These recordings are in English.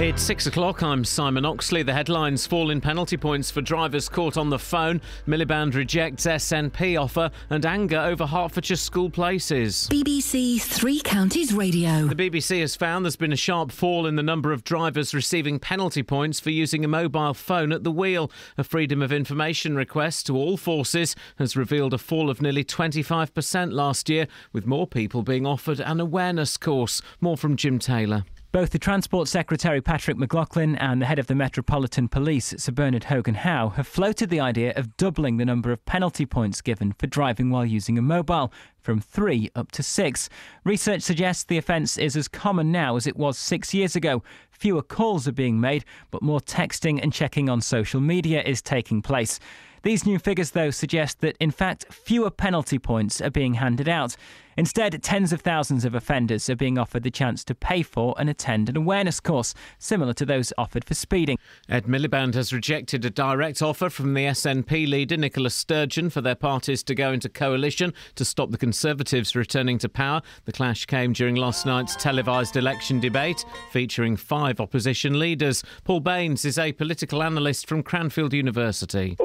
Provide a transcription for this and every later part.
It's 6 o'clock. I'm Simon Oxley. The headlines: fall in penalty points for drivers caught on the phone, Miliband rejects SNP offer, and anger over Hertfordshire school places. BBC Three Counties Radio. The BBC has found there's been a sharp fall in the number of drivers receiving penalty points for using a mobile phone at the wheel. A Freedom of Information request to all forces has revealed a fall of nearly 25% last year, with more people being offered an awareness course. More from Jim Taylor. Both the Transport Secretary Patrick McLoughlin and the head of the Metropolitan Police, Sir Bernard Hogan-Howe, have floated the idea of doubling the number of penalty points given for driving while using a mobile, from 3 up to 6. Research suggests the offence is as common now as it was 6 years ago. Fewer calls are being made, but more texting and checking on social media is taking place. These new figures, though, suggest that, in fact, fewer penalty points are being handed out. Instead, tens of thousands of offenders are being offered the chance to pay for and attend an awareness course, similar to those offered for speeding. Ed Miliband has rejected a direct offer from the SNP leader, Nicola Sturgeon, for their parties to go into coalition to stop the Conservatives returning to power. The clash came during last night's televised election debate, featuring 5 opposition leaders. Paul Baines is a political analyst from Cranfield University.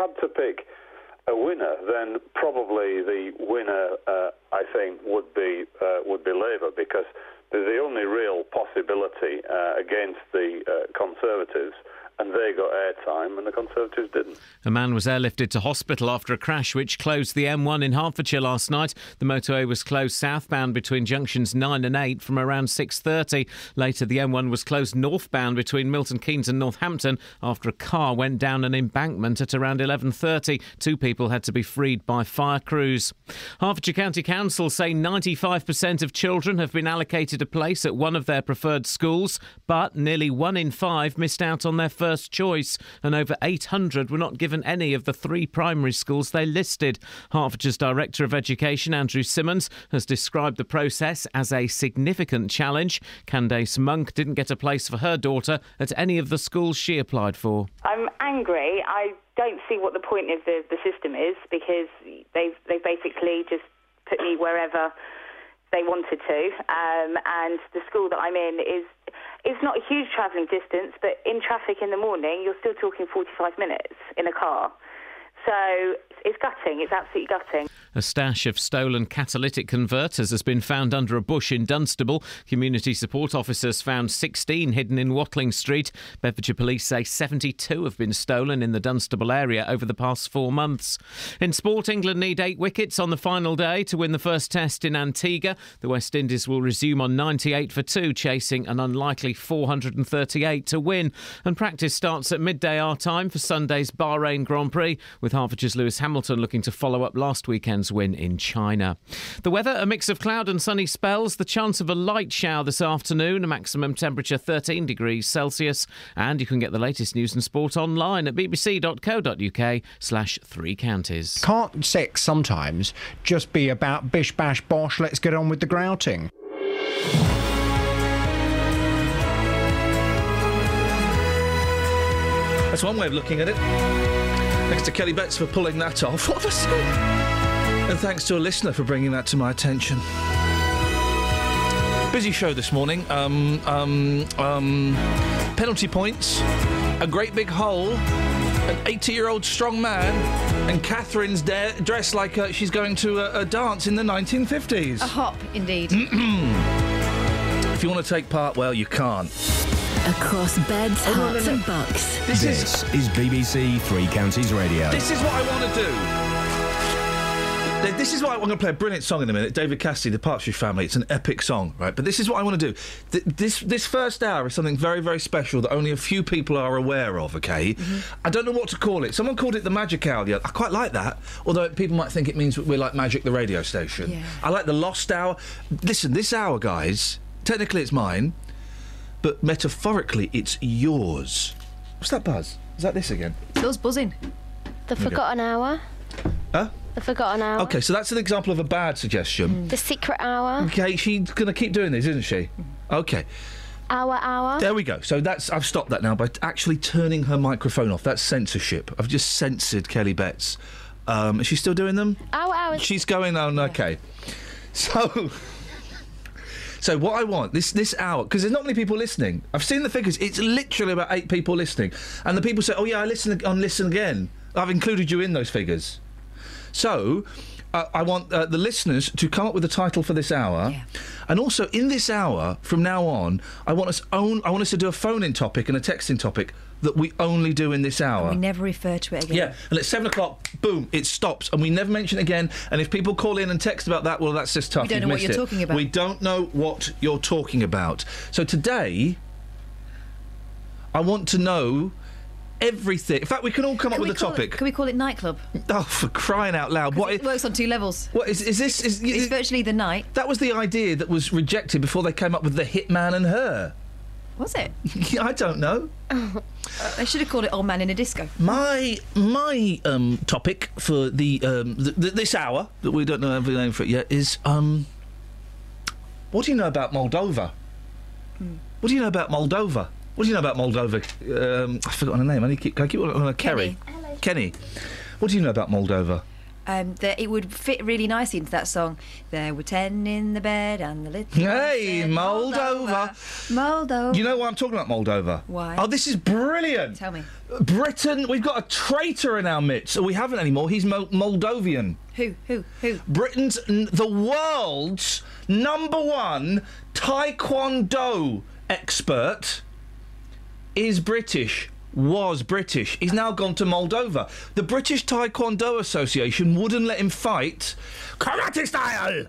Had to pick a winner, then probably the winner, I think, would be Labour, because the only real possibility against the Conservatives. And they got airtime and the Conservatives didn't. A man was airlifted to hospital after a crash which closed the M1 in Hertfordshire last night. The motorway was closed southbound between junctions 9 and 8 from around 6:30. Later, the M1 was closed northbound between Milton Keynes and Northampton after a car went down an embankment at around 11:30. 2 people had to be freed by fire crews. Hertfordshire County Council say 95% of children have been allocated a place at one of their preferred schools, but nearly 1 in 5 missed out on their first choice, and over 800 were not given any of the 3 primary schools they listed. Hertfordshire's Director of Education, Andrew Simmons, has described the process as a significant challenge. Candace Monk didn't get a place for her daughter at any of the schools she applied for. I'm angry. I don't see what the point of the system is, because they've basically just put me wherever they wanted to, and the school that I'm in is... It's not a huge travelling distance, but in traffic in the morning, you're still talking 45 minutes in a car. So it's gutting. It's absolutely gutting. A stash of stolen catalytic converters has been found under a bush in Dunstable. Community support officers found 16 hidden in Watling Street. Bedfordshire Police say 72 have been stolen in the Dunstable area over the past 4 months. In sport, England need 8 wickets on the final day to win the first test in Antigua. The West Indies will resume on 98 for 2, chasing an unlikely 438 to win. And practice starts at midday our time for Sunday's Bahrain Grand Prix, with Hertfordshire's Lewis Hamilton looking to follow up last weekend's win in China. The weather, a mix of cloud and sunny spells, the chance of a light shower this afternoon, a maximum temperature 13 degrees Celsius, and you can get the latest news and sport online at bbc.co.uk/3counties. Can't sex sometimes just be about bish bash bosh, let's get on with the grouting? That's one way of looking at it. Thanks to Kelly Betts for pulling that off. What was that? And thanks to a listener for bringing that to my attention. Busy show this morning. Penalty points, a great big hole, an 80-year-old strong man, and Catherine's dressed like she's going to a dance in the 1950s. A hop, indeed. If you want to take part, well, you can't. Across beds, hearts and bucks. This is BBC Three Counties Radio. This is what I want to do. I'm going to play a brilliant song in a minute. David Cassidy, The Partridge Family. It's an epic song, right? But this is what I want to do. This first hour is something very, very special that only a few people are aware of, OK? I don't know what to call it. Someone called it the magic hour. I quite like that, although people might think it means we're like Magic the radio station. Yeah. I like the lost hour. Listen, this hour, guys, technically it's mine, but metaphorically, it's yours. What's that buzz? Is that this again? It's yours buzzing. The forgotten hour. Huh? The forgotten hour. OK, so that's an example of a bad suggestion. The secret hour. OK, she's going to keep doing this, isn't she? OK. Hour. There we go. So that's, I've stopped that now by actually turning her microphone off. That's censorship. I've just censored Kelly Betts. Is she still doing them? Hour. She's going on. Okay. So what I want, this hour, because there's not many people listening. I've seen the figures. It's literally about 8 people listening. And the people say, oh, yeah, I listen on Listen Again. I've included you in those figures. So I want the listeners to come up with a title for this hour. Yeah. And also, in this hour, from now on, I want us to do a phone-in topic and a texting topic that we only do in this hour. And we never refer to it again. Yeah, and at 7 o'clock, boom, it stops, and we never mention it again. And if people call in and text about that, well, that's just tough. We don't know what you're talking about. We don't know what you're talking about. So today, I want to know everything. In fact, we can all come up with a topic. Can we call it nightclub? Oh, for crying out loud. What it works on two levels. What is this? It's virtually the night. That was the idea that was rejected before they came up with the Hitman and Her. Was it? I don't know. They should have called it Old Man in a Disco. My topic for the this hour, that we don't know every name for it yet, is what do you know about Moldova? Mm. What do you know about Moldova? What do you know about Moldova? I've forgotten her name. I keep on Kerry. Hello. Kenny. What do you know about Moldova? That it would fit really nicely into that song. There were 10 in the bed and the little... Hey, Moldova. You know why I'm talking about Moldova? Why? Oh, this is brilliant. Tell me. Britain, we've got a traitor in our midst. We haven't anymore. He's Moldovan. Who? Britain's, the world's #1 taekwondo expert is British. Was British. He's now gone to Moldova. The British Taekwondo Association wouldn't let him fight karate style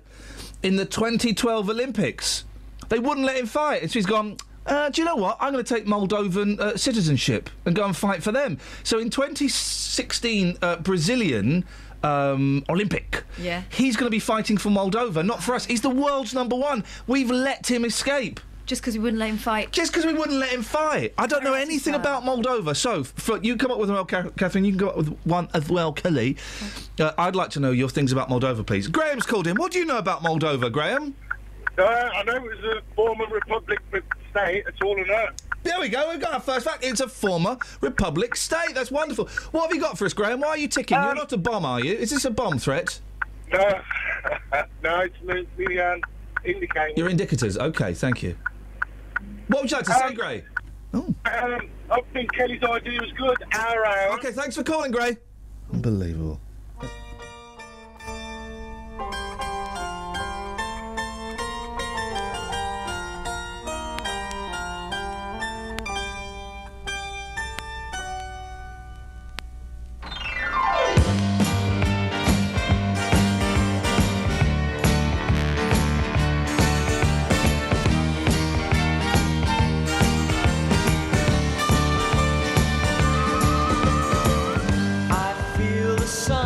in the 2012 Olympics. They wouldn't let him fight. And so he's gone, do you know what? I'm going to take Moldovan citizenship and go and fight for them. So in 2016 Brazilian Olympic, yeah, he's going to be fighting for Moldova, not for us. He's the world's #1. We've let him escape. Just because we wouldn't let him fight. I don't know anything about Moldova. So, you come up with one, Catherine. You can come up with one as well, Kelly. I'd like to know your things about Moldova, please. Graham's called in. What do you know about Moldova, Graham? I know it was a former republic state. That's all I know. There we go. We've got our first fact. It's a former republic state. That's wonderful. What have you got for us, Graham? Why are you ticking? You're not a bomb, are you? Is this a bomb threat? No. No, it's the indicator. You're indicators. OK, thank you. What would you like to say, Gray? I think Kelly's idea was good. Our own. OK, thanks for calling, Gray. Unbelievable. Sun.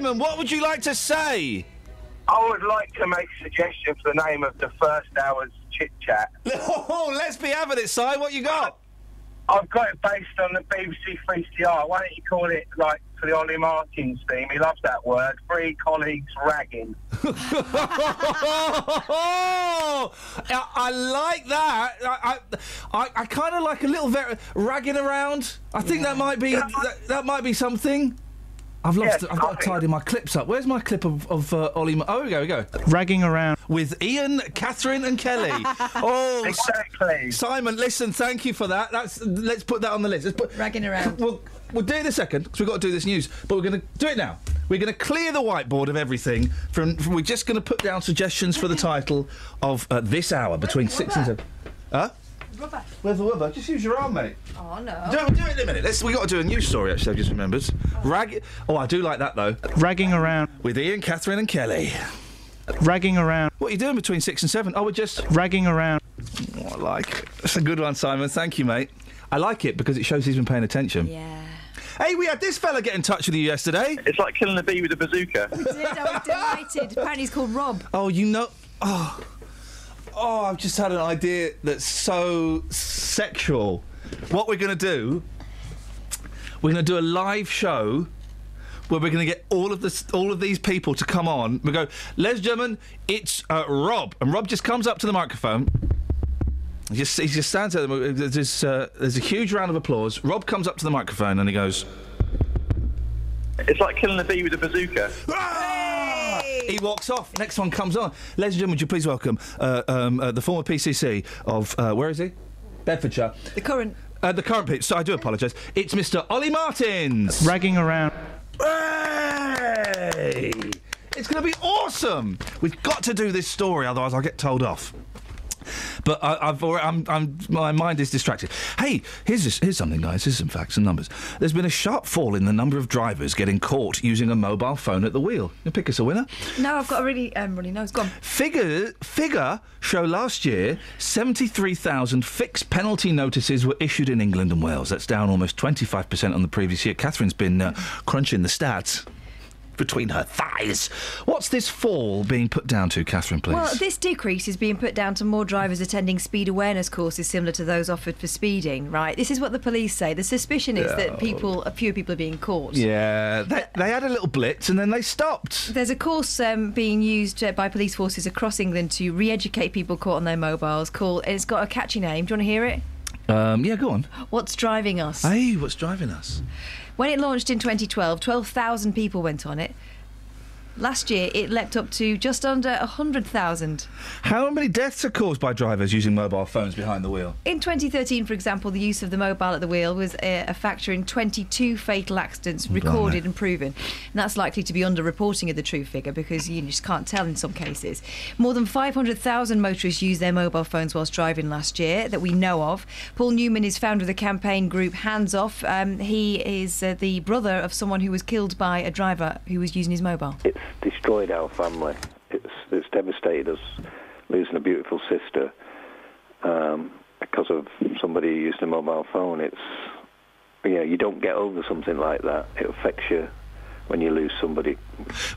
What would you like to say? I would like to make a suggestion for the name of the first hour's chit-chat. Oh, let's be having it, Si. What you got? I've got it based on the BBC 3CR. Why don't you call it, like, for the Ollie Martins theme? He loves that word. Three colleagues ragging. I like that. I kind of like a little ragging around. I think that might be that might be something. I've got to tidy my clips up. Where's my clip of Ollie? Oh, here we go. Ragging around with Ian, Catherine, and Kelly. Oh, exactly. Simon, listen, thank you for that. Let's put that on the list. Ragging around. We'll do it in a second because we've got to do this news, but we're going to do it now. We're going to clear the whiteboard of everything. We're just going to put down suggestions for the title of this hour between six and seven. Huh? Rubber. Where's the rubber? Just use your arm, mate. Oh, no. Do it in a minute. We've got to do a news story, actually, I've just remembered. Oh, I do like that, though. Ragging around. With Ian, Catherine and Kelly. Ragging around. What are you doing between 6 and 7? Oh, we're just... Ragging around. Oh, I like it. That's a good one, Simon. Thank you, mate. I like it because it shows he's been paying attention. Yeah. Hey, we had this fella get in touch with you yesterday. It's like killing a bee with a bazooka. We did. I was delighted. Apparently he's called Rob. Oh, you know... Oh, I've just had an idea that's so sexual. What we're going to do, we're going to do a live show where we're going to get all of these people to come on. We go, ladies and gentlemen, it's Rob. And Rob just comes up to the microphone. He just stands there. There's a huge round of applause. Rob comes up to the microphone and he goes... It's like killing a bee with a bazooka. Ah! He walks off. Next one comes on. Ladies and gentlemen, would you please welcome the former PCC of where is he? Bedfordshire. The current pitch. So I do apologise. It's Mr. Ollie Martins. Ragging around. Hey! It's going to be awesome. We've got to do this story, otherwise I'll get told off. But my mind is distracted. Hey, here's something, guys. Here's some facts and numbers. There's been a sharp fall in the number of drivers getting caught using a mobile phone at the wheel. You pick us a winner. No, I've got a really runny nose. Go on. Figure show last year 73,000 fixed penalty notices were issued in England and Wales. That's down almost 25% on the previous year. Catherine's been crunching the stats between her thighs. What's this fall being put down to, Catherine, please? Well, this decrease is being put down to more drivers attending speed awareness courses similar to those offered for speeding, right? This is what the police say. The suspicion is that fewer people are being caught. Yeah, they had a little blitz and then they stopped. There's a course being used by police forces across England to re-educate people caught on their mobiles. It's got a catchy name. Do you want to hear it? Yeah, go on. What's driving us? Hey, what's driving us? When it launched in 2012, 12,000 people went on it. Last year, it leapt up to just under 100,000. How many deaths are caused by drivers using mobile phones behind the wheel? In 2013, for example, the use of the mobile at the wheel was a factor in 22 fatal accidents recorded and proven. And that's likely to be underreporting of the true figure because you just can't tell in some cases. More than 500,000 motorists used their mobile phones whilst driving last year that we know of. Paul Newman is founder of the campaign group Hands Off. He is the brother of someone who was killed by a driver who was using his mobile. It's destroyed our family. It's devastated us, losing a beautiful sister because of somebody who used a mobile phone. You don't get over something like that. It affects you when you lose somebody.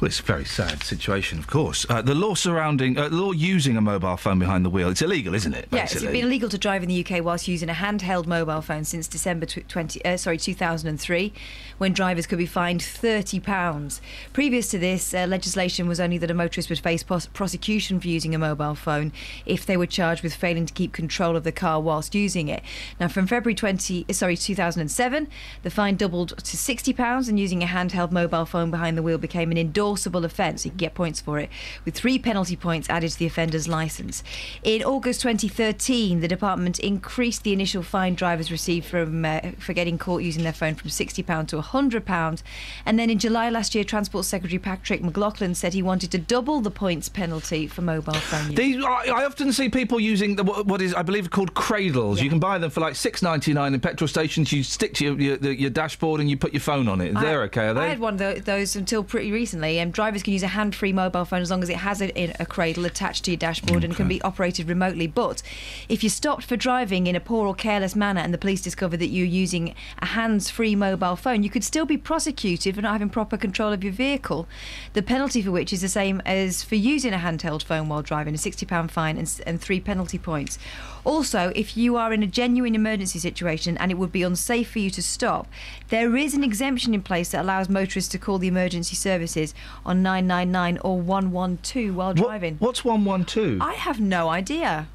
Well, it's a very sad situation, of course. The law surrounding... law using a mobile phone behind the wheel, it's illegal, isn't it, basically? Yeah, it's been illegal to drive in the UK whilst using a handheld mobile phone since December 2003, when drivers could be fined £30. Previous to this, legislation was only that a motorist would face prosecution for using a mobile phone if they were charged with failing to keep control of the car whilst using it. Now, from February 2007, the fine doubled to £60, and using a handheld mobile phone behind the wheel became an endorsable offence. You can get points for it, with 3 penalty points added to the offender's licence. In August 2013, the department increased the initial fine drivers received for getting caught using their phone from £60 to £100. And then in July last year, Transport Secretary Patrick McLoughlin said he wanted to double the points penalty for mobile phone use. I often see people using what is, I believe, called cradles. Yeah. You can buy them for like £6.99 in petrol stations. You stick to your dashboard and you put your phone on it. They're okay, are they? I had one of those until pretty recently. Drivers can use a hand-free mobile phone as long as it has a cradle attached to your dashboard, okay, and can be operated remotely. But if you're stopped for driving in a poor or careless manner and the police discover that you're using a hands-free mobile phone, you could still be prosecuted for not having proper control of your vehicle. The penalty for which is the same as for using a handheld phone while driving, a £60 fine and 3 penalty points. Also, if you are in a genuine emergency situation and it would be unsafe for you to stop, there is an exemption in place that allows motorists to call the emergency services on 999 or 112 while driving. What's 112? I have no idea.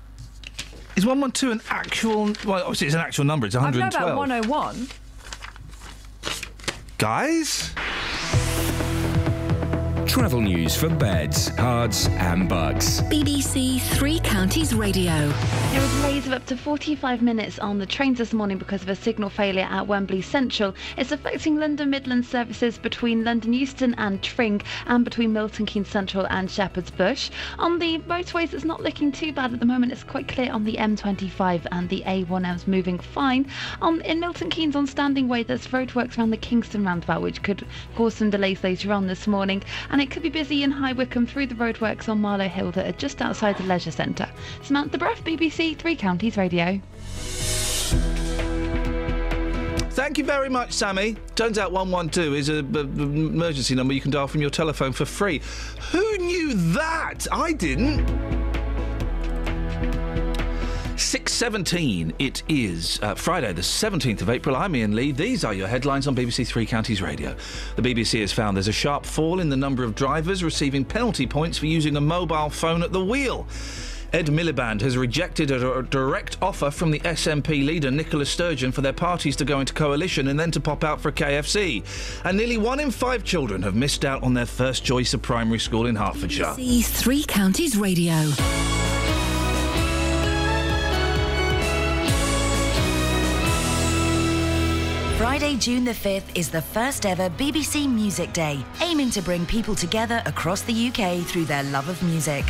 Is 112 an actual... Well, obviously it's an actual number, it's 112. I know about 101. Guys? Travel news for beds, cards and bugs. BBC Three Counties Radio. There were delays of up to 45 minutes on the trains this morning because of a signal failure at Wembley Central. It's affecting London Midland services between London Euston and Tring, and between Milton Keynes Central and Shepherd's Bush. On the motorways, it's not looking too bad at the moment. It's quite clear on the M25 and the A1M's moving fine. In Milton Keynes on Standing Way, there's roadworks around the Kingston roundabout, which could cause some delays later on this morning. And it could be busy in High Wycombe through the roadworks on Marlow Hill that are just outside the leisure centre. Samantha Bruff, BBC Three Counties Radio. Thank you very much, Sammy. Turns out 112 is an emergency number you can dial from your telephone for free. Who knew that? I didn't. 6:17 it is, Friday the 17th of April. I'm Ian Lee. These are your headlines on BBC Three Counties Radio. The BBC has found there's a sharp fall in the number of drivers receiving penalty points for using a mobile phone at the wheel. Ed Miliband has rejected a direct offer from the SNP leader Nicola Sturgeon for their parties to go into coalition and then to pop out for KFC. And nearly 1 in 5 children have missed out on their first choice of primary school in Hertfordshire. BBC Three Counties Radio. Friday, June the 5th is the first ever BBC Music Day, aiming to bring people together across the UK through their love of music.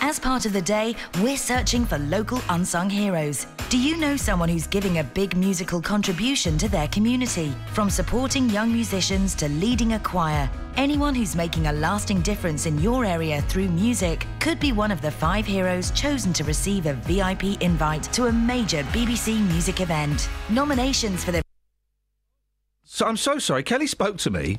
As part of the day, we're searching for local unsung heroes. Do you know someone who's giving a big musical contribution to their community? From supporting young musicians to leading a choir, anyone who's making a lasting difference in your area through music could be one of the 5 heroes chosen to receive a VIP invite to a major BBC music event. Nominations for the... So I'm so sorry. Kelly spoke to me.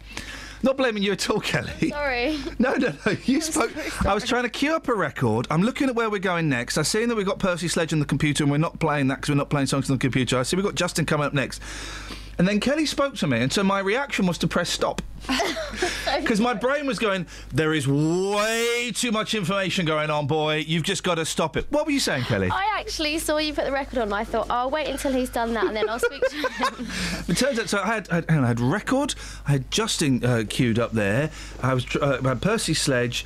Not blaming you at all, Kelly. Sorry. No. You spoke. I was trying to queue up a record. I'm looking at where we're going next. I see that we've got Percy Sledge on the computer, and we're not playing that because we're not playing songs on the computer. I see we've got Justin coming up next. And then Kelly spoke to me, and so my reaction was to press stop. Because my brain was going, there is way too much information going on, boy. You've just got to stop it. What were you saying, Kelly? I actually saw you put the record on, and I thought, I'll wait until he's done that, and then I'll speak to him. It turns out, so I had record, I had Justin queued up there, I had Percy Sledge,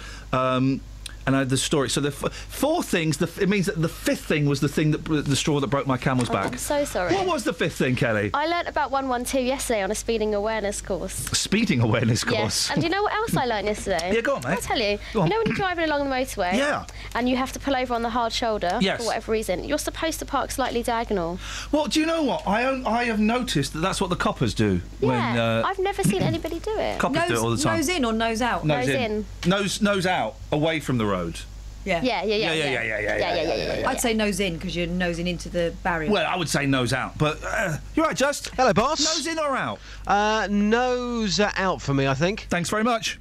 and I had the story. So the 4 things. It means that the 5th thing was the thing that the straw that broke my camel's back. I'm so sorry. What was the 5th thing, Kelly? I learnt about 112 yesterday on a speeding awareness course. Speeding awareness course. Yeah. And do you know what else I learnt yesterday? Yeah, go on, mate. I'll tell you. You know when you're driving along the motorway? Yeah. And you have to pull over on the hard shoulder, yes, for whatever reason. You're supposed to park slightly diagonal. Well, do you know what? I have noticed that that's what the coppers do. Yeah. When, I've never seen anybody do it. Coppers do it all the time. Nose in or nose out? Nose in. Nose out, away from the road. Yeah. I'd say nose in, because you're nosing into the barrier. Well, I would say nose out, but you're right, Just. Hello, boss. Nose in or out? Nose out for me, I think. Thanks very much.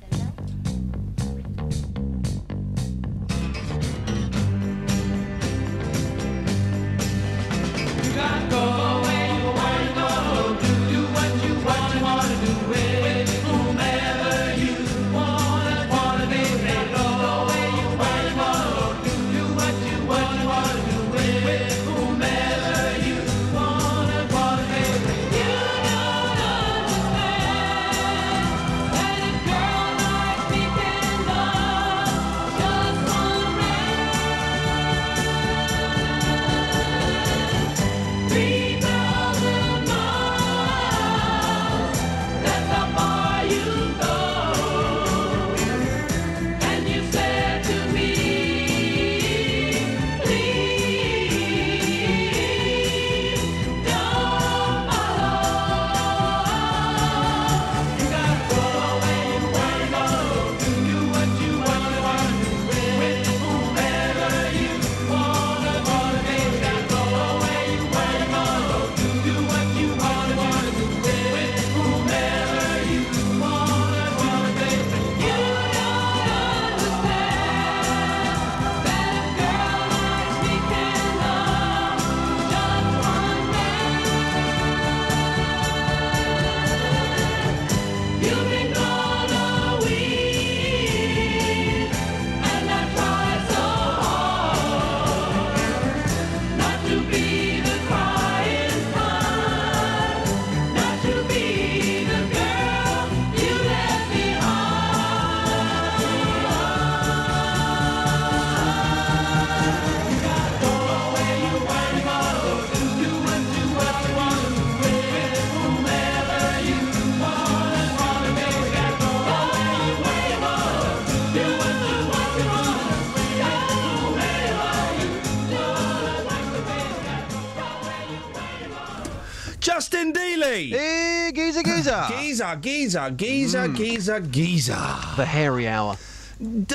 Giza. The hairy hour.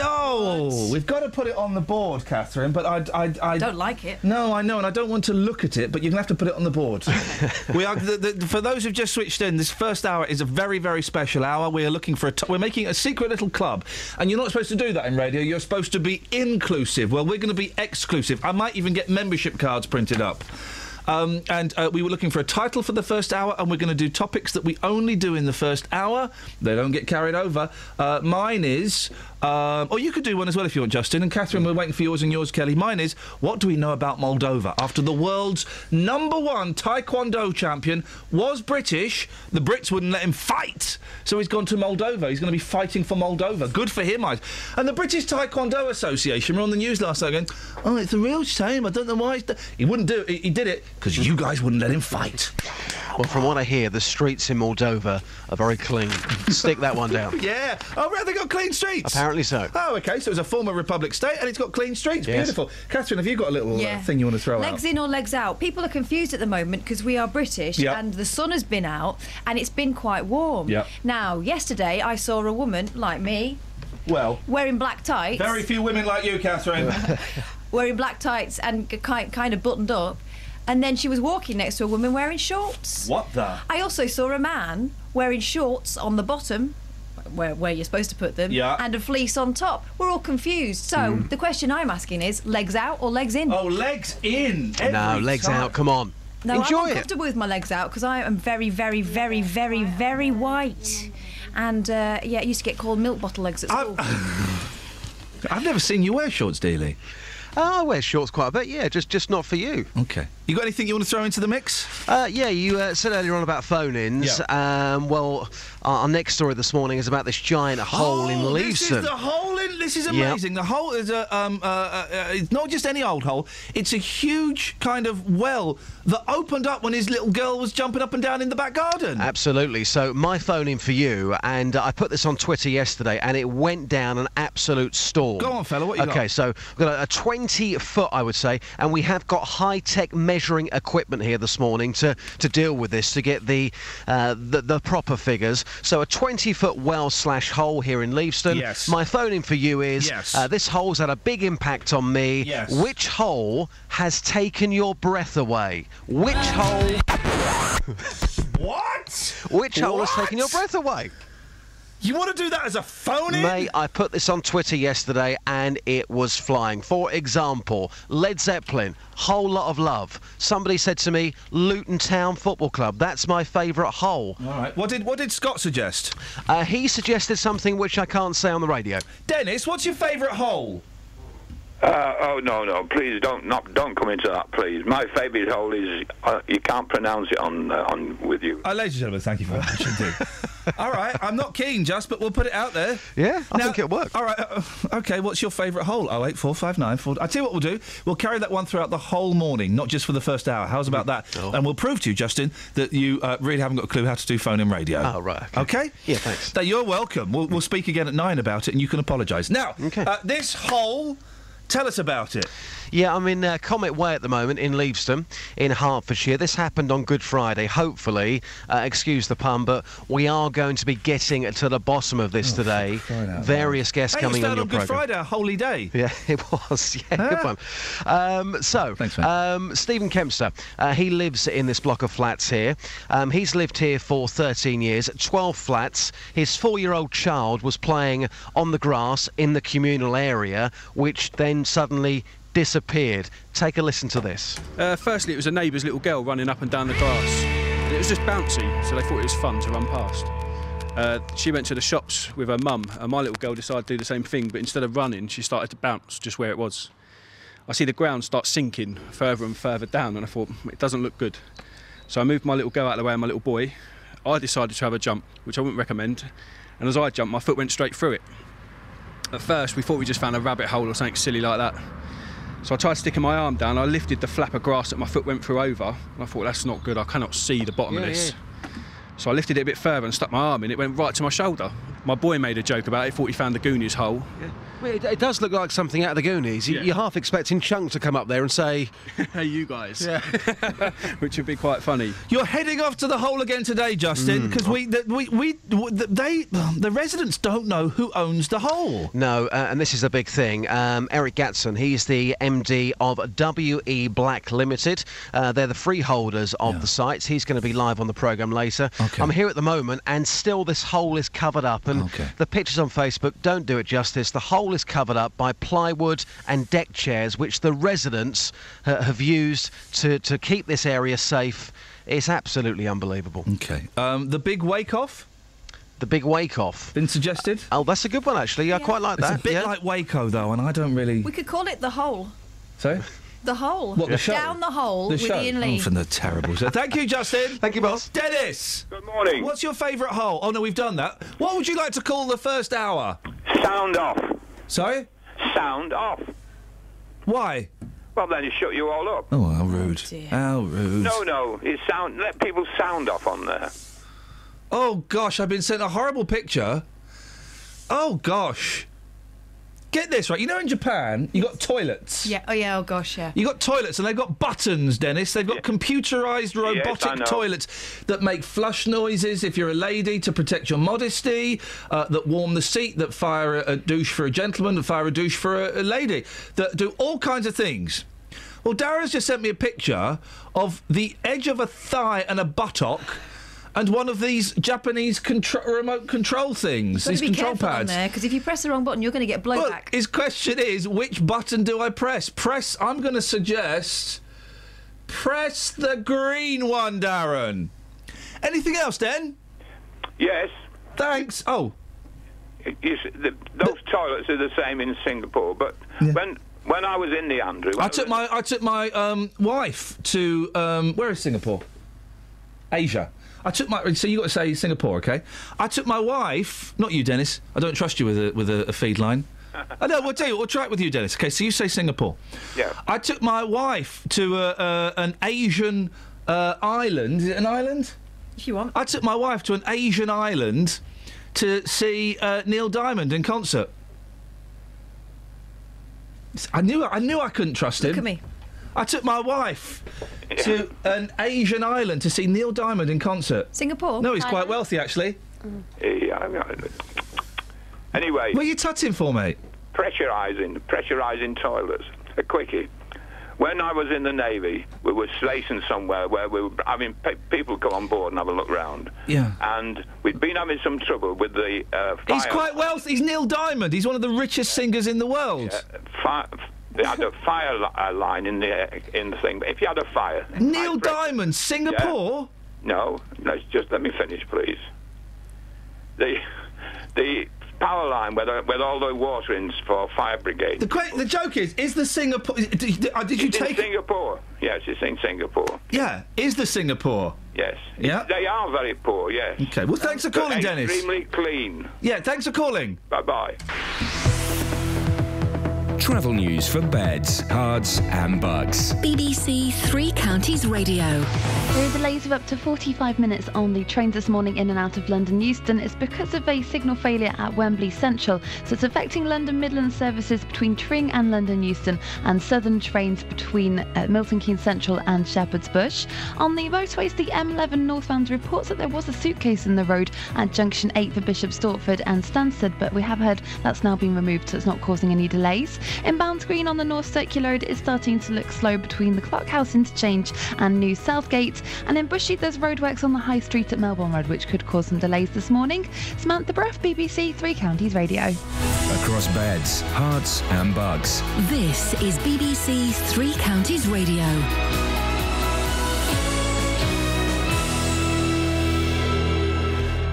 Oh, we've got to put it on the board, Catherine, but I don't like it. No, I know, and I don't want to look at it, but you're going to have to put it on the board. We are, for those who've just switched in, this first hour is a very, very special hour. We are looking for we're making a secret little club, and you're not supposed to do that in radio. You're supposed to be inclusive. Well, we're going to be exclusive. I might even get membership cards printed up. And we were looking for a title for the first hour, and we're going to do topics that we only do in the first hour. They don't get carried over. Mine is... or you could do one as well if you want, Justin. And Catherine, we're waiting for yours and yours, Kelly. Mine is, what do we know about Moldova? After the world's #1 taekwondo champion was British, the Brits wouldn't let him fight. So he's gone to Moldova. He's going to be fighting for Moldova. Good for him, I... And the British Taekwondo Association were on the news last night going, oh, it's a real shame. I don't know why he wouldn't do it. He did it because you guys wouldn't let him fight. Well, from what I hear, the streets in Moldova are very clean. Stick that one down. Yeah. Oh, right, they got clean streets. Apparently so. Oh, OK, so it was a former republic state and it's got clean streets. Yes. Beautiful. Catherine, have you got a little thing you want to throw out? Legs in or legs out? People are confused at the moment because we are British and the sun has been out and it's been quite warm. Yep. Now, yesterday I saw a woman like me... Well... Wearing black tights. Very few women like you, Catherine. Wearing black tights and kind of buttoned up. And then she was walking next to a woman wearing shorts. What the? I also saw a man wearing shorts on the bottom, where you're supposed to put them, and a fleece on top. We're all confused. So the question I'm asking is, legs out or legs in? Oh, legs in. No, legs out, come on. No, enjoy I'm uncomfortable with my legs out because I am very, very, very, very, very white. And, I used to get called milk bottle legs at school. I've never seen you wear shorts, Dealey. Oh, I wear shorts quite a bit, yeah, just not for you. OK. You got anything you want to throw into the mix? You said earlier on about phone-ins. Yeah. Well, our next story this morning is about this giant hole in Leavesden. This is the hole in... This is amazing. Yep. The hole is a... it's not just any old hole. It's a huge kind of well that opened up when his little girl was jumping up and down in the back garden. Absolutely. So my phone-in for you, and I put this on Twitter yesterday, and it went down an absolute storm. Go on, fella, what you got? OK, so we've got a 20-foot, I would say, and we have got high-tech... measuring equipment here this morning to deal with this, to get the proper figures. So a 20-foot well/hole here in Leavesden. Yes. My phone in for you is, yes, this hole's had a big impact on me. Yes. Which hole has taken your breath away? Which hole... What? Which hole has taken your breath away? You want to do that as a phone-in? Mate, I put this on Twitter yesterday and it was flying. For example, Led Zeppelin, Whole Lot of Love. Somebody said to me, Luton Town Football Club. That's my favourite hole. All right. What did Scott suggest? He suggested something which I can't say on the radio. Dennis, what's your favourite hole? Oh, no, please don't come into that, please. My favourite hole is, you can't pronounce it on with you. Ladies and gentlemen, thank you for that. All right, I'm not keen, Just, but we'll put it out there. Yeah, I think it'll work. All right, OK, what's your favourite hole? 08459 4... I tell you what we'll do, we'll carry that one throughout the whole morning, not just for the first hour. How's about that? Oh. And we'll prove to you, Justin, that you really haven't got a clue how to do phone-in radio. Oh, right. OK? Yeah, thanks. So you're welcome. We'll speak again at 9 about it and you can apologise. Now, this hole... Tell us about it. Yeah, I'm in Comet Way at the moment in Leavesden, in Hertfordshire. This happened on Good Friday, hopefully. Excuse the pun, but we are going to be getting to the bottom of this today. Various guests coming on your programme. Good Friday, a holy day. Yeah, it was. Yeah, good one. Thanks, mate. Stephen Kempster, he lives in this block of flats here. He's lived here for 13 years, 12 flats. His 4-year-old child was playing on the grass in the communal area, which then suddenly disappeared. Take a listen to this. Firstly, it was a neighbour's little girl running up and down the grass. And it was just bouncy, so they thought it was fun to run past. She went to the shops with her mum, and my little girl decided to do the same thing, but instead of running, she started to bounce just where it was. I see the ground start sinking further and further down, and I thought, it doesn't look good. So I moved my little girl out of the way and my little boy. I decided to have a jump, which I wouldn't recommend, and as I jumped, my foot went straight through it. At first, we thought we just found a rabbit hole or something silly like that. So I tried sticking my arm down, I lifted the flap of grass that my foot went through over, and I thought, that's not good, I cannot see the bottom of this. Yeah. So I lifted it a bit further and stuck my arm in, it went right to my shoulder. My boy made a joke about it, thought he found the Goonies hole. Yeah. Well, it does look like something out of the Goonies. Yeah. You're half expecting Chunk to come up there and say, hey, you guys. Yeah. Which would be quite funny. You're heading off to the hole again today, Justin, because the residents don't know who owns the hole. No, and this is the big thing. Eric Gatston, he's the MD of WE Black Limited. They're the freeholders of the sites. He's going to be live on the programme later. Okay. I'm here at the moment, and still this hole is covered up. And the pictures on Facebook don't do it justice. The hole is covered up by plywood and deck chairs, which the residents have used to keep this area safe. It's absolutely unbelievable. Okay. The big wake-off? The big wake-off. Been suggested? Oh, that's a good one, actually. Yeah. I quite like that. It's a bit like Waco, though, and I don't really... We could call it The Hole. Sorry? The Hole. What, the show? Down the Hole with Ian Lee. From the terrible show. Thank you, Justin. Thank you, boss. Dennis. Good morning. What's your favourite hole? Oh, no, we've done that. What would you like to call the first hour? Sound off. Sorry? Sound off. Why? Well, then it shut you all up. Oh, how rude. Oh, how rude. No, it's sound. Let people sound off on there. Oh, gosh, I've been sent a horrible picture. Oh, gosh. Get this, right, you know in Japan, you got toilets. Yeah, oh yeah, oh gosh, yeah. You got toilets and they've got buttons, Dennis. They've got computerised robotic toilets that make flush noises if you're a lady to protect your modesty, that warm the seat, that fire a douche for a gentleman, that fire a douche for a lady, that do all kinds of things. Well, Dara's just sent me a picture of the edge of a thigh and a buttock and one of these Japanese remote control things, these control pads. Because if you press the wrong button, you're going to get blowback. His question is, which button do I press? I'm going to suggest, press the green one, Darren. Anything else, Den? Yes. Thanks. Oh. Those toilets are the same in Singapore, but when I was in the Andrew... I took my wife to... where is Singapore? Asia. So you got to say Singapore, OK? I took my wife... Not you, Dennis. I don't trust you with a feed line. Oh, no, we'll tell you. We'll try it with you, Dennis. OK, so you say Singapore. Yeah. I took my wife to an Asian island. Is it an island? If you want. I took my wife to an Asian island to see Neil Diamond in concert. I knew I couldn't trust him. Look at me. I took my wife to an Asian island to see Neil Diamond in concert. Singapore? No, he's quite wealthy, actually. Anyway. What are you tutting for, mate? Pressurising toilets. A quickie. When I was in the Navy, we were stationed somewhere where we were... I mean, people come on board and have a look round. Yeah. And we'd been having some trouble with the... He's quite wealthy. He's Neil Diamond. He's one of the richest singers in the world. They had a fire line in the thing. If you had a fire... Neil Diamond, Singapore? Yeah. No, just let me finish, please. The power line with all the water in for fire brigade. The joke is the Singapore... Did you take... It's in Singapore. Yes, it's in Singapore. Yeah, is the Singapore. Yes. Yeah. They are very poor, yes. OK, well, thanks for calling, Dennis. Extremely clean. Yeah, thanks for calling. Bye-bye. Travel news for beds, cards and bugs. BBC Three Counties Radio. There are delays of up to 45 minutes on the trains this morning in and out of London Euston. It's because of a signal failure at Wembley Central, so it's affecting London Midland services between Tring and London Euston and southern trains between Milton Keynes Central and Shepherd's Bush. On the motorways, the M11 northbound reports that there was a suitcase in the road at Junction 8 for Bishop Stortford and Stansted, but we have heard that's now been removed, so it's not causing any delays. Inbound green on the North Circular Road is starting to look slow between the Clockhouse Interchange and New Southgate. And in Bushey, there's roadworks on the High Street at Melbourne Road, which could cause some delays this morning. Samantha Bruff, BBC Three Counties Radio. Across beds, hearts and bugs. This is BBC Three Counties Radio.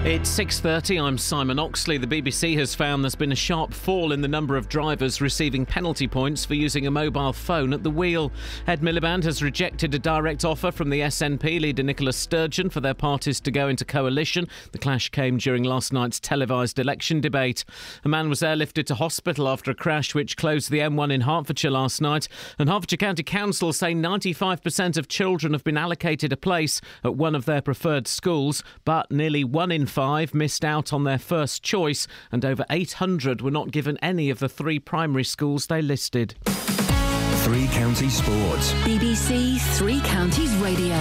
It's 6:30, I'm Simon Oxley. The BBC has found there's been a sharp fall in the number of drivers receiving penalty points for using a mobile phone at the wheel. Ed Miliband has rejected a direct offer from the SNP leader Nicola Sturgeon for their parties to go into coalition. The clash came during last night's televised election debate. A man was airlifted to hospital after a crash which closed the M1 in Hertfordshire last night. And Hertfordshire County Council say 95% of children have been allocated a place at one of their preferred schools, but nearly one in five missed out on their first choice, and over 800 were not given any of the three primary schools they listed. Three Counties Sports. BBC Three Counties Radio.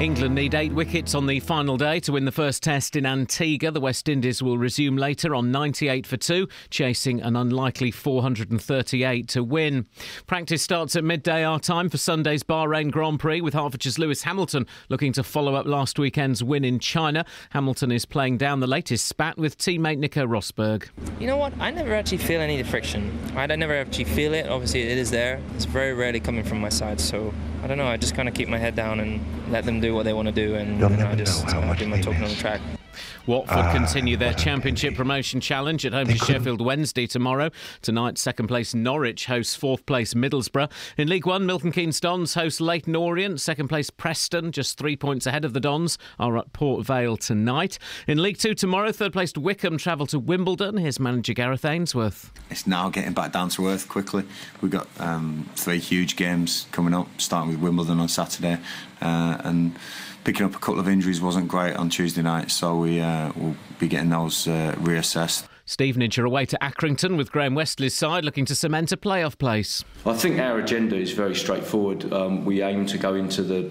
England need 8 wickets on the final day to win the first test in Antigua. The West Indies will resume later on 98 for 2, chasing an unlikely 438 to win. Practice starts at midday our time for Sunday's Bahrain Grand Prix, with Hertfordshire's Lewis Hamilton looking to follow up last weekend's win in China. Hamilton is playing down the latest spat with teammate Nico Rosberg. You know what? I never actually feel any friction. I never actually feel it. Obviously, it is there. It's very rarely coming from my side, so... I don't know, I just kind of keep my head down and let them do what they want to do, and I just do my talking on the track. Watford continue their championship promotion challenge at home to Sheffield Wednesday tomorrow. Tonight, second place Norwich hosts fourth place Middlesbrough. In League One, Milton Keynes Dons host Leighton Orient. Second place Preston, just 3 points ahead of the Dons, are at Port Vale tonight. In League Two tomorrow, third placed Wycombe travel to Wimbledon. Here's manager Gareth Ainsworth. It's now getting back down to earth quickly. We've got 3 huge games coming up, starting with Wimbledon on Saturday, and picking up a couple of injuries wasn't great on Tuesday night, so we'll be getting those reassessed. Stevenage are away to Accrington, with Graham Westley's side looking to cement a playoff place. I think our agenda is very straightforward. We aim to go into the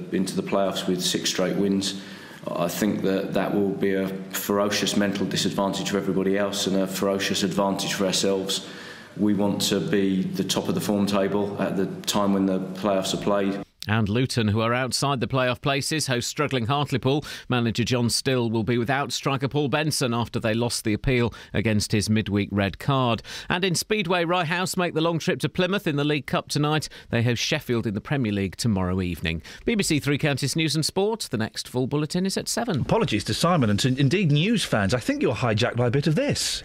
playoffs with 6 straight wins. I think that will be a ferocious mental disadvantage for everybody else and a ferocious advantage for ourselves. We want to be the top of the form table at the time when the playoffs are played. And Luton, who are outside the playoff places, host struggling Hartlepool. Manager John Still will be without striker Paul Benson after they lost the appeal against his midweek red card. And in Speedway, Rye House make the long trip to Plymouth in the League Cup tonight. They host Sheffield in the Premier League tomorrow evening. BBC Three Counties News and Sport. The next full bulletin is at 7. Apologies to Simon and to indeed news fans. I think you're hijacked by a bit of this.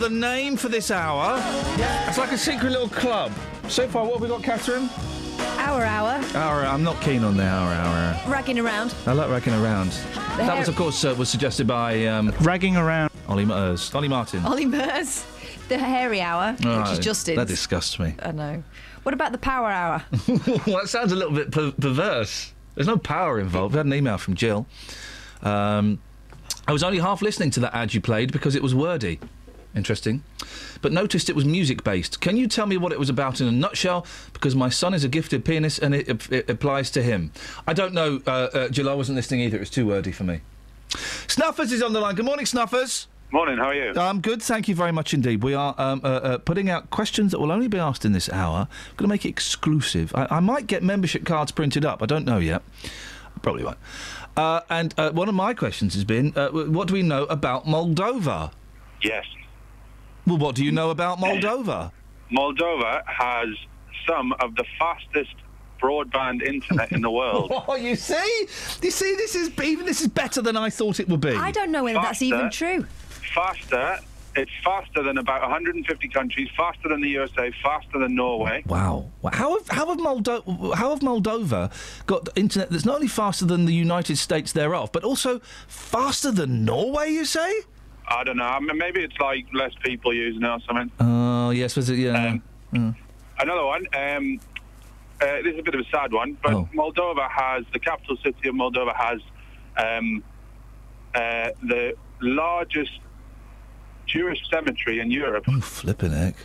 with a name for this hour. Yeah. It's like a secret little club. So far, what have we got, Catherine? Our hour. Our, I'm not keen on the hour. Ragging around. I like ragging around. That was, of course, was suggested by... ragging around. Ollie Martin. The hairy hour, oh, which is Justin. That disgusts me. I know. What about the power hour? Well, that sounds a little bit perverse. There's no power involved. We had an email from Jill. I was only half listening to that ad you played because it was wordy. Interesting. But noticed it was music-based. Can you tell me what it was about in a nutshell? Because my son is a gifted pianist and it applies to him. I don't know, Jill. I wasn't listening either. It was too wordy for me. Snuffers is on the line. Good morning, Snuffers. Morning, how are you? I'm good, thank you very much indeed. We are putting out questions that will only be asked in this hour. We're going to make it exclusive. I might get membership cards printed up. I don't know yet. Probably won't. And one of my questions has been, what do we know about Moldova? Yes. Well, what do you know about Moldova? Moldova has some of the fastest broadband internet in the world. Oh, you see? You see, this is better than I thought it would be. I don't know whether that's even true. Faster, it's faster than about 150 countries, faster than the USA, faster than Norway. Wow. How have Moldova got internet that's not only faster than the United States thereof, but also faster than Norway, you say? I don't know. I mean, maybe it's like less people using it or something. Oh, yes, was it? Yeah. Another one. This is a bit of a sad one, but Moldova has, the capital city of Moldova has the largest Jewish cemetery in Europe. Oh, flippin' heck.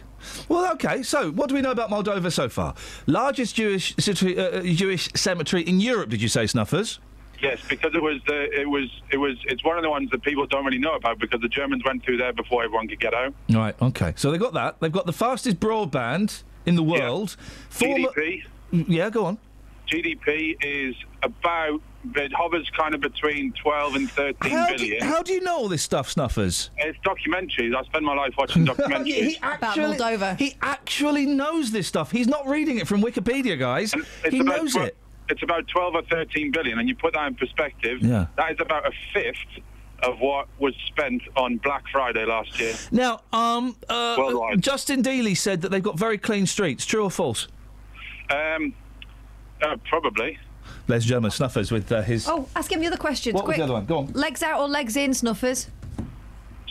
Well, OK, so what do we know about Moldova so far? Largest Jewish cemetery in Europe, did you say, Snuffers? Yes, because it's one of the ones that people don't really know about because the Germans went through there before everyone could get out. Right, OK. So they've got that. They've got the fastest broadband in the world. Yeah. GDP. Yeah, go on. GDP is about... It hovers kind of between 12 and 13 billion. How do you know all this stuff, Snuffers? It's documentaries. I spend my life watching documentaries. He actually knows this stuff. He's not reading it from Wikipedia, guys. He knows it. It's about 12 or 13 billion, and you put that in perspective, that is about a fifth of what was spent on Black Friday last year. Now, Justin Dealey said that they've got very clean streets. True or false? Probably. Les German Snuffers with his... Oh, ask him the other questions. What was the other one? Go on. Legs out or legs in, Snuffers?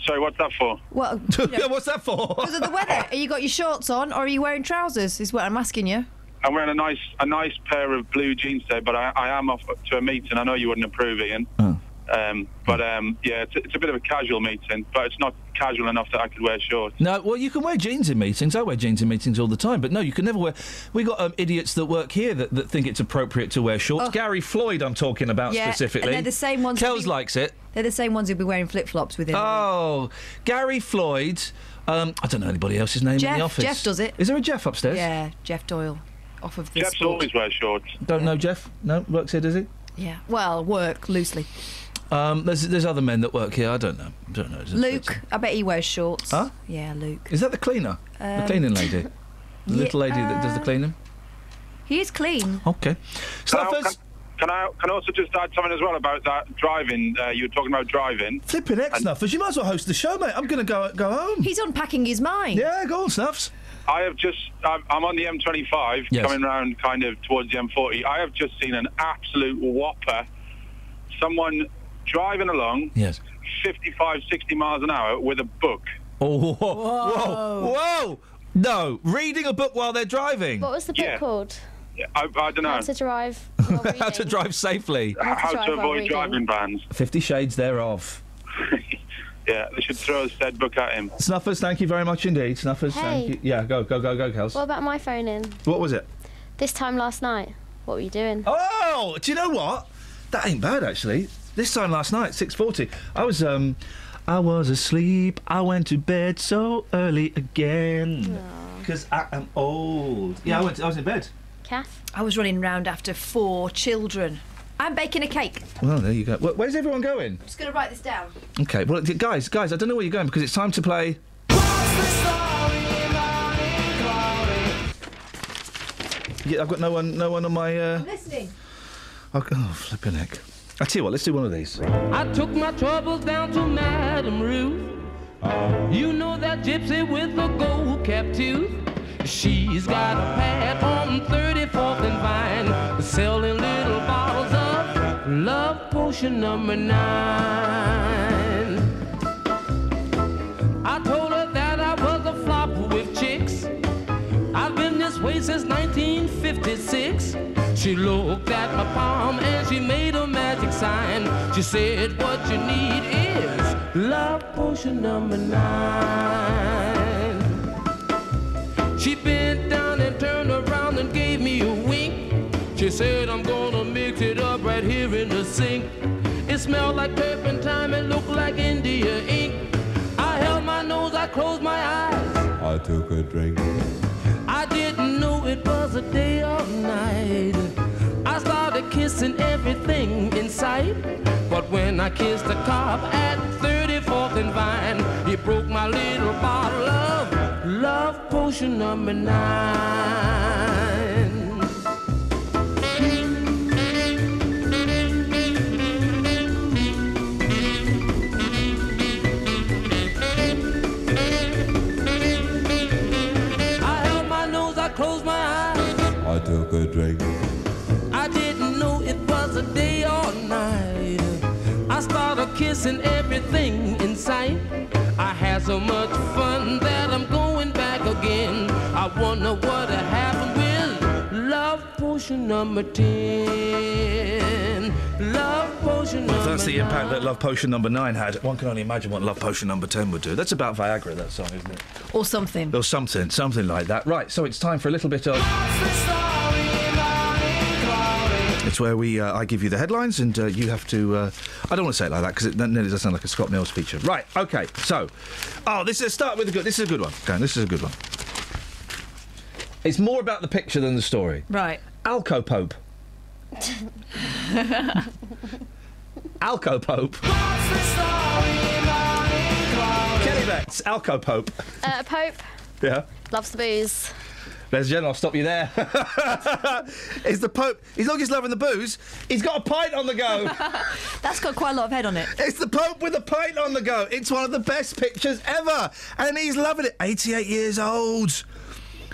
Sorry, what's that for? Well, you know, what's that for? Because of the weather. Have you got your shorts on or are you wearing trousers is what I'm asking you. I'm wearing a nice pair of blue jeans today, but I am off to a meeting. I know you wouldn't approve, Ian. Oh. Yeah, it's a bit of a casual meeting, but it's not casual enough that I could wear shorts. No, well, you can wear jeans in meetings. I wear jeans in meetings all the time, but no, you can never wear... We've got idiots that work here that think it's appropriate to wear shorts. Oh. Gary Floyd I'm talking about specifically. And they're the same ones... Kells likes it. They're the same ones who'll be wearing flip-flops within... Oh, Gary Floyd. I don't know anybody else's name in the office. Jeff does it. Is there a Jeff upstairs? Yeah, Jeff Doyle. Off of this Jeff's sport. Always wears shorts. Don't know Jeff? No? Works here, does he? Yeah. Well, work, loosely. There's other men that work here. I don't know. Luke, I bet he wears shorts. Huh? Yeah, Luke. Is that the cleaner? The cleaning lady? The little lady that does the cleaning? He is clean. OK. Snuffers. Can I also just add something as well about that driving? You were talking about driving. Flipping heck, Snuffers. You might as well host the show, mate. I'm going to go home. He's unpacking his mind. Yeah, go on, Snuffs. I'm on the M25, coming round kind of towards the M40. I have just seen an absolute whopper. Someone... driving along, 55, 60 miles an hour with a book. Oh, whoa. Whoa. Whoa! No, reading a book while they're driving. What was the book called? Yeah, I don't know. How to drive. How to drive safely. How to avoid driving bans. 50 Shades thereof. Yeah, they should throw a said book at him. Snuffers, thank you very much indeed. Snuffers, thank you. Yeah, go, Kels. What about my phone in? What was it? This time last night. What were you doing? Oh, do you know what? That ain't bad actually. This time last night, 6:40, I was asleep. I went to bed so early again because I am old. Yeah, I was in bed. Kath, I was running round after 4 children. I'm baking a cake. Well, there you go. Where's everyone going? I'm just going to write this down. Okay. Well, guys, I don't know where you're going because it's time to play. Yeah, I've got no one on my. I'm listening. Oh, flipping heck. I tell you what, let's do one of these. I took my troubles down to Madame Ruth. You know that gypsy with the gold cap tooth? She's got a pad on 34th and Vine, selling little bottles of love potion No. 9. I told her that I was a flop with chicks. I've been this way since 1956. She looked at my palm and she made a magic sign. She said, what you need is love potion No. 9. She bent down and turned around and gave me a wink. She said, I'm gonna mix it up right here in the sink. It smelled like turpentine, it looked like India ink. I held my nose, I closed my eyes, I took a drink. I didn't know it was a day or night. I started kissing everything in sight. But when I kissed the cop at 34th and Vine, he broke my little bottle of love potion No. 9. I took a drink. I didn't know it was a day or night. I started kissing everything in sight. I had so much fun that I'm going back again. I wonder what happened with love potion No. 10. Love potion number 9. That's the impact that love potion No. 9 had. One can only imagine what love potion number 10 would do. That's about Viagra, that song, isn't it? Or something. Or something like that. Right, so it's time for a little bit of... It's where I give you the headlines and you have to... I don't want to say it like that because it nearly does sound like a Scott Mills feature. Right, OK, so... Oh, this is a good one. Okay, this is a good one. It's more about the picture than the story. Right. Alco-Pope. Alco-Pope. Kelly Betts, Alco-Pope. Pope. Yeah. Loves the booze. There's Jen, I'll stop you there. It's the Pope. He's not just loving the booze, he's got a pint on the go. That's got quite a lot of head on it. It's the Pope with a pint on the go. It's one of the best pictures ever. And he's loving it. 88 years old.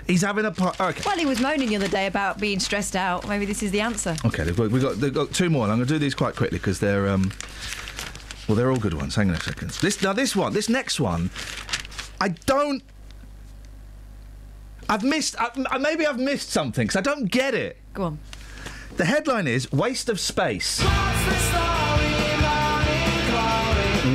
He's having a pint. Okay. Well, he was moaning the other day about being stressed out. Maybe this is the answer. OK, we've got two more. And I'm going to do these quite quickly because they're, well, they're all good ones. Hang on a second. This next one, I don't... I've missed something, because I don't get it. Go on. The headline is, Waste of Space.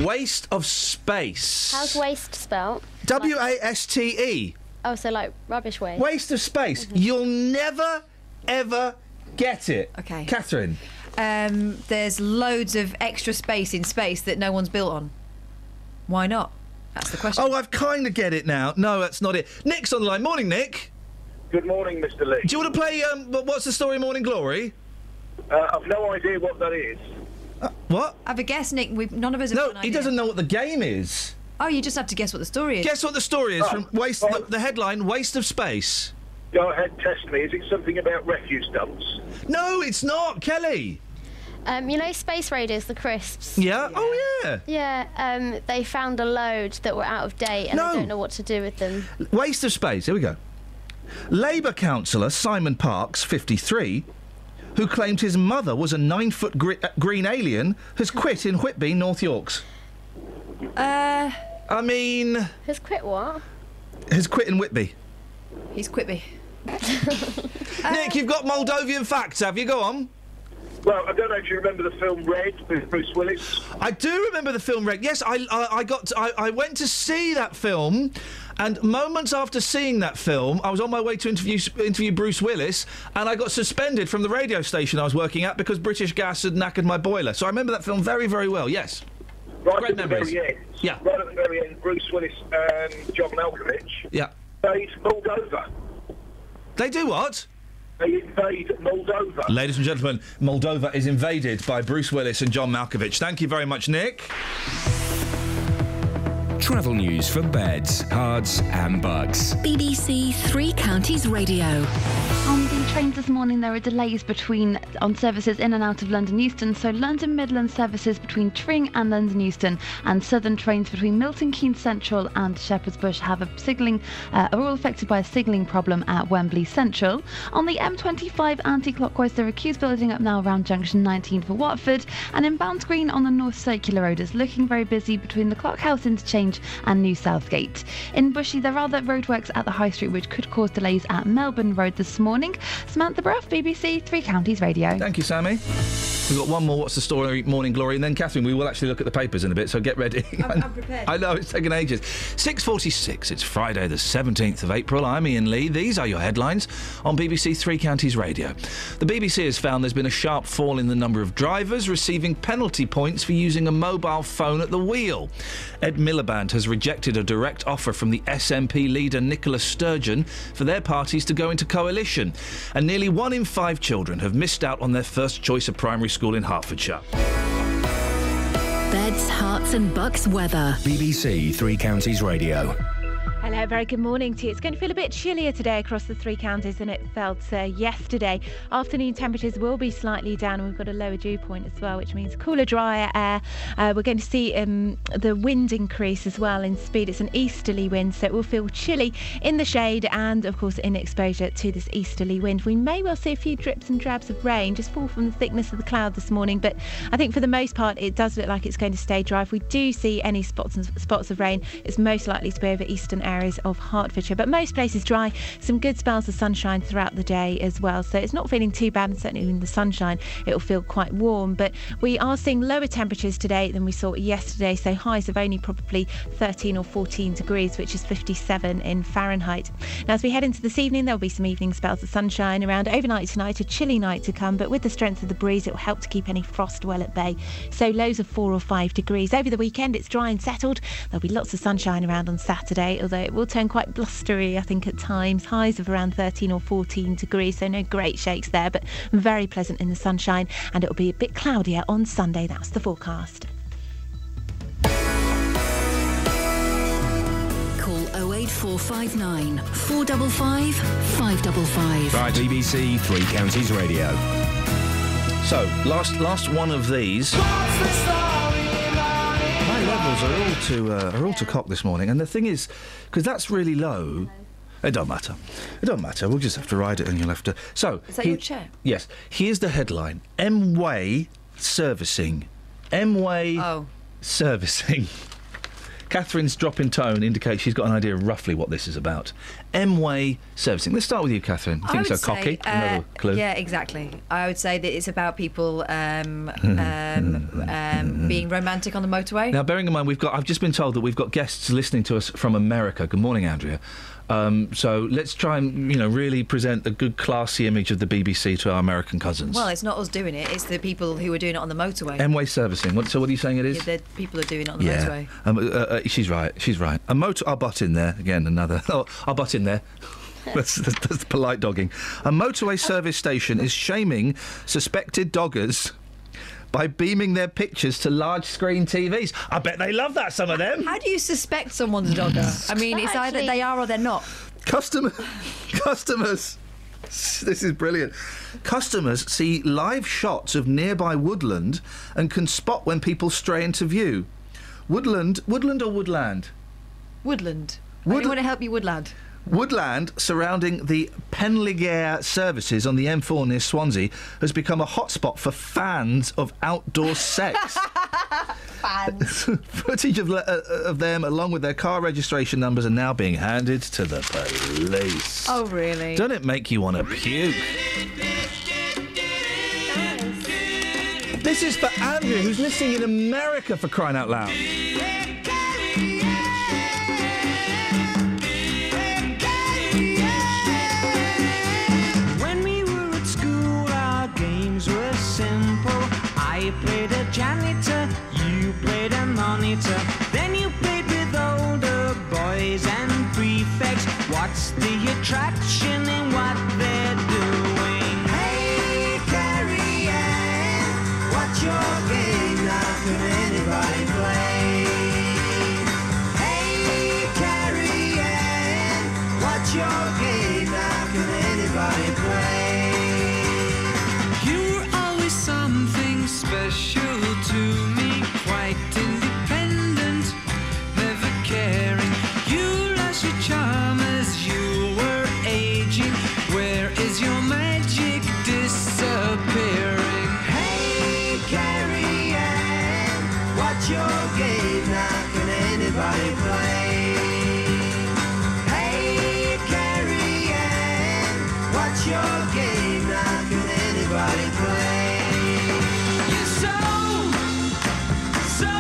Waste of Space. How's waste spelt? W-A-S-T-E. Oh, so like rubbish waste. Waste of space. Mm-hmm. You'll never, ever get it. OK. Catherine. There's loads of extra space in space that no one's built on. Why not? That's the question. Oh, I've kind of get it now. No, that's not it. Nick's on the line. Morning, Nick. Good morning, Mr Lee. Do you want to play What's the Story Morning Glory? I've no idea what that is. What? I have a guess, Nick. None of us have got an idea. He doesn't know what the game is. Oh, you just have to guess what the story is. Guess what the story is from Waste... Well, the headline, Waste of Space. Go ahead, test me. Is it something about refuse dumps? No, it's not, Kelly. You know Space Raiders, the crisps? Yeah? Oh, yeah. Yeah, they found a load that were out of date and they don't know what to do with them. Waste of space. Here we go. Labour councillor Simon Parks, 53, who claimed his mother was a 9-foot green alien, has quit in Whitby, North Yorks. I mean... Has quit what? Has quit in Whitby. He's Quitby. Nick, you've got Moldovan facts, have you? Go on. Well, I don't know if you remember the film Red with Bruce Willis. I do remember the film Red. Yes, I went to see that film, and moments after seeing that film, I was on my way to interview Bruce Willis, and I got suspended from the radio station I was working at because British Gas had knackered my boiler. So I remember that film very, very well, yes. Right at the very end. Yeah. Right at the very end, Bruce Willis and John Malkovich. Yeah. They pulled over. They do what? They invade Moldova. Ladies and gentlemen, Moldova is invaded by Bruce Willis and John Malkovich. Thank you very much, Nick. Travel news for beds, cards and bugs. BBC Three Counties Radio. On trains this morning there are delays on services in and out of London Euston, so London Midland services between Tring and London Euston and Southern trains between Milton Keynes Central and Shepherd's Bush have a signalling, are all affected by a signalling problem at Wembley Central. On the M25 anti-clockwise there are queues building up now around junction 19 for Watford, and inbound Green on the North Circular Road is looking very busy between the Clockhouse Interchange and New Southgate. In Bushey there are other roadworks at the High Street which could cause delays at Melbourne Road this morning. Samantha Brough, BBC Three Counties Radio. Thank you, Sammy. We've got one more What's the Story Morning Glory, and then, Catherine, we will actually look at the papers in a bit, so get ready. I'm prepared. I know, it's taken ages. 6:46, it's Friday the 17th of April. I'm Ian Lee. These are your headlines on BBC Three Counties Radio. The BBC has found there's been a sharp fall in the number of drivers receiving penalty points for using a mobile phone at the wheel. Ed Miliband has rejected a direct offer from the SNP leader Nicola Sturgeon for their parties to go into coalition. And nearly 1 in 5 children have missed out on their first choice of primary school in Hertfordshire. Beds, hearts and bucks weather. BBC Three Counties Radio. Hello, very good morning to you. It's going to feel a bit chillier today across the three counties than it felt yesterday. Afternoon temperatures will be slightly down. We've got a lower dew point as well, which means cooler, drier air. We're going to see the wind increase as well in speed. It's an easterly wind, so it will feel chilly in the shade and, of course, in exposure to this easterly wind. We may well see a few drips and drabs of rain just fall from the thickness of the cloud this morning, but I think for the most part it does look like it's going to stay dry. If we do see any spots of rain, it's most likely to be over eastern areas of Hertfordshire, but most places dry. Some good spells of sunshine throughout the day as well, so it's not feeling too bad, and certainly in the sunshine it'll feel quite warm. But we are seeing lower temperatures today than we saw yesterday, so highs of only probably 13 or 14 degrees, which is 57 in Fahrenheit. Now, as we head into this evening, there'll be some evening spells of sunshine around overnight tonight, a chilly night to come, but with the strength of the breeze it will help to keep any frost well at bay, so lows of 4 or 5 degrees. Over the weekend it's dry and settled. There'll be lots of sunshine around on Saturday, although it will turn quite blustery, I think, at times. Highs of around 13 or 14 degrees, so no great shakes there, but very pleasant in the sunshine. And it'll be a bit cloudier on Sunday. That's the forecast. Call 08459 455 555. Right, BBC Three Counties Radio. So, last one of these. Are all to cock this morning, and the thing is, because that's really low, it don't matter, we'll just have to ride it and you'll have to... So, is that your chair? Yes. Here's the headline. M-Way servicing. M-Way servicing. Catherine's drop in tone indicates she's got an idea of roughly what this is about. M-Way servicing. Let's start with you, Catherine. I think so. Cocky. Another clue. Yeah, exactly. I would say that it's about people being romantic on the motorway. Now, bearing in mind, I've just been told that we've got guests listening to us from America. Good morning, Andrea. So let's try and, really present a good classy image of the BBC to our American cousins. Well, it's not us doing it, it's the people who are doing it on the motorway. M-Way servicing. What are you saying it is? Yeah, the people are doing it on the motorway. She's right. I'll butt in there. Again, another. Oh, I'll butt in there. That's polite dogging. A motorway service station is shaming suspected doggers by beaming their pictures to large-screen TVs. I bet they love that, some of them. How do you suspect someone's dogger? I mean, it's either they are or they're not. Customers. This is brilliant. Customers see live shots of nearby woodland and can spot when people stray into view. Woodland or woodland? Woodland. I want to help you, woodland. Woodland surrounding the Penligare services on the M4 near Swansea has become a hotspot for fans of outdoor sex. Fans. Footage of them, along with their car registration numbers, are now being handed to the police. Oh, really? Don't it make you want to puke? This is for Andrew, who's listening in America, for crying out loud. Were simple. I played a janitor, you played a monitor, then you played with older boys and prefects. What's the attraction in what they're doing? Hey, Carrie Ann, what's your game? How can anybody play? Hey, Carrie Ann, what's your game? How can anybody play? your game, how can anybody play? You're so, so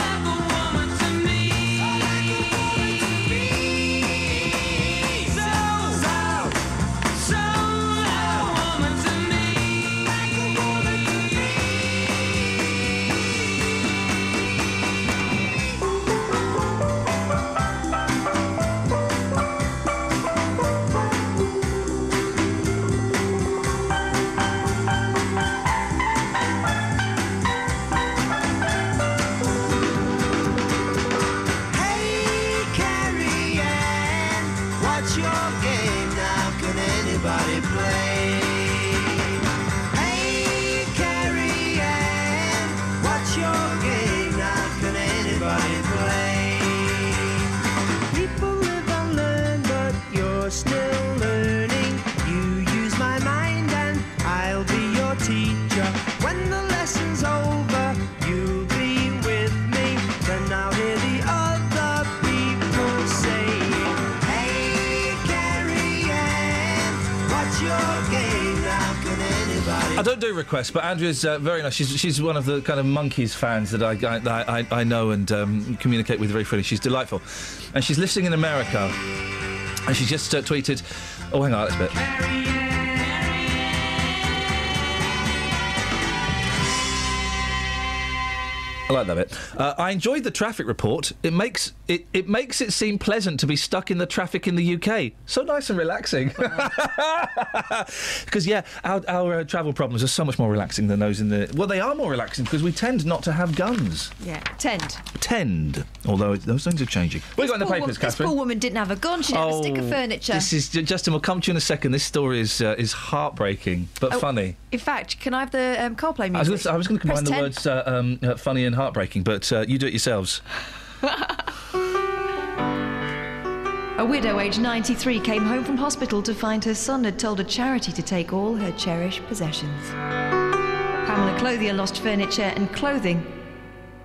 like a woman to me. So, so like a woman to me. Like a woman to me. Still learning, you use my mind and I'll be your teacher. When the lesson's over, you'll be with me. Then I'll hear the other people saying, hey, Carrie Ann, what's your game? How can anybody... I don't do requests, but Andrea's very nice. She's one of the kind of Monkeys fans that I know and communicate with very freely. She's delightful. And she's listening in America. And she just tweeted, oh, hang on, that's a bit. I like that bit. I enjoyed the traffic report. It makes it seem pleasant to be stuck in the traffic in the UK. So nice and relaxing. Because, yeah, our travel problems are so much more relaxing than those in the... Well, they are more relaxing because we tend not to have guns. Yeah, tend. Although those things are changing. What have you got in the papers, Catherine? This poor woman didn't have a gun. She didn't have a stick of furniture. This is... Justin, we'll come to you in a second. This story is heartbreaking, but funny. In fact, can I have the CarPlay music? I was going to combine the words funny and heartbreaking, but you do it yourselves. A widow aged 93 came home from hospital to find her son had told a charity to take all her cherished possessions. Pamela Clothier lost furniture and clothing,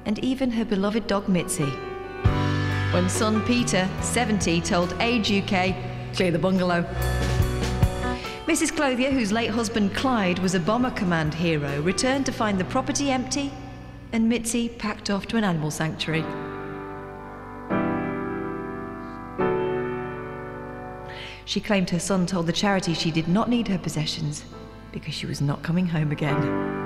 and even her beloved dog Mitzi, when son Peter, 70, told Age UK, clear the bungalow. Mrs. Clothier, whose late husband Clyde was a bomber command hero, returned to find the property empty and Mitzi packed off to an animal sanctuary. She claimed her son told the charity she did not need her possessions because she was not coming home again.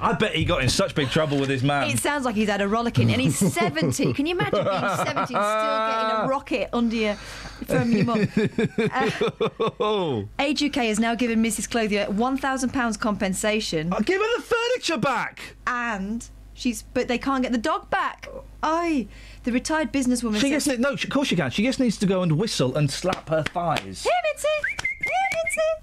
I bet he got in such big trouble with his man. It sounds like he's had a rollicking, and he's 70. Can you imagine being 70 and still getting a rocket under your... from your mum? Age UK has now given Mrs. Clothier £1,000 compensation. I'll give her the furniture back! And... But they can't get the dog back. Aye. The retired businesswoman... Of course she can. She just needs to go and whistle and slap her thighs. Here, Mitzi! Here, Mitzi!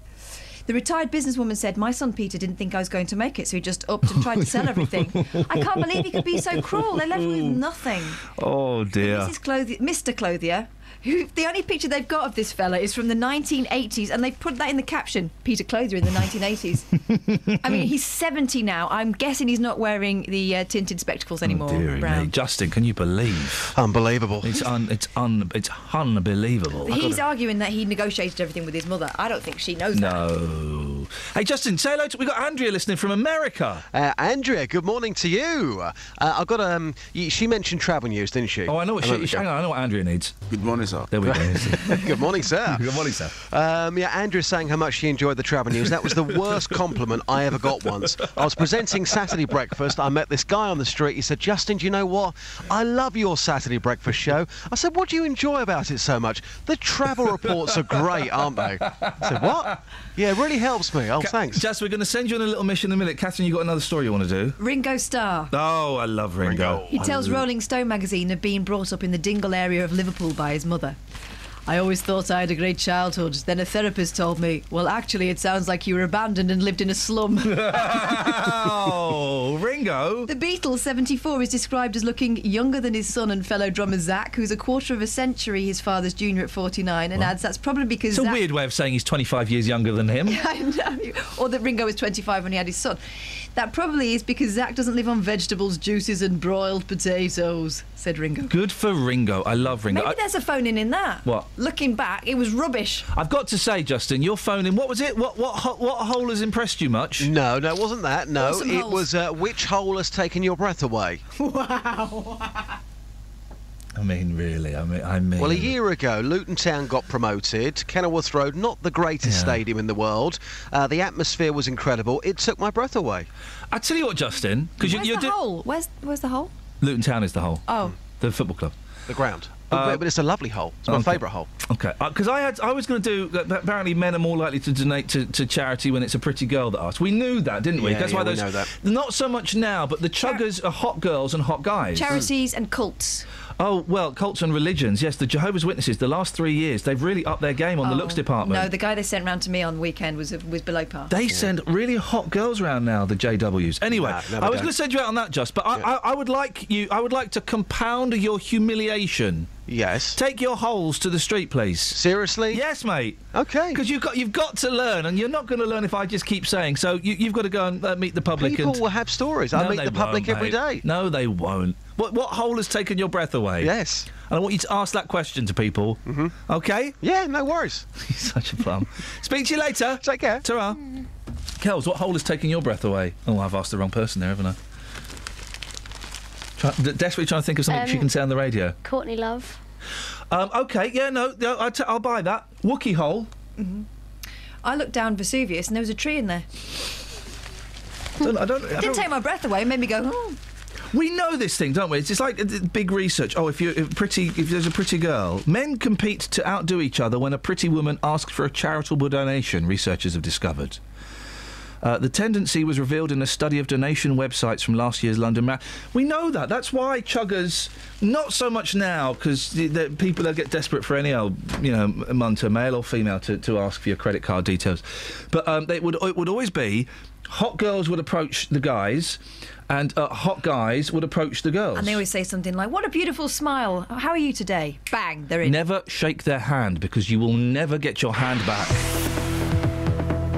The retired businesswoman said, my son Peter didn't think I was going to make it, so he just upped and tried to sell everything. I can't believe he could be so cruel. They left me with nothing. Oh, dear. Mr. Clothier, who, the only picture they've got of this fella is from the 1980s, and they've put that in the caption, Peter Clothier in the 1980s. I mean, he's 70 now. I'm guessing he's not wearing the tinted spectacles anymore. Oh, dearie me. Justin, can you believe? Unbelievable. It's unbelievable. He's arguing that he negotiated everything with his mother. I don't think she knows that. No. Hey, Justin, say hello to... We've got Andrea listening from America. Andrea, good morning to you. I've got... she mentioned travel news, didn't she? Oh, I know what hang on, I know what Andrea needs. Good morning, sir. There we go. Good morning, sir. Good morning, sir. Yeah, Andrea's saying how much she enjoyed the travel news. That was the worst compliment I ever got once. I was presenting Saturday Breakfast. I met this guy on the street. He said, Justin, do you know what? I love your Saturday Breakfast show. I said, what do you enjoy about it so much? The travel reports are great, aren't they? I said, what? Yeah, it really helps me. Oh, thanks. Jess, we're going to send you on a little mission in a minute. Catherine, you got another story you want to do? Ringo Starr. Oh, I love Ringo. He tells Rolling Stone magazine of being brought up in the Dingle area of Liverpool by his mother. I always thought I had a great childhood. Then a therapist told me, well, actually, it sounds like you were abandoned and lived in a slum. Oh, Ringo. The Beatle, 74, is described as looking younger than his son and fellow drummer Zach, who's a quarter of a century his father's junior at 49, and adds that's probably because... It's a weird way of saying he's 25 years younger than him. I know. Or that Ringo was 25 when he had his son. That probably is because Zach doesn't live on vegetables, juices and broiled potatoes, said Ringo. Good for Ringo. I love Ringo. Maybe there's a phone-in that. What? Looking back, it was rubbish. I've got to say, Justin, your phone-in, what was it? What hole has impressed you much? No, it wasn't that. No, awesome it holes. Was which hole has taken your breath away? Wow. I mean, really, I mean... Well, a year ago, Luton Town got promoted. Kenilworth Road, not the greatest stadium in the world. The atmosphere was incredible. It took my breath away. I tell you what, Justin... Cause where's the hole? Where's the hole? Luton Town is the hole. Oh. The football club. The ground. But it's a lovely hole. It's my favourite hole. Okay. Because I was going to do... Apparently, men are more likely to donate to charity when it's a pretty girl that asks. We knew that, didn't we? That's why those... We know that. Not so much now, but the chuggers are hot girls and hot guys. Charities and cults. Oh, well, cults and religions, yes. The Jehovah's Witnesses, the last 3 years, they've really upped their game on the looks department. No, the guy they sent round to me on the weekend was below par. They send really hot girls round now, the JWs. Anyway, I was going to send you out on that, Just, but I would like you... I would like to compound your humiliation. Yes. Take your holes to the street, please. Seriously? Yes, mate. OK. Because you've got to learn, and you're not going to learn if I just keep saying, so you've got to go and meet the public. People will have stories. I meet the public every day. No, they won't. What hole has taken your breath away? Yes. And I want you to ask that question to people. Mm-hmm. OK? Yeah, no worries. You're such a plum. Speak to you later. Take care. Ta-ra. Kels, what hole has taken your breath away? Oh, I've asked the wrong person there, haven't I? Desperately trying to think of something she can say on the radio. Courtney Love. OK, yeah, no I'll buy that. Wookiee hole. Mm-hmm. I looked down Vesuvius and there was a tree in there. I don't didn't take my breath away. It made me go, oh. We know this thing, don't we? It's like big research. Oh, if there's a pretty girl. Men compete to outdo each other when a pretty woman asks for a charitable donation, researchers have discovered. The tendency was revealed in a study of donation websites from last year's London Marathon. We know that. That's why chuggers, not so much now, because people that get desperate for any old, munter, male or female, to ask for your credit card details. But it would always be hot girls would approach the guys and hot guys would approach the girls. And they always say something like, what a beautiful smile. How are you today? Bang, they're in. Never shake their hand because you will never get your hand back.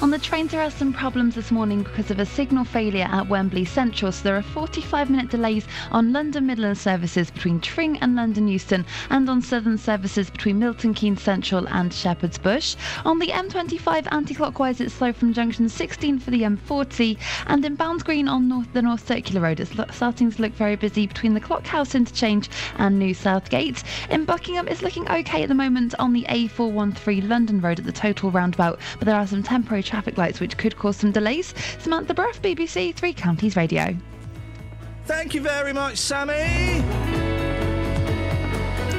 On the trains, there are some problems this morning because of a signal failure at Wembley Central, so there are 45-minute delays on London Midland services between Tring and London Euston, and on Southern services between Milton Keynes Central and Shepherd's Bush. On the M25 anti-clockwise, it's slow from junction 16 for the M40, and in Bounds Green on the North Circular Road, it's starting to look very busy between the Clockhouse Interchange and New Southgate. In Buckingham, it's looking OK at the moment on the A413 London Road at the Total Roundabout, but there are some temporary traffic lights which could cause some delays. Samantha Brough, BBC Three Counties Radio. Thank you very much, Sammy.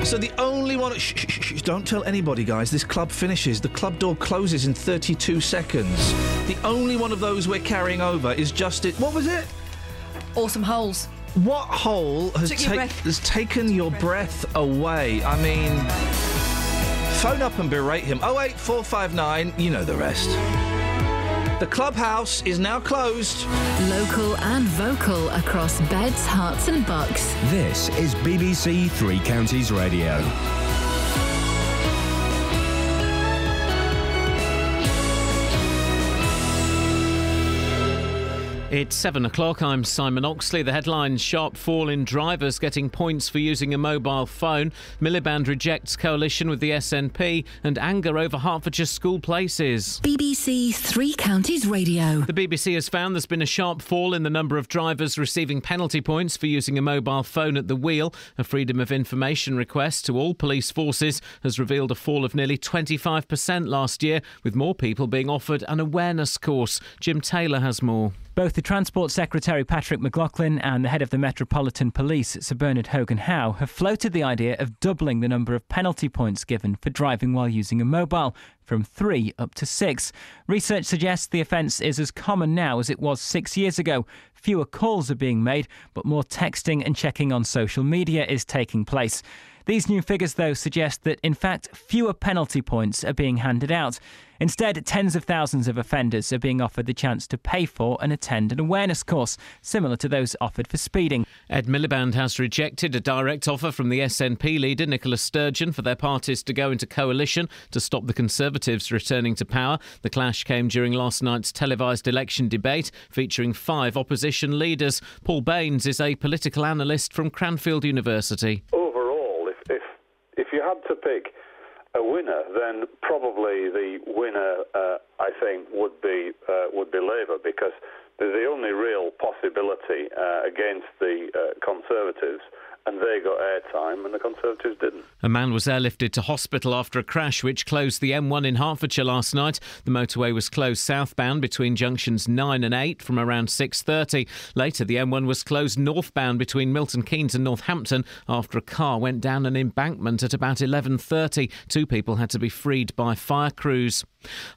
So the only one... Shh, don't tell anybody, guys. This club finishes. The club door closes in 32 seconds. The only one of those we're carrying over is Justin... What was it? Awesome holes. What hole has taken your breath away? I mean... Phone up and berate him. 08459, you know the rest. The clubhouse is now closed. Local and vocal across beds, hearts and bucks. This is BBC Three Counties Radio. It's 7 o'clock. I'm Simon Oxley. The headline, sharp fall in drivers getting points for using a mobile phone. Miliband rejects coalition with the SNP and anger over Hertfordshire school places. BBC Three Counties Radio. The BBC has found there's been a sharp fall in the number of drivers receiving penalty points for using a mobile phone at the wheel. A Freedom of Information request to all police forces has revealed a fall of nearly 25% last year, with more people being offered an awareness course. Jim Taylor has more. Both the Transport Secretary Patrick McLoughlin and the head of the Metropolitan Police, Sir Bernard Hogan-Howe, have floated the idea of doubling the number of penalty points given for driving while using a mobile, from 3 up to 6. Research suggests the offence is as common now as it was 6 years ago. Fewer calls are being made, but more texting and checking on social media is taking place. These new figures, though, suggest that, in fact, fewer penalty points are being handed out. Instead, tens of thousands of offenders are being offered the chance to pay for and attend an awareness course, similar to those offered for speeding. Ed Miliband has rejected a direct offer from the SNP leader Nicola Sturgeon for their parties to go into coalition to stop the Conservatives returning to power. The clash came during last night's televised election debate featuring five opposition leaders. Paul Baines is a political analyst from Cranfield University. Overall, if you had to pick a winner, then probably the winner, I think, would be Labour, because the only real possibility against the Conservatives, and they got airtime and the Conservatives didn't. A man was airlifted to hospital after a crash which closed the M1 in Hertfordshire last night. The motorway was closed southbound between junctions 9 and 8 from around 6:30. Later, the M1 was closed northbound between Milton Keynes and Northampton after a car went down an embankment at about 11:30. Two people had to be freed by fire crews.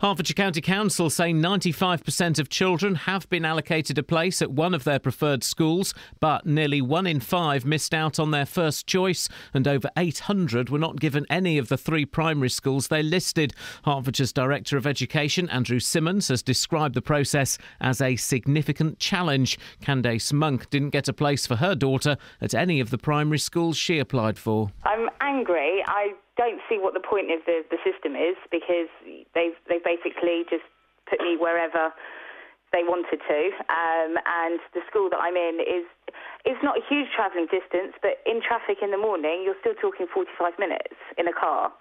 Hertfordshire County Council say 95% of children have been allocated a place at one of their preferred schools, but nearly 1 in 5 missed out on their first choice, and over 800 were not given any of the 3 primary schools they listed. Hertfordshire's Director of Education, Andrew Simmons, has described the process as a significant challenge. Candace Monk didn't get a place for her daughter at any of the primary schools she applied for. I'm angry. I don't see what the point of the system is, because they've basically just put me wherever they wanted to, and the school that I'm in is not a huge travelling distance, but in traffic in the morning you're still talking 45 minutes in a car.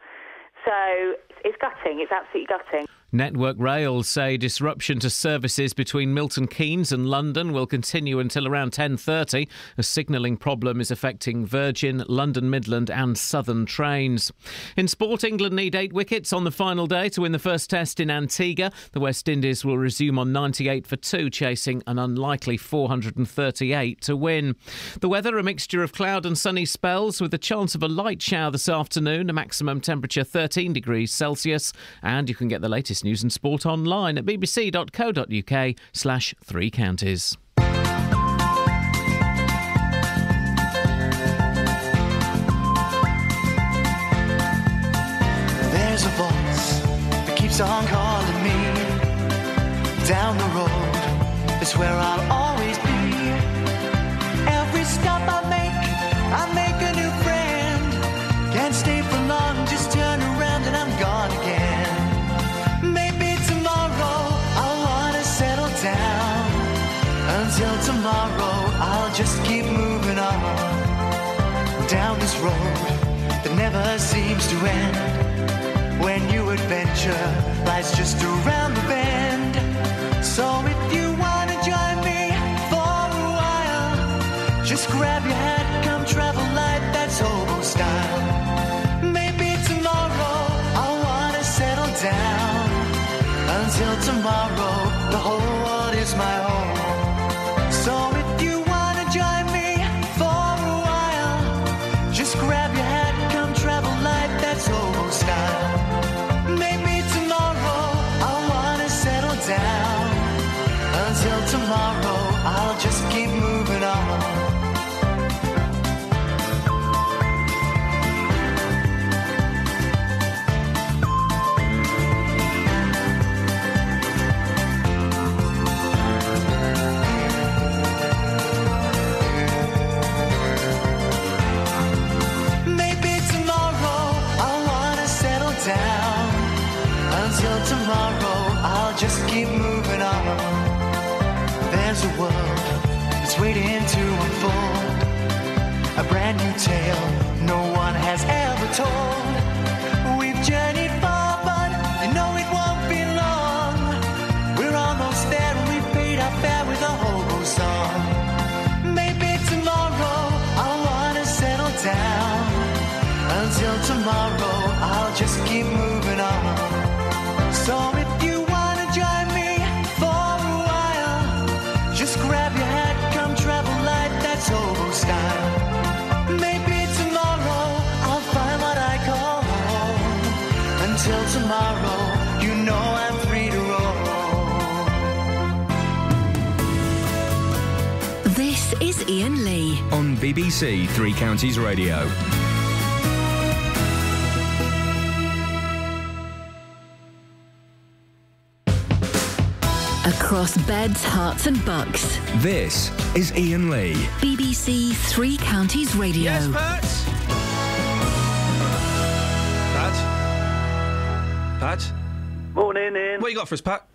So it's gutting, it's absolutely gutting. Network Rail say disruption to services between Milton Keynes and London will continue until around 10:30. A signalling problem is affecting Virgin, London Midland and Southern trains. In sport, England need 8 wickets on the final day to win the first test in Antigua. The West Indies will resume on 98 for 2, chasing an unlikely 438 to win. The weather, a mixture of cloud and sunny spells with the chance of a light shower this afternoon, a maximum temperature 13 degrees Celsius. And you can get the latest news and sport online at bbc.co.uk/3counties. There's a voice that keeps on calling me down the road. It's where I'll always be. Every stop I make a new friend. Can't stay for long, just turn around and I'm gone again. Until tomorrow, I'll just keep moving on down this road that never seems to end. When new adventure lies just around the bend. So if you want to join me for a while, just grab your hat, come travel like that's hobo style. Maybe tomorrow, I want to settle down. Until tomorrow, the whole world is my home. So if you want to join me for a while, just grab your hat, come travel like that's old style. Maybe tomorrow I want to settle down. Until tomorrow I'll just keep moving on. Tomorrow, I'll just keep moving on. There's a world that's waiting to unfold. A brand new tale no one has ever told. We've journeyed far, but you know it won't be long. We're almost there and we've paid our fare with a hobo song. Maybe tomorrow, I want to settle down. Until tomorrow, I'll just keep moving on. So if you want to join me for a while, just grab your hat, come travel like that's old style. Maybe tomorrow I'll find what I call home. Until tomorrow, you know I'm free to roam. This is Ian Lee on BBC Three Counties Radio. across beds, hearts and bucks. This is Ian Lee. BBC Three Counties Radio. Yes, Pat? Pat? Morning, Ian. What you got for us, Pat?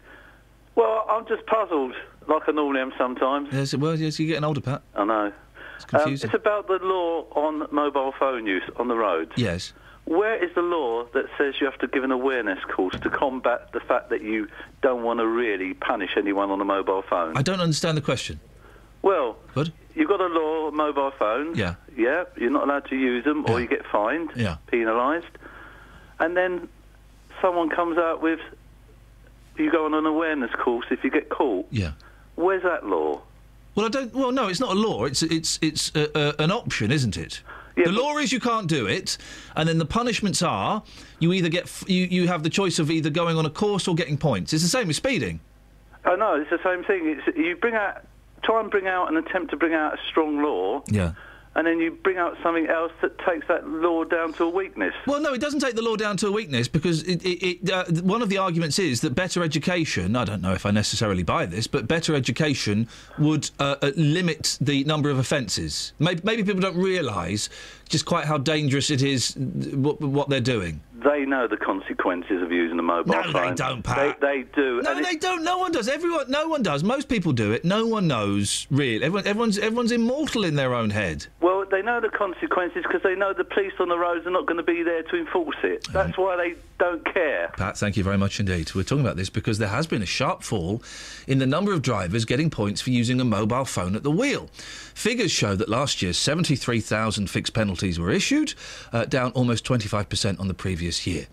Well, I'm just puzzled, like I normally am sometimes. Yes, well, yes, you're getting older, Pat. I know. It's confusing. It's about the law on mobile phone use on the roads. Yes. Where is the law that says you have to give an awareness course to combat the fact that you don't want to really punish anyone on a mobile phone? I don't understand the question. Well, what? You've got a law on mobile phones. Yeah. Yeah, you're not allowed to use them or you get fined, penalised. And then someone comes out with, you go on an awareness course if you get caught. Yeah. Where's that law? Well, I don't... Well, no, it's not a law. It's an option, isn't it? Yeah, the law is you can't do it, and then the punishments are you either get you have the choice of either going on a course or getting points. It's the same as speeding. Oh no, it's the same thing. It's, you bring out attempt to bring out a strong law. Yeah. And then you bring out something else that takes that law down to a weakness. Well, no, it doesn't take the law down to a weakness because one of the arguments is that better education, I don't know if I necessarily buy this, but better education would limit the number of offences. Maybe people don't realise just quite how dangerous it is, what they're doing. They know the consequences of using a mobile phone. No, they don't, Pat. They do. No, they don't. No one does. No one does. Most people do it. No one knows, really. Everyone's immortal in their own head. Well, they know the consequences because they know the police on the roads are not going to be there to enforce it. That's why they don't care. Pat, thank you very much indeed. We're talking about this because there has been a sharp fall in the number of drivers getting points for using a mobile phone at the wheel. Figures show that last year, 73,000 fixed penalties were issued, down almost 25% on the previous year.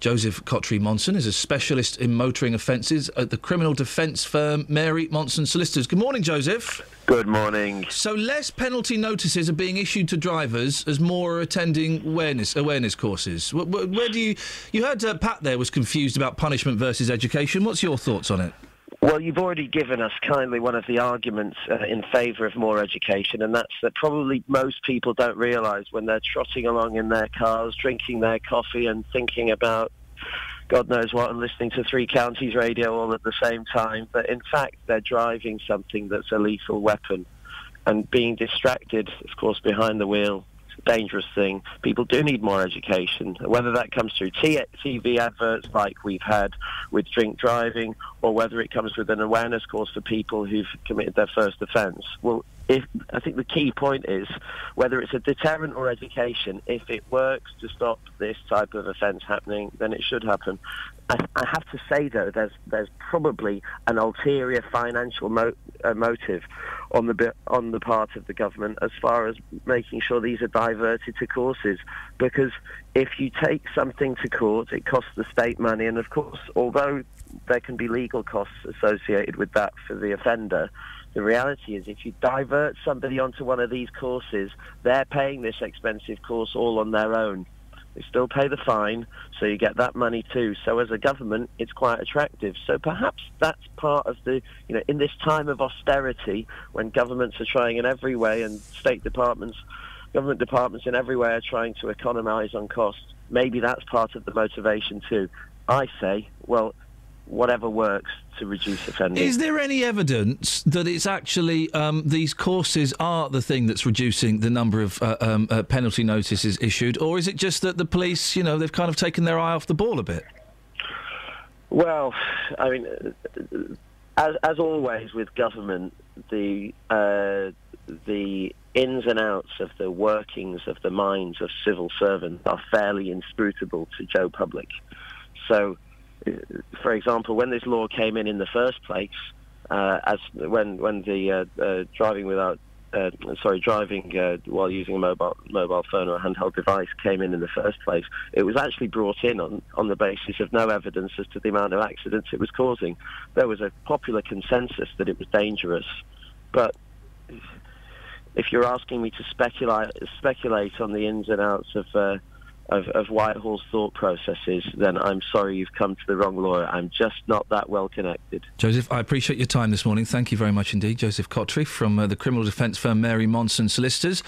Joseph Cottrey Monson is a specialist in motoring offences at the criminal defence firm Mary Monson Solicitors. Good morning, Joseph. Good morning. So less penalty notices are being issued to drivers as more are attending awareness courses. Where do you heard Pat there was confused about punishment versus education. What's your thoughts on it? Well, you've already given us kindly one of the arguments in favour of more education, and that's that probably most people don't realise when they're trotting along in their cars, drinking their coffee and thinking about God knows what and listening to Three Counties Radio all at the same time, but in fact they're driving something that's a lethal weapon. And being distracted, of course, behind the wheel, it's a dangerous thing. People do need more education, whether that comes through TV adverts like we've had with drink driving, or whether it comes with an awareness course for people who've committed their first offence. Well, I think the key point is whether it's a deterrent or education, if it works to stop this type of offence happening, then it should happen. I have to say, though, there's probably an ulterior financial motive on the part of the government as far as making sure these are diverted to courses, because if you take something to court, it costs the state money, and of course, although there can be legal costs associated with that for the offender, the reality is if you divert somebody onto one of these courses, they're paying this expensive course all on their own. They still pay the fine, so you get that money too. So as a government, it's quite attractive. So perhaps that's part of the, in this time of austerity, when governments are trying in every way, and government departments in every way are trying to economise on costs, maybe that's part of the motivation too. I say, well, whatever works to reduce offending. Is there any evidence that it's actually these courses are the thing that's reducing the number of penalty notices issued, or is it just that the police, they've kind of taken their eye off the ball a bit? Well, I mean, as always with government, the ins and outs of the workings of the minds of civil servants are fairly inscrutable to Joe Public. So, for example, when this law came in the first place, driving while using a mobile phone or a handheld device came in the first place, it was actually brought in on the basis of no evidence as to the amount of accidents it was causing. There was a popular consensus that it was dangerous, but if you're asking me to speculate on the ins and outs of Whitehall's thought processes, then I'm sorry you've come to the wrong lawyer. I'm just not that well connected. Joseph, I appreciate your time this morning. Thank you very much indeed. Joseph Cottrey from the criminal defence firm Mary Monson Solicitors.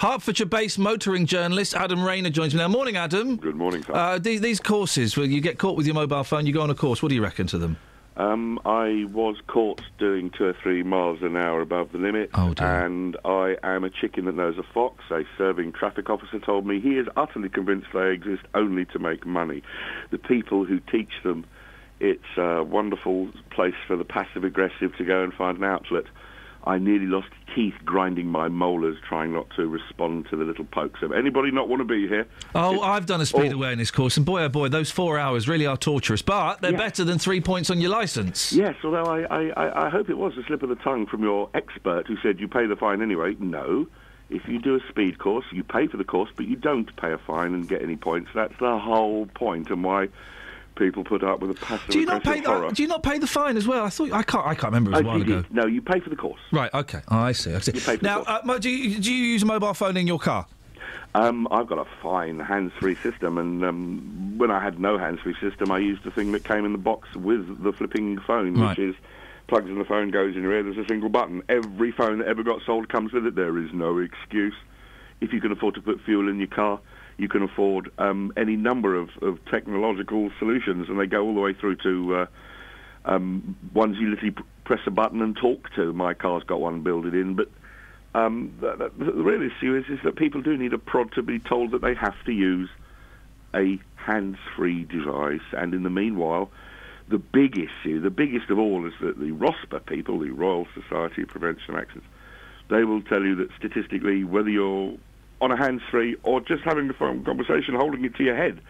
Hertfordshire-based motoring journalist Adam Rayner joins me now. Morning, Adam. Good morning, Tom. These courses, where you get caught with your mobile phone, you go on a course. What do you reckon to them? I was caught doing 2 or 3 miles an hour above the limit, and I am a chicken that knows a fox. A serving traffic officer told me he is utterly convinced they exist only to make money. The people who teach them, it's a wonderful place for the passive-aggressive to go and find an outlet. I nearly lost teeth grinding my molars trying not to respond to the little pokes. So anybody not want to be here? Oh, I've done a speed awareness course, and boy, oh boy, those 4 hours really are torturous, but they're better than 3 points on your licence. Yes, although I hope it was a slip of the tongue from your expert who said you pay the fine anyway. No, if you do a speed course, you pay for the course, but you don't pay a fine and get any points. That's the whole point, and why people put up with a passive aggressive horror. Do you not pay the fine as well? I can't remember. It was a while ago. No, you pay for the course. Right. Okay. Oh, I see. You pay for now, the course. Do you use a mobile phone in your car? I've got a fine hands-free system, and when I had no hands-free system, I used the thing that came in the box with the flipping phone, right, which is plugs in the phone, goes in your ear. There's a single button. Every phone that ever got sold comes with it. There is no excuse. If you can afford to put fuel in your car, you can afford any number of technological solutions, and they go all the way through to ones you literally press a button and talk to. My car's got one built in, but the real issue is that people do need a prod to be told that they have to use a hands-free device, and in the meanwhile, the big issue, the biggest of all, is that the ROSPA people, the Royal Society of Prevention of Accidents, they will tell you that statistically, whether you're on a hands-free or just having a phone conversation, holding it to your head,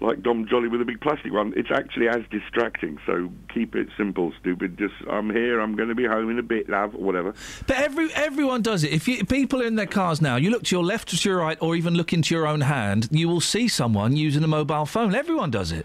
like Dom Jolly with a big plastic one, it's actually as distracting. So keep it simple, stupid. Just, I'm here, I'm going to be home in a bit, love, or whatever. But everyone does it. If people are in their cars now, you look to your left or to your right, or even look into your own hand, you will see someone using a mobile phone. Everyone does it.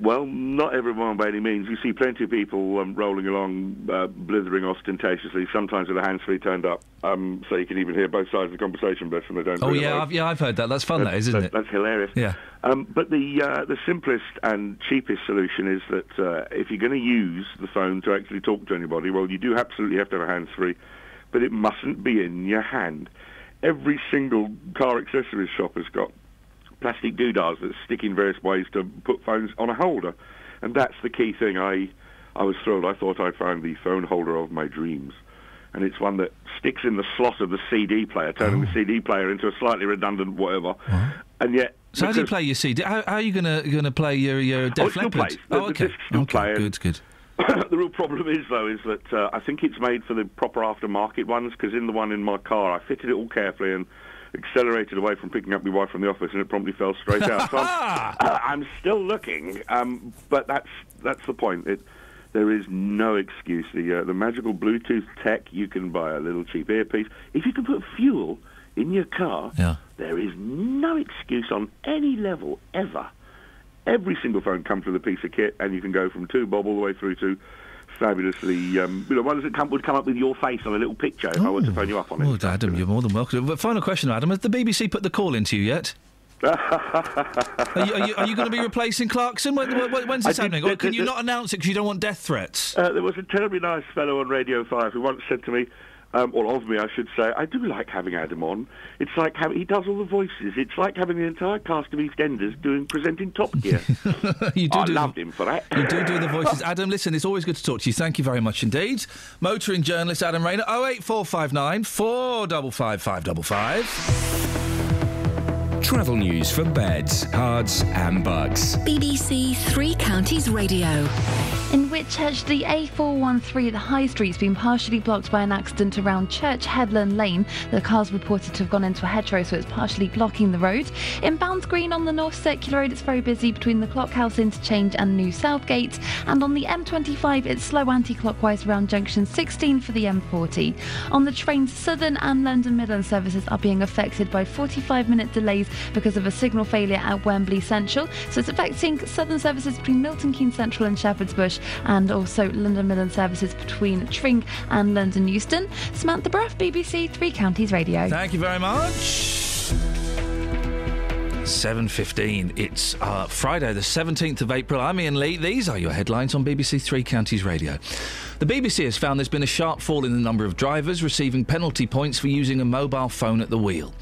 Well, not everyone by any means. You see plenty of people rolling along, blithering ostentatiously, sometimes with a hands-free turned up, so you can even hear both sides of the conversation, but they don't. Oh, yeah, I've heard that. That's fun, isn't it? That's hilarious. Yeah. But the simplest and cheapest solution is that if you're going to use the phone to actually talk to anybody, well, you do absolutely have to have a hands-free, but it mustn't be in your hand. Every single car accessories shop has got plastic doodahs that stick in various ways to put phones on a holder, and that's the key thing. I was thrilled. I thought I'd found the phone holder of my dreams, and it's one that sticks in the slot of the CD player, turning the CD player into a slightly redundant whatever, and yet... So how do you play your CD? How are you going to play your Def Leppard? The disc still plays. Good. The real problem is, though, is that I think it's made for the proper aftermarket ones, because in the one in my car, I fitted it all carefully and accelerated away from picking up my wife from the office, and it promptly fell straight out. So I'm still looking, but that's the point. There is no excuse. The magical Bluetooth tech, you can buy a little cheap earpiece. If you can put fuel in your car, there is no excuse on any level, ever. Every single phone comes with a piece of kit, and you can go from 2 bob all the way through to fabulously, ones that would come up with your face on a little picture if I were to phone you up on it. Well, Adam, you're more than welcome. But final question, Adam, has the BBC put the call into you yet? Are you going to be replacing Clarkson? When's this happening? Or can you not announce it because you don't want death threats? There was a terribly nice fellow on Radio 5 who once said to me, or of me, I should say, I do like having Adam on. It's like he does all the voices. It's like having the entire cast of EastEnders presenting Top Gear. I loved him for that. You do the voices. Adam, listen, it's always good to talk to you. Thank you very much indeed. Motoring journalist Adam Rayner, 08459 455 555. Travel news for beds, cards and bugs. BBC Three Counties Radio. In Whitchurch, the A413 at the High Street's been partially blocked by an accident around Church Headland Lane. The car's reported to have gone into a hedgerow, so it's partially blocking the road. In Bounds Green on the North Circular Road, it's very busy between the Clockhouse Interchange and New Southgate. And on the M25, it's slow anti-clockwise around Junction 16 for the M40. On the trains, Southern and London Midland services are being affected by 45-minute delays because of a signal failure at Wembley Central. So it's affecting Southern services between Milton Keynes Central and Shepherd's Bush, and also London Midland services between Tring and London Euston. Samantha Bruff, BBC Three Counties Radio. Thank you very much. 7:15. It's Friday the 17th of April. I'm Ian Lee. These are your headlines on BBC Three Counties Radio. The BBC has found there's been a sharp fall in the number of drivers receiving penalty points for using a mobile phone at the wheel.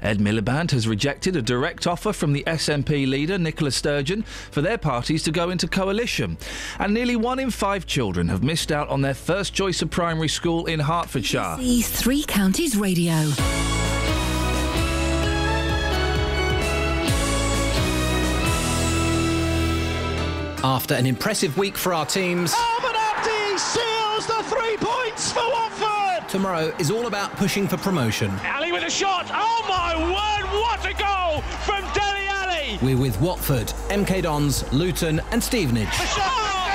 Ed Miliband has rejected a direct offer from the SNP leader, Nicola Sturgeon, for their parties to go into coalition. And nearly 1 in 5 children have missed out on their first choice of primary school in Hertfordshire. BBC Three Counties Radio. After an impressive week for our teams, Abernathy seals the 3 points for Watford. Tomorrow is all about pushing for promotion. Ali with a shot. Oh my word! What a goal from Dele Alli. We're with Watford, MK Dons, Luton, and Stevenage. A shot,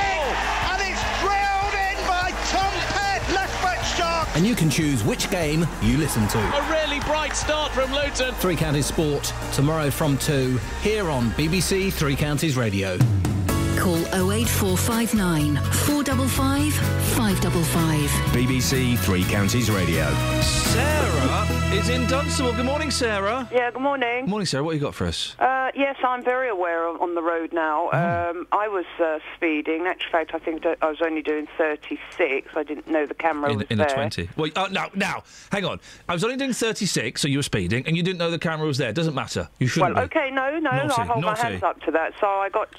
and it's drilled in by Tom Pett, left foot shot. And you can choose which game you listen to. A really bright start from Luton. Three Counties Sport tomorrow from 2 here on BBC Three Counties Radio. Call 08459 455 555. BBC Three Counties Radio. Sarah is in Dunstable. Good morning, Sarah. Yeah, good morning. Good morning, Sarah. What have you got for us? Yes, I'm very aware on the road now. I was speeding. In actual fact, I think I was only doing 36. I didn't know the camera was there. In a 20. Well, now, hang on. I was only doing 36, so you were speeding, and you didn't know the camera was there. Doesn't matter. You shouldn't be. OK, no, naughty, I hold my hands up to that. So I got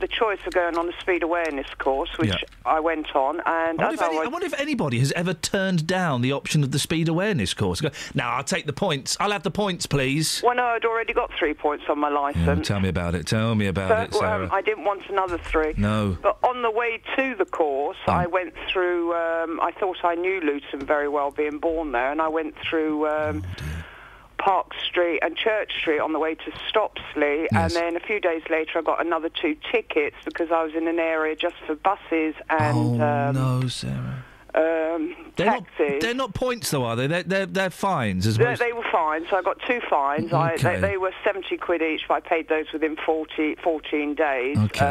the choice of going on a speed awareness course, which I went on, and I wonder if anybody has ever turned down the option of the speed awareness course. Now, I'll take the points. I'll have the points, please. Well, no, I'd already got 3 points on my licence. Yeah, tell me about it, Sarah. I didn't want another 3. No. But on the way to the course, I went through, I thought I knew Luton very well, being born there, and I went through Park Street and Church Street on the way to Stopsley, and then a few days later I got another 2 tickets because I was in an area just for buses and no, Sarah. Taxis. They're not points, though, are they? They're fines as well. They were fines, so I got 2 fines. Okay. They were £70 each, but I paid those within 14 days. Okay.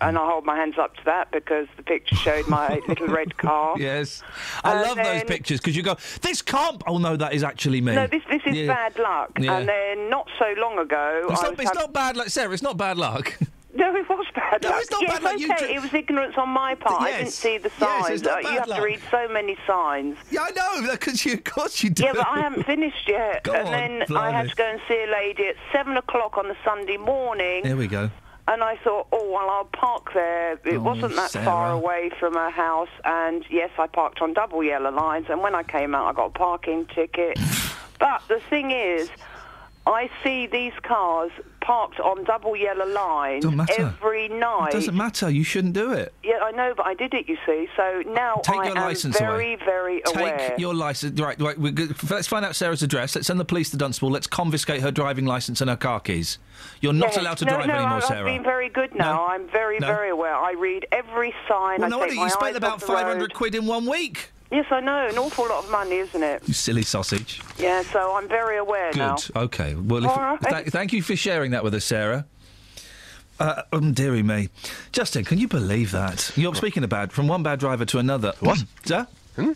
And I hold my hands up to that because the picture showed my little red car. Yes. I love those pictures because you go, this can't... Oh, no, that is actually me. No, this is bad luck. Yeah. And then not so long ago... It's not bad luck, Sarah, it's not bad luck. No, it was bad luck. No, it's not bad luck. Okay. It was ignorance on my part. Yes. I didn't see the signs. Yes, it's not bad luck. To read so many signs. Yeah, I know, because of course you do. Yeah, but I haven't finished yet. Go on, I had to go and see a lady at 7 o'clock on the Sunday morning. There we go. And I thought, oh, well, I'll park there. It wasn't that far away from her house. And, yes, I parked on double yellow lines. And when I came out, I got a parking ticket. But the thing is... I see these cars parked on double yellow lines every night. It doesn't matter. You shouldn't do it. Yeah, I know, but I did it, you see. So now I am very, very aware. Take your licence. Right. Let's find out Sarah's address. Let's send the police to Dunstable. Let's confiscate her driving licence and her car keys. You're not allowed to drive anymore, Sarah. I've been very good now. No? I'm very, very aware. I read every sign. Well, no, you spent about 500 quid in 1 week. Yes, I know. An awful lot of money, isn't it? You silly sausage. Yeah, so I'm very aware now. Good. OK. Well, thank you for sharing that with us, Sarah. Dearie me. Justin, can you believe that? You're speaking about from one bad driver to another. What? Sir? Hmm?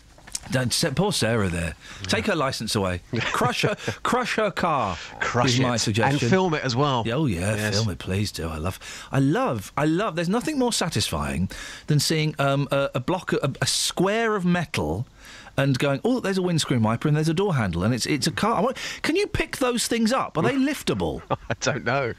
Poor Sarah there. Take her licence away. Crush her car. Crush it. My suggestion. And film it as well. Oh, yeah, film it, please do. I love, there's nothing more satisfying than seeing a square of metal and going, oh, there's a windscreen wiper and there's a door handle and it's a car. Can you pick those things up? Are they liftable? I don't know.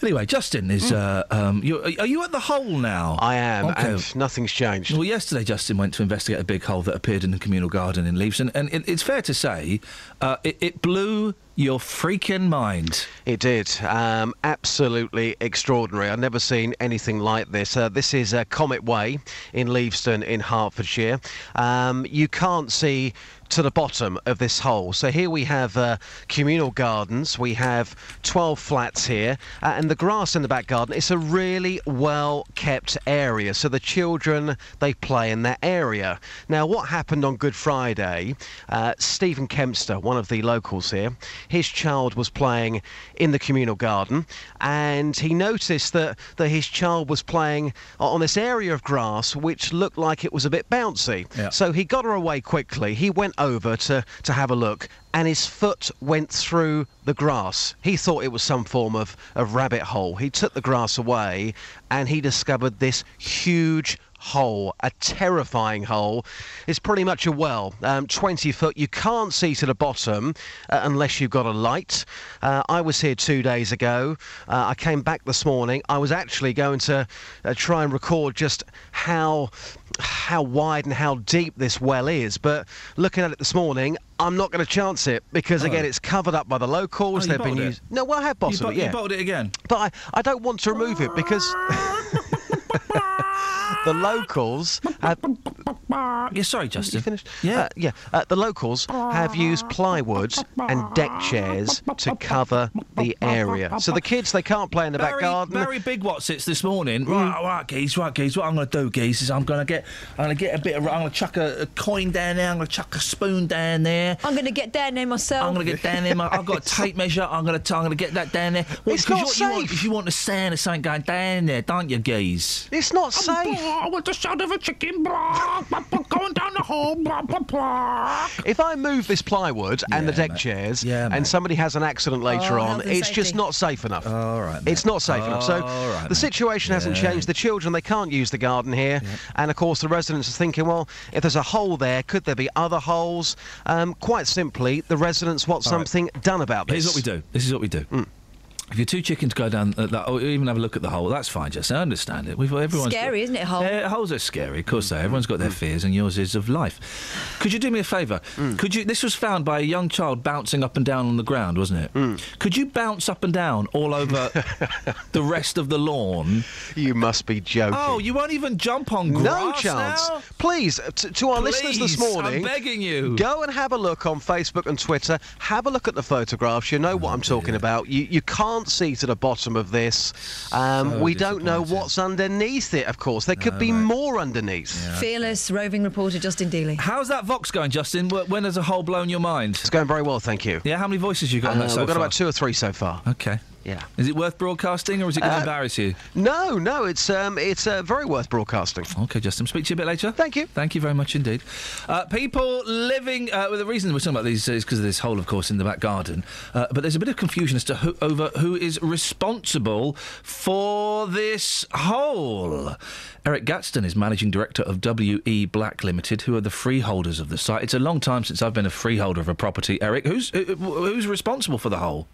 Anyway, Justin is... are you at the hole now? I am, and nothing's changed. Well, yesterday Justin went to investigate a big hole that appeared in the communal garden in Leavesden, and it's fair to say it blew... your freaking mind. It did. Absolutely extraordinary. I've never seen anything like this. This is Comet Way in Leavesden in Hertfordshire. You can't see to the bottom of this hole. So here we have communal gardens. We have 12 flats here. And the grass in the back garden, it's a really well-kept area. So the children, they play in that area. Now, what happened on Good Friday, Stephen Kempster, one of the locals here, his child was playing in the communal garden, and he noticed that his child was playing on this area of grass which looked like it was a bit bouncy. Yeah. So he got her away quickly. He went over to have a look, and his foot went through the grass. He thought it was some form of rabbit hole. He took the grass away, and he discovered this huge hole, a terrifying hole. It's pretty much a well, 20 foot. You can't see to the bottom unless you've got a light. I was here 2 days ago. I came back this morning. I was actually going to try and record just how wide and how deep this well is, but looking at it this morning, I'm not going to chance it because, again, it's covered up by the locals. They've been used. No, well, I have bottled it, yeah. You bottled it again? But I don't want to remove it because the locals have... Yeah, sorry, Justin. You finished? Yeah. The locals have used plywood and deck chairs to cover the area. So the kids, they can't play in the back garden. Very big Watsits this morning. Right, geez, what I'm going to do, geez, is I'm going to get a bit of... I'm going to chuck a coin down there. I'm going to chuck a spoon down there. I'm going to get down there myself. I've got a tape measure. I'm going to get that down there. Well, it's not safe. You want the sound of something going down there, don't you, geez? It's not safe. I want the sound of a chicken. Going down the hole. If I move this plywood and the deck chairs and somebody has an accident later on, it's just not safe enough. All right, mate. It's not safe enough. So the situation hasn't changed. The children, they can't use the garden here. Yeah. And, of course, the residents are thinking, well, if there's a hole there, could there be other holes? Quite simply, the residents want something done about this. Here's what we do. If your two chickens go down that, or even have a look at the hole, that's fine, Jess. I understand it. Everyone's scary, isn't it, hole? Holes are scary, of course they are. Everyone's got their fears, and yours is of life. Could you do me a favour? Could you? This was found by a young child bouncing up and down on the ground, wasn't it? Could you bounce up and down all over the rest of the lawn? You must be joking. Oh, you won't even jump on grass now? No chance. Please, to our listeners this morning, I'm begging you. Go and have a look on Facebook and Twitter. Have a look at the photographs. You know what I'm talking about. You can't see to the bottom of this. We don't know what's underneath it, of course. There could be more underneath. Yeah. Fearless roving reporter Justin Dealey. How's that Vox going, Justin? When has a hole blown your mind? It's going very well, thank you. Yeah, how many voices you got on that so far? We've got about 2 or 3 so far. Okay. Yeah. Is it worth broadcasting, or is it going to embarrass you? No, it's very worth broadcasting. OK, Justin, speak to you a bit later. Thank you. Thank you very much indeed. People living... well, the reason we're talking about these is because of this hole, of course, in the back garden. But there's a bit of confusion as to who is responsible for this hole. Eric Gatston is managing director of WE Black Limited, who are the freeholders of the site. It's a long time since I've been a freeholder of a property. Eric, who's responsible for the hole?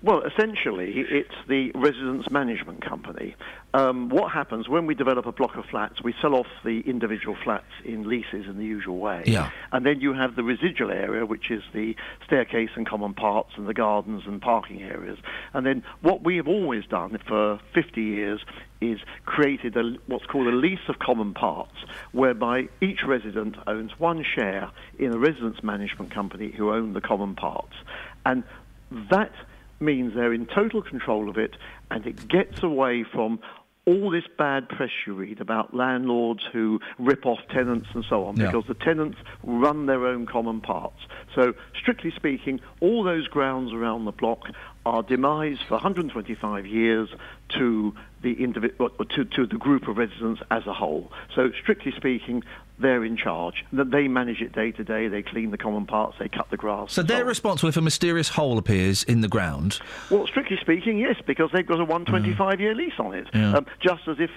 Well, essentially, it's the residence management company. What happens when we develop a block of flats, we sell off the individual flats in leases in the usual way. Yeah. And then you have the residual area, which is the staircase and common parts and the gardens and parking areas. And then what we have always done for 50 years is created what's called a lease of common parts, whereby each resident owns one share in a residence management company who own the common parts. And that means they're in total control of it, and it gets away from all this bad press you read about landlords who rip off tenants and so on, because the tenants run their own common parts. So, strictly speaking, all those grounds around the block are demised for 125 years to the to the group of residents as a whole. So, strictly speaking, they're in charge. They manage it day to day. They clean the common parts. They cut the grass. So they're responsible if a mysterious hole appears in the ground? Well, strictly speaking, yes, because they've got a 125-year lease on it. Yeah. Just as if,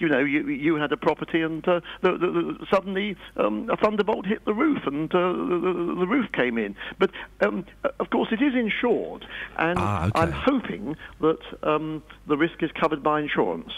you had a property and suddenly a thunderbolt hit the roof and the roof came in. But, of course, it is insured, and I'm hoping that the risk is covered by insurance.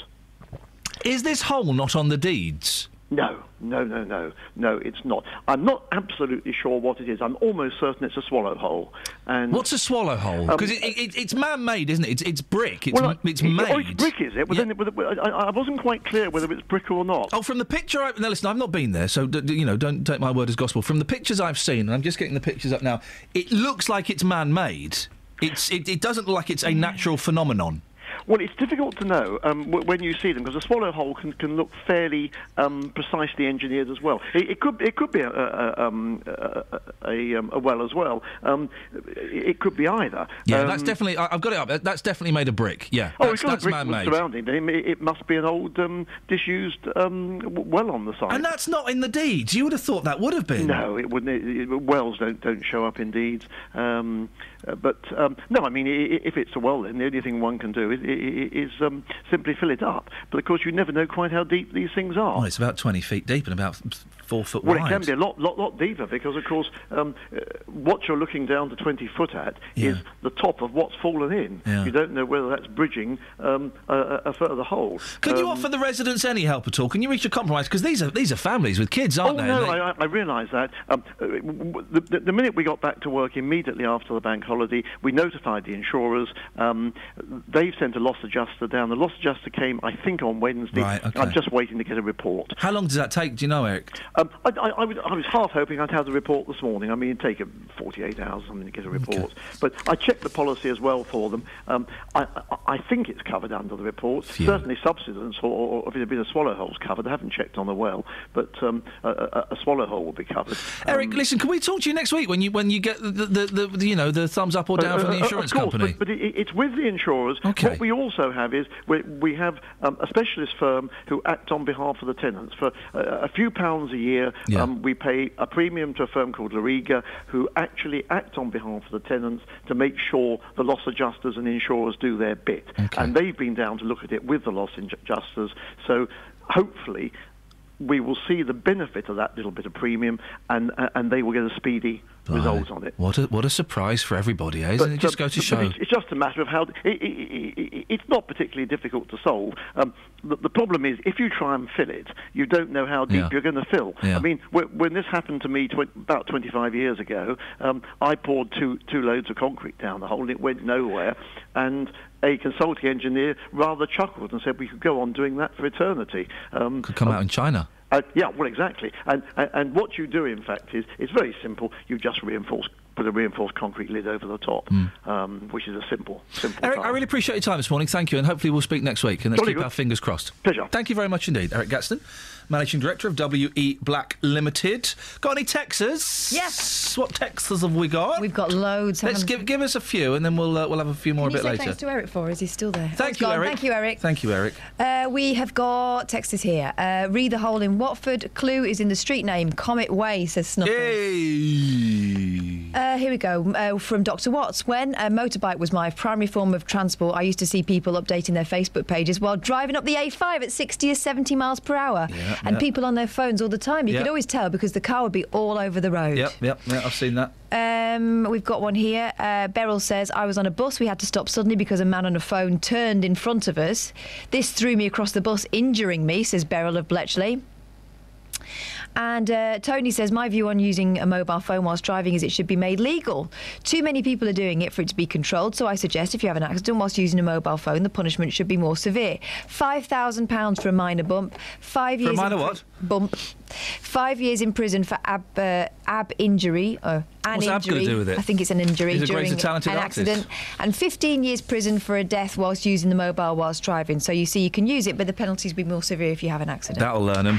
Is this hole not on the deeds? No, it's not. I'm not absolutely sure what it is. I'm almost certain it's a swallow hole. And what's a swallow hole? Because it's man-made, isn't it? It's brick. It's made. Oh, it's brick, is it? Well, I wasn't quite clear whether it's brick or not. Oh, from the picture... Now, listen, I've not been there, so, don't take my word as gospel. From the pictures I've seen, and I'm just getting the pictures up now, it looks like it's man-made. It doesn't look like it's a natural phenomenon. Well, it's difficult to know when you see them, because a swallow hole can look fairly precisely engineered as well. It could be a well as well. It could be either. Yeah, that's definitely. I've got it up. That's definitely made of brick. Yeah. Oh, it's brick man-made. Surrounding it must be an old disused well on the site. And that's not in the deeds. You would have thought that would have been. No, it wouldn't. Wells don't show up in deeds. But no, I mean, if it's a well, then the only thing one can do is is simply fill it up. But of course, you never know quite how deep these things are. Well, it's about 20 feet deep and about 4 foot wide. Well, it can be a lot deeper because, of course, what you're looking down to 20 foot at is the top of what's fallen in. Yeah. You don't know whether that's bridging a further hole. Can you offer the residents any help at all? Can you reach a compromise? Because these are families with kids, aren't they? No, I realise that. The minute we got back to work immediately after the bank holiday, we notified the insurers. They've sent a loss adjuster down. The loss adjuster came, I think, on Wednesday. Right, okay. I'm just waiting to get a report. How long does that take? Do you know, Eric? I was half hoping I'd have the report this morning. I mean, it'd take 48 hours or something to get a report. Okay. But I checked the policy as well for them. I think it's covered under the report. Phew. Certainly subsidence or if it had been a swallow hole's covered. I haven't checked on the well, but a swallow hole will be covered. Eric, listen, can we talk to you next week when you get the you know, the thumbs up or down from the insurance company? But it's with the insurers. Okay. What we also have is we have a specialist firm who act on behalf of the tenants. For a few pounds a year, we pay a premium to a firm called Lariga, who actually act on behalf of the tenants to make sure the loss adjusters and insurers do their bit. Okay. And they've been down to look at it with the loss adjusters. So hopefully we will see the benefit of that little bit of premium, and they will get a speedy result on it. What a surprise for everybody, eh? Doesn't it just go to show? It's just a matter of how... It's not particularly difficult to solve. The problem is, if you try and fill it, you don't know how deep you're going to fill. Yeah. I mean, when this happened to me about 25 years ago, I poured two loads of concrete down the hole, and it went nowhere, and a consulting engineer rather chuckled and said we could go on doing that for eternity. Could come out in China. Yeah, well, exactly. And what you do, in fact, is it's very simple. You just put a reinforced concrete lid over the top, which is a simple Eric, task. I really appreciate your time this morning. Thank you, and hopefully we'll speak next week. And let's keep our fingers crossed. Pleasure. Thank you very much indeed. Eric Gatston, Managing Director of WE Black Limited. Got any texters? Yes. What texters have we got? We've got loads. Let's give us a few, and then we'll have a few more a bit later. Thanks to Eric for us. He's still there. Thank you, Eric. We have got texters here. Read the hole in Watford. Clue is in the street name. Comet Way, says Snuffers. Yay! Here we go. From Dr. Watts. When a motorbike was my primary form of transport, I used to see people updating their Facebook pages while driving up the A5 at 60 or 70 miles per hour. Yeah, and people on their phones all the time. You could always tell because the car would be all over the road. Yep, I've seen that. We've got one here. Beryl says, I was on a bus. We had to stop suddenly because a man on a phone turned in front of us. This threw me across the bus, injuring me, says Beryl of Bletchley. And Tony says, my view on using a mobile phone whilst driving is it should be made legal. Too many people are doing it for it to be controlled, so I suggest if you have an accident whilst using a mobile phone, the punishment should be more severe. £5,000 for a minor bump. 5 years for a minor what? Bump. 5 years in prison for ab injury. What's ab going to do with it? I think it's an injury during an accident. And 15 years prison for a death whilst using the mobile whilst driving. So you see, you can use it, but the penalties will be more severe if you have an accident. That'll learn them.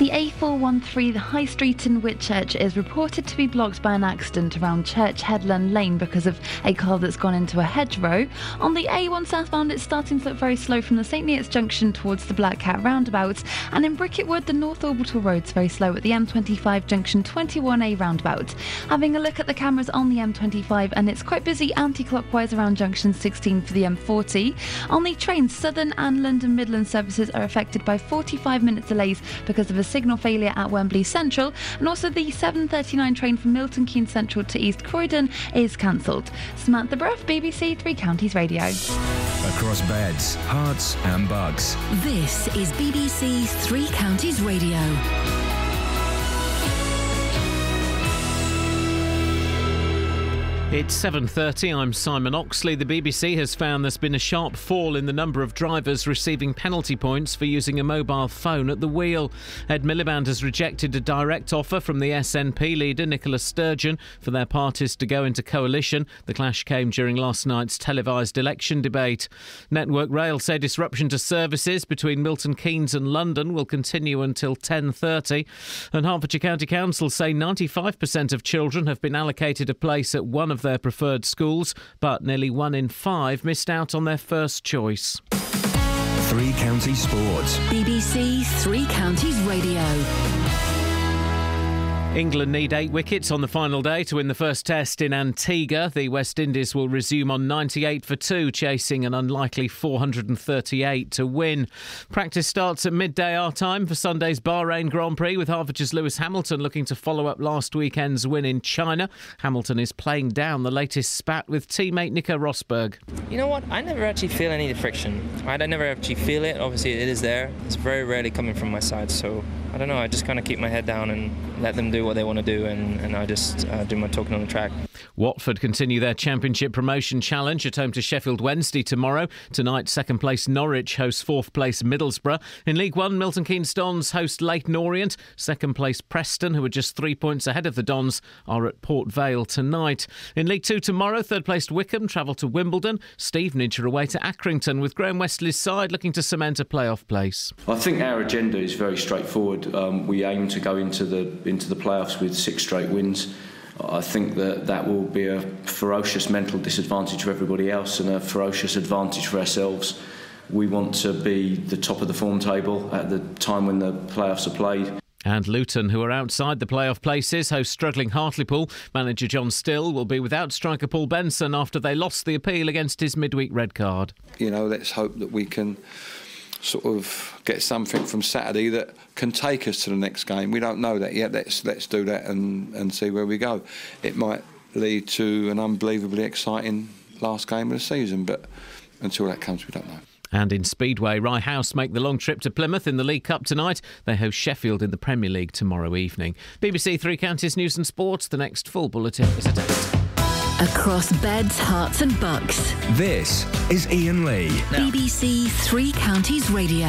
The A413, the High Street in Whitchurch, is reported to be blocked by an accident around Church Headland Lane because of a car that's gone into a hedgerow. On the A1 southbound, it's starting to look very slow from the St Neots Junction towards the Black Cat roundabout. And in Bricketwood, the North Orbital Road's very slow at the M25 Junction 21A roundabout. Having a look at the cameras on the M25, and it's quite busy anti-clockwise around Junction 16 for the M40. On the trains, Southern and London Midland services are affected by 45-minute delays because of a signal failure at Wembley Central, and also the 7:39 train from Milton Keynes Central to East Croydon is cancelled. Samantha Bruff, BBC Three Counties Radio. Across beds, hearts and bugs. This is BBC Three Counties Radio. It's 7:30. I'm Simon Oxley. The BBC has found there's been a sharp fall in the number of drivers receiving penalty points for using a mobile phone at the wheel. Ed Miliband has rejected a direct offer from the SNP leader Nicola Sturgeon for their parties to go into coalition. The clash came during last night's televised election debate. Network Rail say disruption to services between Milton Keynes and London will continue until 10:30. And Hertfordshire County Council say 95% of children have been allocated a place at one of their preferred schools, but nearly 1 in 5 missed out on their first choice. Three Counties Sports. BBC Three Counties Radio. England need 8 wickets on the final day to win the first test in Antigua. The West Indies will resume on 98 for 2, chasing an unlikely 438 to win. Practice starts at midday our time for Sunday's Bahrain Grand Prix, with Hertfordshire's Lewis Hamilton looking to follow up last weekend's win in China. Hamilton is playing down the latest spat with teammate Nicola Rosberg. You know what? I never actually feel any friction. I never actually feel it. Obviously, it is there. It's very rarely coming from my side, so I don't know. I just kind of keep my head down and let them do what they want to do, and I just do my talking on the track. Watford continue their Championship promotion challenge at home to Sheffield Wednesday tomorrow. Tonight, second place Norwich hosts fourth place Middlesbrough. In League One, Milton Keynes Dons host Leighton Orient. Second place Preston, who are just 3 points ahead of the Dons, are at Port Vale tonight. In League Two tomorrow, third place Wycombe travel to Wimbledon. Stevenage are away to Accrington, with Graham Westley's side looking to cement a playoff place. I think our agenda is very straightforward. We aim to go into the playoffs with 6 straight wins. I think that will be a ferocious mental disadvantage for everybody else and a ferocious advantage for ourselves. We want to be the top of the form table at the time when the playoffs are played. And Luton, who are outside the playoff places, host struggling Hartlepool. Manager John Still will be without striker Paul Benson after they lost the appeal against his midweek red card. You know, let's hope that we can sort of get something from Saturday that can take us to the next game. We don't know that yet. Let's do that and see where we go. It might lead to an unbelievably exciting last game of the season, but until that comes, we don't know. And in Speedway, Rye House make the long trip to Plymouth in the League Cup tonight. They host Sheffield in the Premier League tomorrow evening. BBC Three Counties News and Sports. The next full bulletin is at 8. Across beds, hearts and bucks. This is Ian Lee. Now. BBC Three Counties Radio.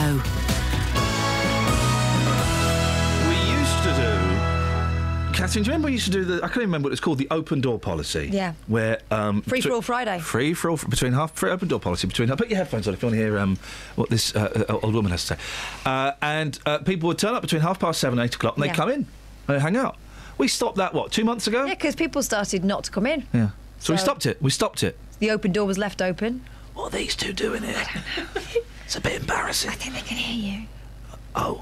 We used to do... Catherine, do you remember we used to do the... I can't even remember what it's called, the open door policy? Yeah. Where... free-for-all Friday. Free-for-all... open door policy between... Put your headphones on if you want to hear what this old woman has to say. And people would turn up between 7:30 and 8 o'clock, and they'd come in and hang out. We stopped that, 2 months ago? Yeah, because people started not to come in. Yeah. So we stopped it. The open door was left open. What are these two doing here? I don't know. It's a bit embarrassing. I think they can hear you. Oh.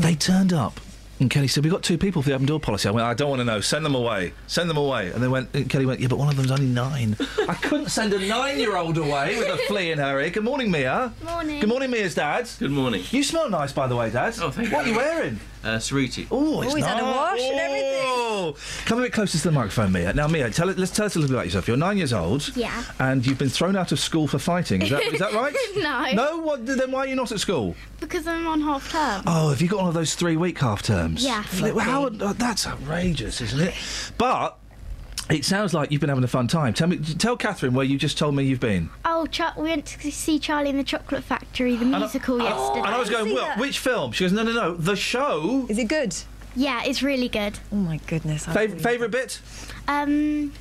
They turned up. And Kelly said, we've got 2 people for the open door policy. I went, I don't want to know. Send them away. Send them away. And they went. And Kelly went, yeah, but one of them's only 9. I couldn't send a 9-year-old away with a flea in her ear. Good morning, Mia. Morning. Good morning, Mia's dad. Good morning. You smell nice, by the way, Dad. Oh, thank you. What are you wearing? Ceriti. Oh, it's nice. He's had a wash and everything. Come a bit closer to the microphone, Mia. Now, Mia, tell us a little bit about yourself. You're 9 years old. Yeah. And you've been thrown out of school for fighting. Is that right? No. No? What, then why are you not at school? Because I'm on half term. Oh, have you got one of those 3-week half terms? Yeah. That's outrageous, isn't it? But it sounds like you've been having a fun time. Tell Catherine where you just told me you've been. Oh, we went to see Charlie and the Chocolate Factory, the musical, yesterday. And I was going, well, which film? She goes, no, the show. Is it good? Yeah, it's really good. Oh, my goodness. Favourite bit? Probably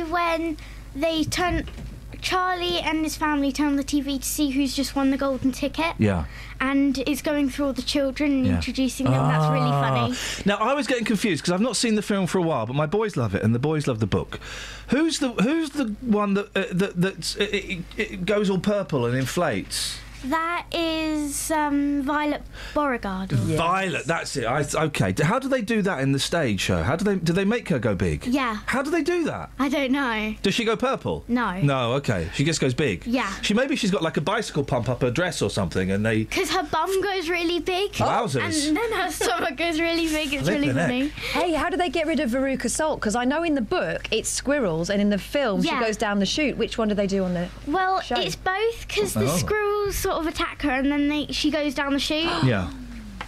when they Charlie and his family turn on the TV to see who's just won the golden ticket. Yeah. And it's going through all the children and introducing them. That's really funny. Now, I was getting confused because I've not seen the film for a while, but my boys love it and the boys love the book. Who's the one that goes all purple and inflates? That is Violet Beauregard. Yes. Violet, that's it. OK, how do they do that in the stage show? How do they make her go big? Yeah. How do they do that? I don't know. Does she go purple? No. No, OK. She just goes big? Yeah. Maybe she's got, like, a bicycle pump up her dress or something, and they... Because her bum goes really big. Wowzers. And then her stomach goes really big. It's really funny. Hey, how do they get rid of Veruca Salt? Because I know in the book it's squirrels, and in the film she goes down the chute. Which one do they do on the show? It's both, because the squirrels... sort of attack her, and then she goes down the chute. Yeah.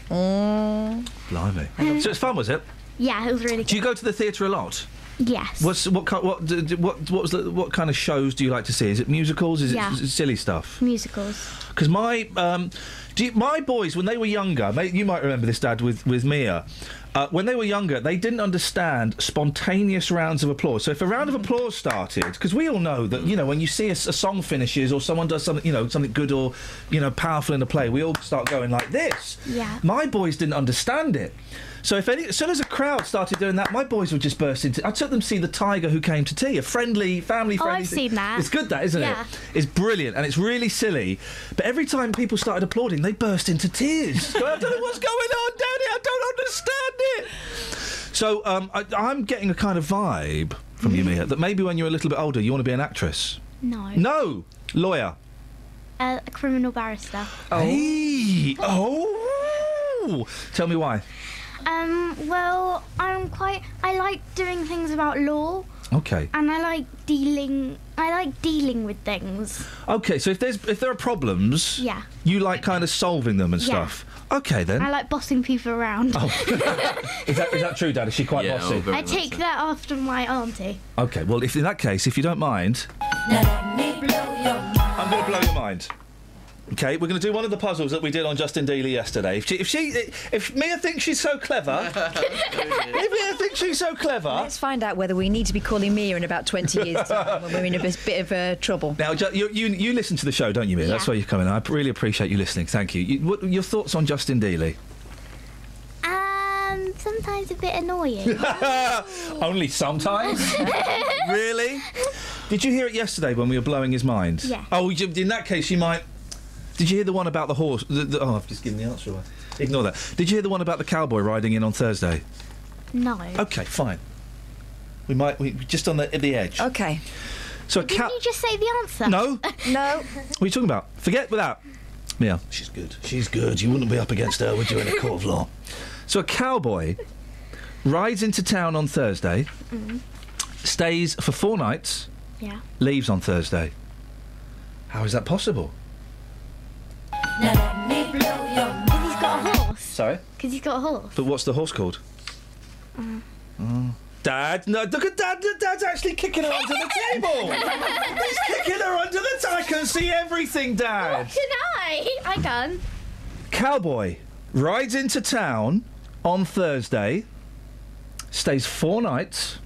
Blimey. So it's fun, was it? Yeah, it was really good. Do you go to the theatre a lot? Yes. What kind of shows do you like to see? Is it musicals? Is it silly stuff? Musicals. Because my boys, when they were younger, you might remember this, Dad, with Mia. When they were younger, they didn't understand spontaneous rounds of applause. So if a round of applause started, because we all know that, you know, when you see a song finishes or someone does something, you know, something good or, you know, powerful in a play, we all start going like this. Yeah. My boys didn't understand it. So as soon as a crowd started doing that, my boys would just burst into... I took them to see The Tiger Who Came to Tea, a friendly, family-friendly... Oh, I've seen that. It's good, that, isn't it? It's brilliant, and it's really silly. But every time people started applauding, they burst into tears. I don't know what's going on, Daddy, I don't understand it? So I'm getting a kind of vibe from you, Mia, that maybe when you're a little bit older, you want to be an actress. No. No! Lawyer. A criminal barrister. Oh. Hey. Oh! Tell me why. Well, I like doing things about law. Okay. And I like dealing with things. Okay, so if there are problems, yeah, you like kind of solving them and stuff. Okay, then. I like bossing people around. Oh. Is that true, Dad? Is she quite bossy? I take that after my auntie. Okay, well, if in that case, if you don't mind... Let me blow your mind. I'm going to blow your mind. Okay, we're going to do one of the puzzles that we did on Justin Dealey yesterday. If Mia thinks she's so clever... if Mia thinks she's so clever... Let's find out whether we need to be calling Mia in about 20 years' time when we're in a bit of trouble. Now, you listen to the show, don't you, Mia? Yeah. That's why you're coming. I really appreciate you listening. Thank you. What your thoughts on Justin Dealey? Sometimes a bit annoying. Only sometimes? Really? Did you hear it yesterday when we were blowing his mind? Yeah. Oh, in that case, you might... Did you hear the one about the horse? Oh, I've just given the answer away. Ignore that. Did you hear the one about the cowboy riding in on Thursday? No. Okay, fine. We're just on the edge. Okay. So didn't you just say the answer? No. No. What are you talking about? Forget without. Mia. She's good. She's good. You wouldn't be up against her, would you, in a court of law? So a cowboy rides into town on Thursday, stays for 4 nights, leaves on Thursday. How is that possible? Now let me blow your mind. Because he's got a horse. Sorry? Because he's got a horse. But what's the horse called? Dad, no, look at Dad. Dad's actually kicking her under the table. He's kicking her under the table. I can see everything, Dad. What can I? I can. Cowboy rides into town on Thursday, stays 4 nights,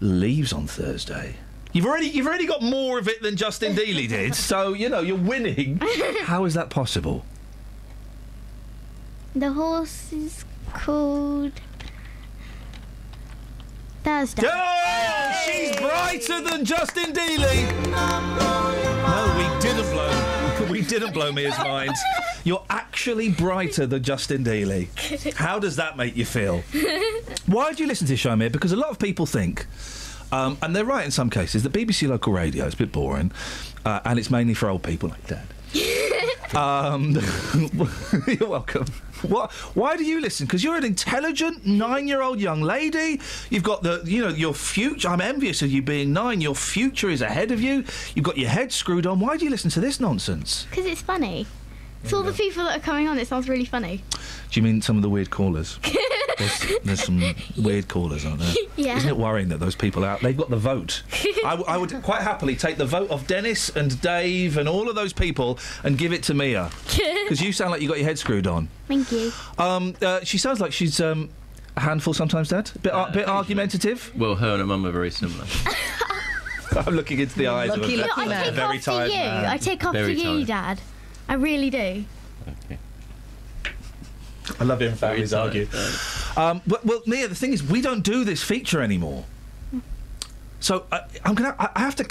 leaves on Thursday. You've already got more of it than Justin Dealey did, so, you know, you're winning. How is that possible? The horse is called... Thursday. Oh, she's brighter than Justin Dealey! No, we didn't blow Mia's mind. You're actually brighter than Justin Dealey. How does that make you feel? Why do you listen to this show, Mia? Because a lot of people think... and they're right in some cases. The BBC local radio is a bit boring, and it's mainly for old people like Dad. You're welcome. What? Why do you listen? Because you're an intelligent 9-year-old young lady. You've got your future. I'm envious of you being 9. Your future is ahead of you. You've got your head screwed on. Why do you listen to this nonsense? Because it's funny. It's all the people that are coming on. It sounds really funny. Do you mean some of the weird callers? There's some weird callers, aren't there? Yeah. Isn't it worrying that those people out? They've got the vote. I would quite happily take the vote of Dennis and Dave and all of those people and give it to Mia. Because you sound like you got your head screwed on. Thank you. She sounds like she's a handful sometimes, Dad. A bit argumentative. Well, her and her mum are very similar. I'm looking into the eyes of her. I take after you. I take after you, Dad. I really do. Okay. I love hearing families argue. Well, Mia, the thing is, we don't do this feature anymore. So I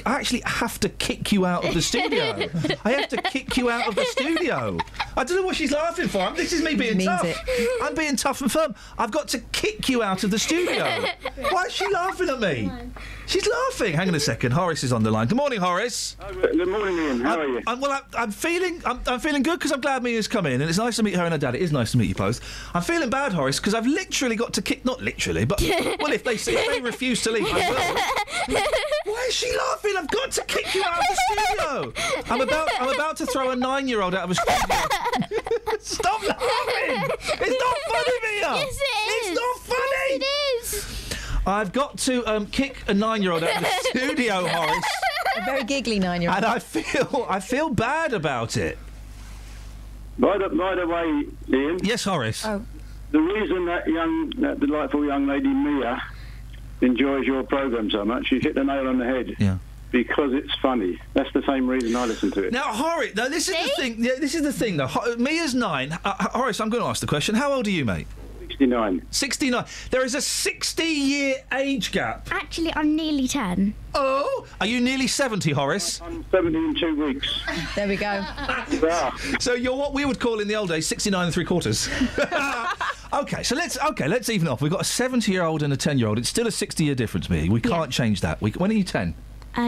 actually have to kick you out of the studio. I have to kick you out of the studio. I don't know what she's laughing for. This is me being tough. I'm being tough and firm. I've got to kick you out of the studio. Why is she laughing at me? She's laughing. Hang on a second. Horace is on the line. Good morning, Horace. Good morning, Ian. How are you? I'm feeling good because I'm glad Mia's come in, and it's nice to meet her and her dad. It is nice to meet you both. I'm feeling bad, Horace, because I've literally got to kick—not literally, but well, if they refuse to leave, I will. Why is she laughing? I've got to kick you out of the studio. I'm about to throw a 9-year-old out of a studio. Stop laughing! It's not funny, Mia. Yes, it is. It's not funny. Yes, it is. I've got to kick a 9-year-old out of the studio, Horace. A very giggly 9-year-old. And I feel bad about it. By the way, Ian. Yes, Horace. Oh. The reason that delightful young lady Mia enjoys your programme so much. You hit the nail on the head. Yeah. Because it's funny. That's the same reason I listen to it. Now, Horace, this is the thing. Yeah, this is the thing, though. Mia's 9. Horace, I'm going to ask the question. How old are you, mate? 69. 69. There is a 60-year age gap. Actually, I'm nearly 10. Oh! Are you nearly 70, Horace? I'm 70 in 2 weeks. There we go. So you're what we would call in the old days 69 3/4. Okay, so let's even off. We've got a 70-year-old and a 10-year-old. It's still a 60-year difference, Mia. We can't change that. When are you 10?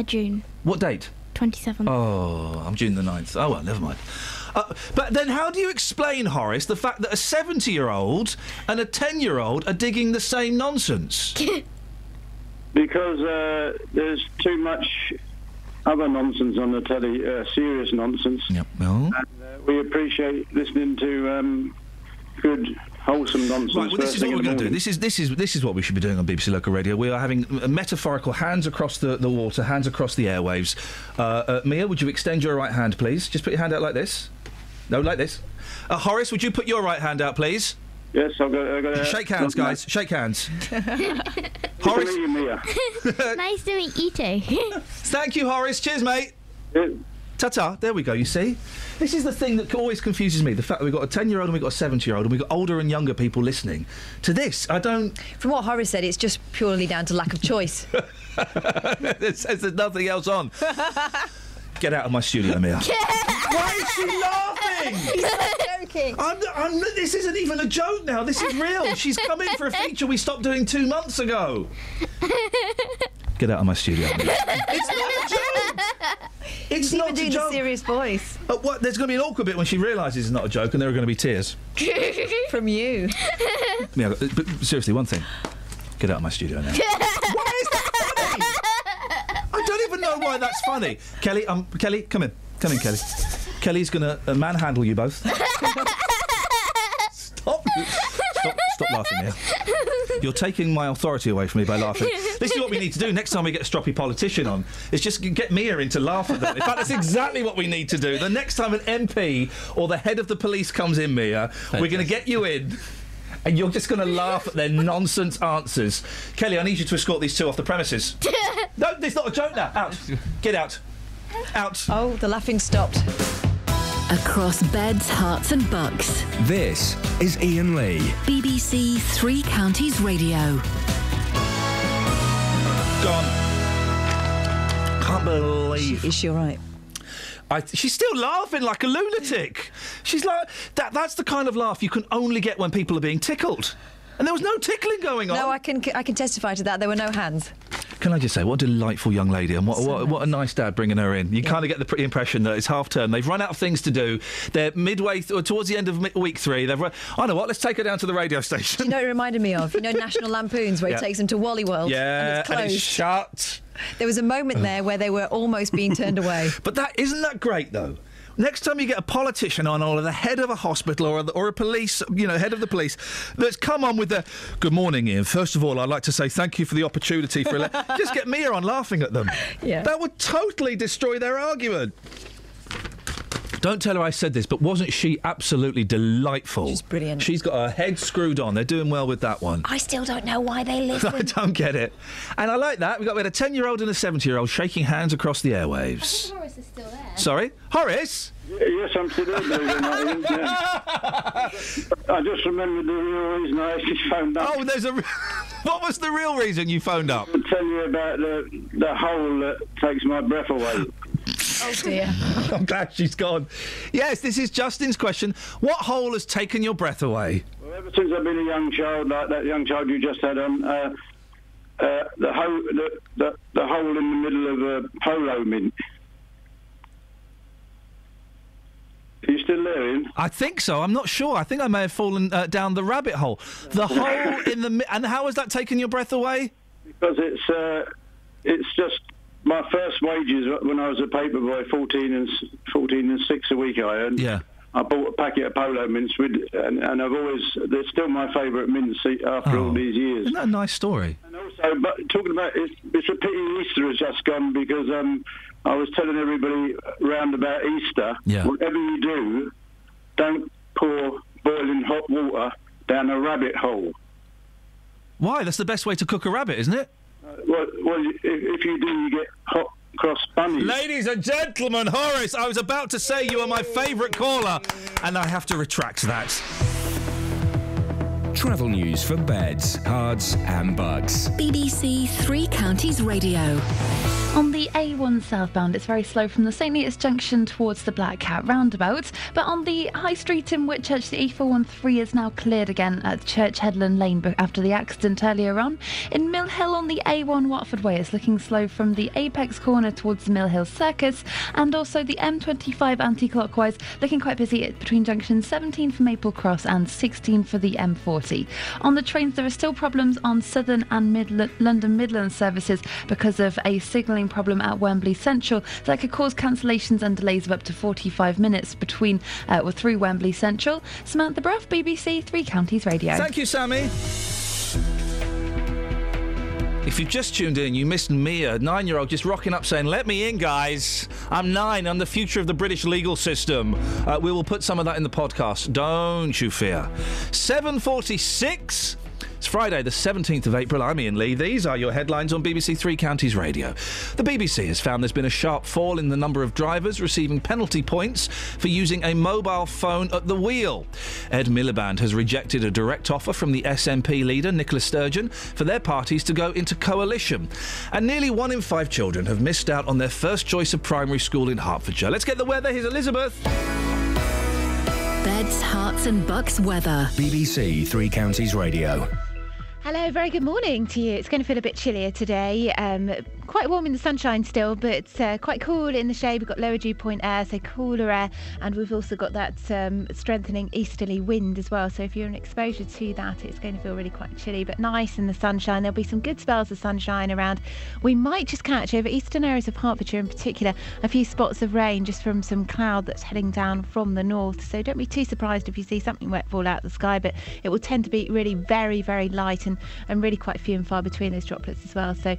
June. What date? 27th. Oh, I'm June the 9th. Oh, well, never mind. But then how do you explain, Horace, the fact that a 70-year-old and a 10-year-old are digging the same nonsense? Because there's too much other nonsense on the telly, serious nonsense. Yep. Oh. And we appreciate listening to good, wholesome nonsense. Right, well, this is what we're going to do. This is what we should be doing on BBC Local Radio. We are having metaphorical hands across the water, hands across the airwaves. Mia, would you extend your right hand, please? Just put your hand out like this. No, like this. Horace, would you put your right hand out, please? Yes, I've got shake hands, guys. Shake hands. Horace. Nice to meet you, Mia. Nice to meet you too. Thank you, Horace. Cheers, mate. Ta-ta. There we go, you see? This is the thing that always confuses me, the fact that we've got a 10-year-old and we've got a 70-year-old and we've got older and younger people listening to this. I don't... From what Horace said, it's just purely down to lack of choice. It says there's nothing else on. Get out of my studio, Mia. Why is she laughing? She's not joking. This isn't even a joke now. This is real. She's come in for a feature we stopped doing 2 months ago. Get out of my studio, Mia. It's not a joke. It's not a joke. She's even doing a serious voice. What? There's going to be an awkward bit when she realises it's not a joke and there are going to be tears. From you. Mia, but seriously, one thing. Get out of my studio now. Why is that funny? I don't even know why that's funny. Kelly, Kelly, come in. Come in, Kelly. Kelly's going to manhandle you both. Stop laughing, Mia. You're taking my authority away from me by laughing. This is what we need to do next time we get a stroppy politician on, is just get Mia in to laugh at them. In fact, that's exactly what we need to do. The next time an MP or the head of the police comes in, Mia, we're going to get you in... and you're just going to laugh at their nonsense answers. Kelly, I need you to escort these two off the premises. No, it's not a joke now. Out. Get out. Out. Oh, the laughing stopped. Across beds, hearts and bucks. This is Ian Lee. BBC Three Counties Radio. Gone. Can't believe... Is she all right? She's still laughing like a lunatic. She's like, that's the kind of laugh you can only get when people are being tickled. And there was no tickling going on. No, I can testify to that. There were no hands. Can I just say, what a delightful young lady, and what a nice dad bringing her in. You kind of get the pretty impression that it's half-term. They've run out of things to do. They're midway, or towards the end of week three. They've run, I know what, let's take her down to the radio station. Do you know what it reminded me of? You know National Lampoon's, where he takes them to Wally World and it's closed. And it's shut. There was a moment there where they were almost being turned away. But isn't that great, though? Next time you get a politician on, or the head of a hospital, or a police, head of the police, that's come on with the, good morning, Ian. First of all, I'd like to say thank you for the opportunity for... Just get Mia on laughing at them. Yeah. That would totally destroy their argument. Don't tell her I said this, but wasn't she absolutely delightful? She's brilliant. She's got her head screwed on. They're doing well with that one. I still don't know why they listen. I don't get it. And I like that. We had a 10-year-old and a 70-year-old shaking hands across the airwaves. I think Horace is still there. Sorry? Horace? Yes, I'm still there. I just remembered the real reason I actually phoned up. Oh, there's a... What was the real reason you phoned up? I'll tell you about the hole that takes my breath away. Oh, dear. I'm glad she's gone. Yes, this is Justin's question. What hole has taken your breath away? Well, ever since I've been a young child, like that young child you just had on, the hole in the middle of a polo mint. Are you still there, Ian? I think so. I'm not sure. I think I may have fallen down the rabbit hole. The hole in the... And how has that taken your breath away? Because it's just... My first wages when I was a paperboy, 14 and 6 a week I earned. Yeah. I bought a packet of polo mints, and I've always... They're still my favourite mints after all these years. Isn't that a nice story? And also, but talking about... It's a pity Easter has just gone, because I was telling everybody round about Easter, whatever you do, don't pour boiling hot water down a rabbit hole. Why? That's the best way to cook a rabbit, isn't it? Well, if you do, you get hot cross bunnies. Ladies and gentlemen, Horace, I was about to say you are my favourite caller, and I have to retract that. Travel news for beds, cards and bugs. BBC Three Counties Radio. On the A1 southbound, it's very slow from the St Neots Junction towards the Black Cat roundabout. But on the High Street in Whitchurch, the E413 is now cleared again at Church Headland Lane after the accident earlier on. In Mill Hill on the A1 Watford Way, it's looking slow from the Apex Corner towards Mill Hill Circus. And also the M25 anti-clockwise, looking quite busy between junctions 17 for Maple Cross and 16 for the M40. On the trains, there are still problems on Southern and London Midland services because of a signalling problem at Wembley Central that could cause cancellations and delays of up to 45 minutes between or through Wembley Central. Samantha Bruff, BBC Three Counties Radio. Thank you, Sammy. If you've just tuned in, you missed Mia, a 9-year-old just rocking up saying, "Let me in, guys. I'm 9. I'm the future of the British legal system." We will put some of that in the podcast. Don't you fear. 7:46. It's Friday, the 17th of April. I'm Ian Lee. These are your headlines on BBC Three Counties Radio. The BBC has found there's been a sharp fall in the number of drivers receiving penalty points for using a mobile phone at the wheel. Ed Miliband has rejected a direct offer from the SNP leader, Nicola Sturgeon, for their parties to go into coalition. And nearly 1 in 5 children have missed out on their first choice of primary school in Hertfordshire. Let's get the weather. Here's Elizabeth. Beds, hearts and bucks weather. BBC Three Counties Radio. Hello, very good morning to you. It's going to feel a bit chillier today. Quite warm in the sunshine still, but quite cool in the shade. We've got lower dew point air, so cooler air. And we've also got that strengthening easterly wind as well. So if you're in exposure to that, it's going to feel really quite chilly, but nice in the sunshine. There'll be some good spells of sunshine around. We might just catch, over eastern areas of Hertfordshire in particular, a few spots of rain just from some cloud that's heading down from the north. So don't be too surprised if you see something wet fall out of the sky, but it will tend to be really very, very light and really quite few and far between those droplets as well. So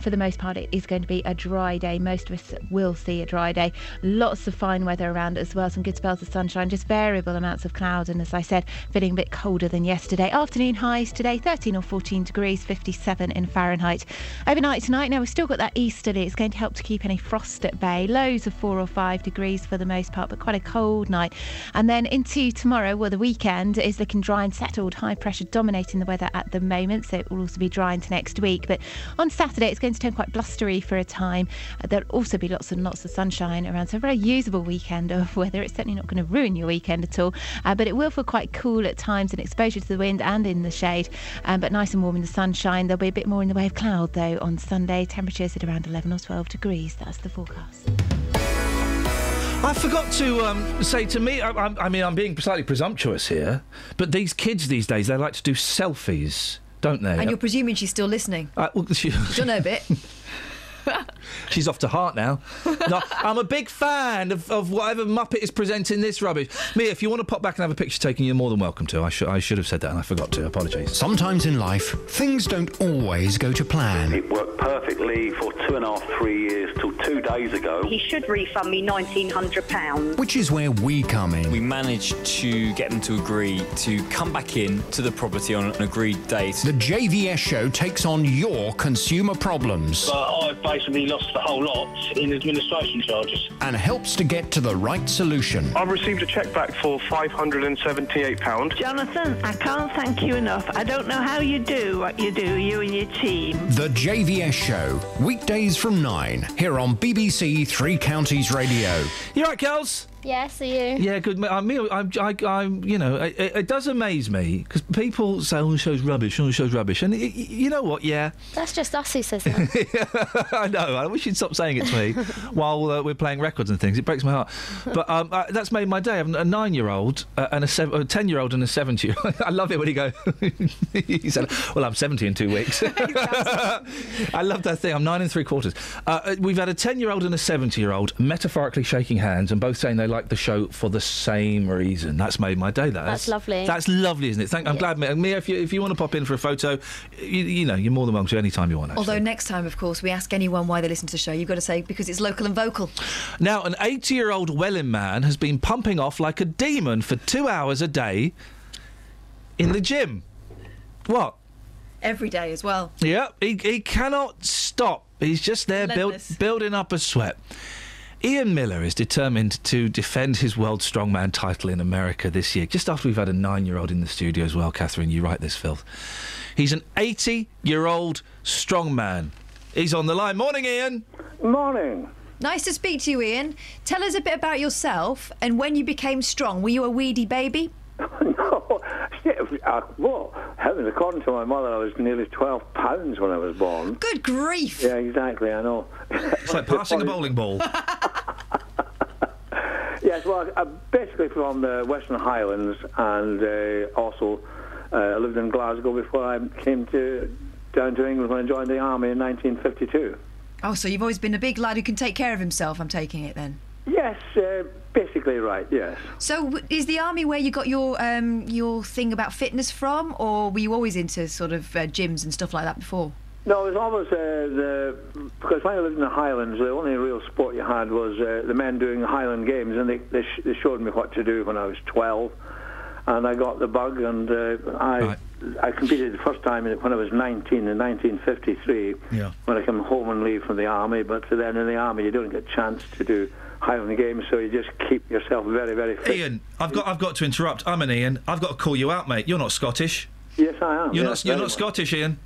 for the most part, it is going to be a dry day. Most of us will see a dry day. Lots of fine weather around as well. Some good spells of sunshine, just variable amounts of cloud. And as I said, feeling a bit colder than yesterday. Afternoon highs today, 13 or 14 degrees, 57 in Fahrenheit. Overnight tonight, now we've still got that easterly. It's going to help to keep any frost at bay. Lows of 4 or 5 degrees for the most part, but quite a cold night. And then into tomorrow, well, the weekend is looking dry and settled. High pressure dominating the weather at the moment, so it will also be dry into next week. But on Saturday, it's going to turn quite blustery for a time. There'll also be lots and lots of sunshine around, so a very usable weekend of weather. It's certainly not going to ruin your weekend at all, but it will feel quite cool at times and exposure to the wind and in the shade, but nice and warm in the sunshine. There'll be a bit more in the way of cloud, though, on Sunday. Temperatures at around 11 or 12 degrees. That's the forecast. I forgot to say to me, I mean, I'm being slightly presumptuous here, but these kids these days, they like to do selfies, don't they? And you're presuming she's still listening. Well, she's done her bit. She's off to heart now. No, I'm a big fan of whatever Muppet is presenting this rubbish. Mia, if you want to pop back and have a picture taken, you're more than welcome to. I should have said that and I forgot to. Apologies. Sometimes in life, things don't always go to plan. It worked perfectly for 2.5, 3 years till 2 days ago. He should refund me £1,900. Which is where we come in. We managed to get them to agree to come back in to the property on an agreed date. The JVS show takes on your consumer problems. Basically lost the whole lot in administration charges. And helps to get to the right solution. I've received a cheque back for £578. Jonathan, I can't thank you enough. I don't know how you do what you do, you and your team. The JVS Show, weekdays from 9, here on BBC Three Counties Radio. You all right, girls? Yes, are you? Yeah, good. You know, it does amaze me because people say, "Oh, the show's rubbish. Oh, the show's rubbish." And you know what? Yeah, that's just us who says that. I know. I wish you'd stop saying it to me while we're playing records and things. It breaks my heart. But that's made my day. I've a 9-year-old and a 10-year-old and a 70-year-old. I love it when he goes. He said, "Well, I'm 70 in 2 weeks." I love that thing. I'm 9 3/4. We've had a 10-year-old and a 70-year-old metaphorically shaking hands and both saying they like the show for the same reason. That's made my day. That's lovely. That's lovely, isn't it? I'm glad, Mia. If you want to pop in for a photo, you know, you're more than welcome to any time you want. Actually. Although next time, of course, we ask anyone why they listen to the show. You've got to say because it's local and vocal. Now, an 80-year-old Welling man has been pumping off like a demon for 2 hours a day in the gym. What? Every day as well. Yeah, he cannot stop. He's just there building up a sweat. Ian Miller is determined to defend his World Strongman title in America this year, just after we've had a 9-year-old in the studio as well, Catherine. You write this filth. He's an 80-year-old strongman He's on the line. Morning, Ian. Morning. Nice to speak to you, Ian. Tell us a bit about yourself and when you became strong. Were you a weedy baby? No. Well, according to my mother, I was nearly 12 pounds when I was born. Good grief. Yeah, exactly, I know. It's like passing a bowling ball. Yes, well, I'm basically from the Western Highlands, and also I lived in Glasgow before I came down to England when I joined the army in 1952. Oh, so you've always been a big lad who can take care of himself, I'm taking it then? Yes, basically right, yes. So is the army where you got your thing about fitness from, or were you always into sort of gyms and stuff like that before? No, it was always because when I lived in the Highlands, the only real sport you had was the men doing Highland games, and they showed me what to do when I was 12, and I got the bug, and I competed the first time when I was 19 in 1953, when I came home and leave from the army. But then in the army, you don't get a chance to do Highland games, so you just keep yourself very, very fit. Ian, I've got to interrupt. I'm an Ian. I've got to call you out, mate. You're not Scottish. Yes, I am. You're not Scottish, Ian.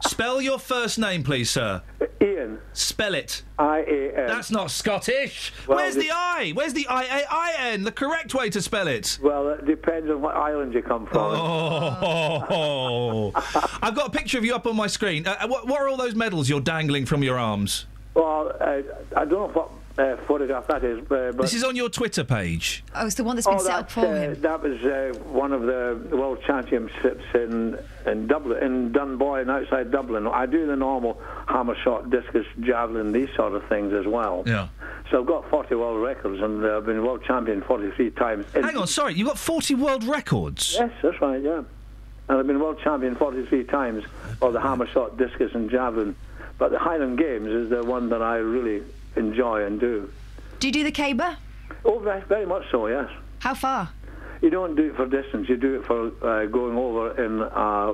Spell your first name, please, sir. Ian. Spell it. I-A-N. That's not Scottish. Well, where's the I? Where's the I-A-I-N? The correct way to spell it. Well, it depends on what island you come from. Oh. I've got a picture of you up on my screen. What are all those medals you're dangling from your arms? Well, I don't know what photograph that is. But this is on your Twitter page. Oh, it's the one that's been set up for him. That was one of the World Championships in Dublin, in Dunboyne, outside Dublin. I do the normal hammer shot, discus, javelin, these sort of things as well. Yeah. So I've got 40 world records, and I've been world champion 43 times. Hang on, sorry, you've got 40 world records? Yes, that's right, yeah. And I've been world champion 43 times of the hammer shot, discus and javelin. But the Highland Games is the one that I really enjoy and do. Do you do the caber? Oh, very much so, yes. How far? You don't do it for distance, you do it for going over in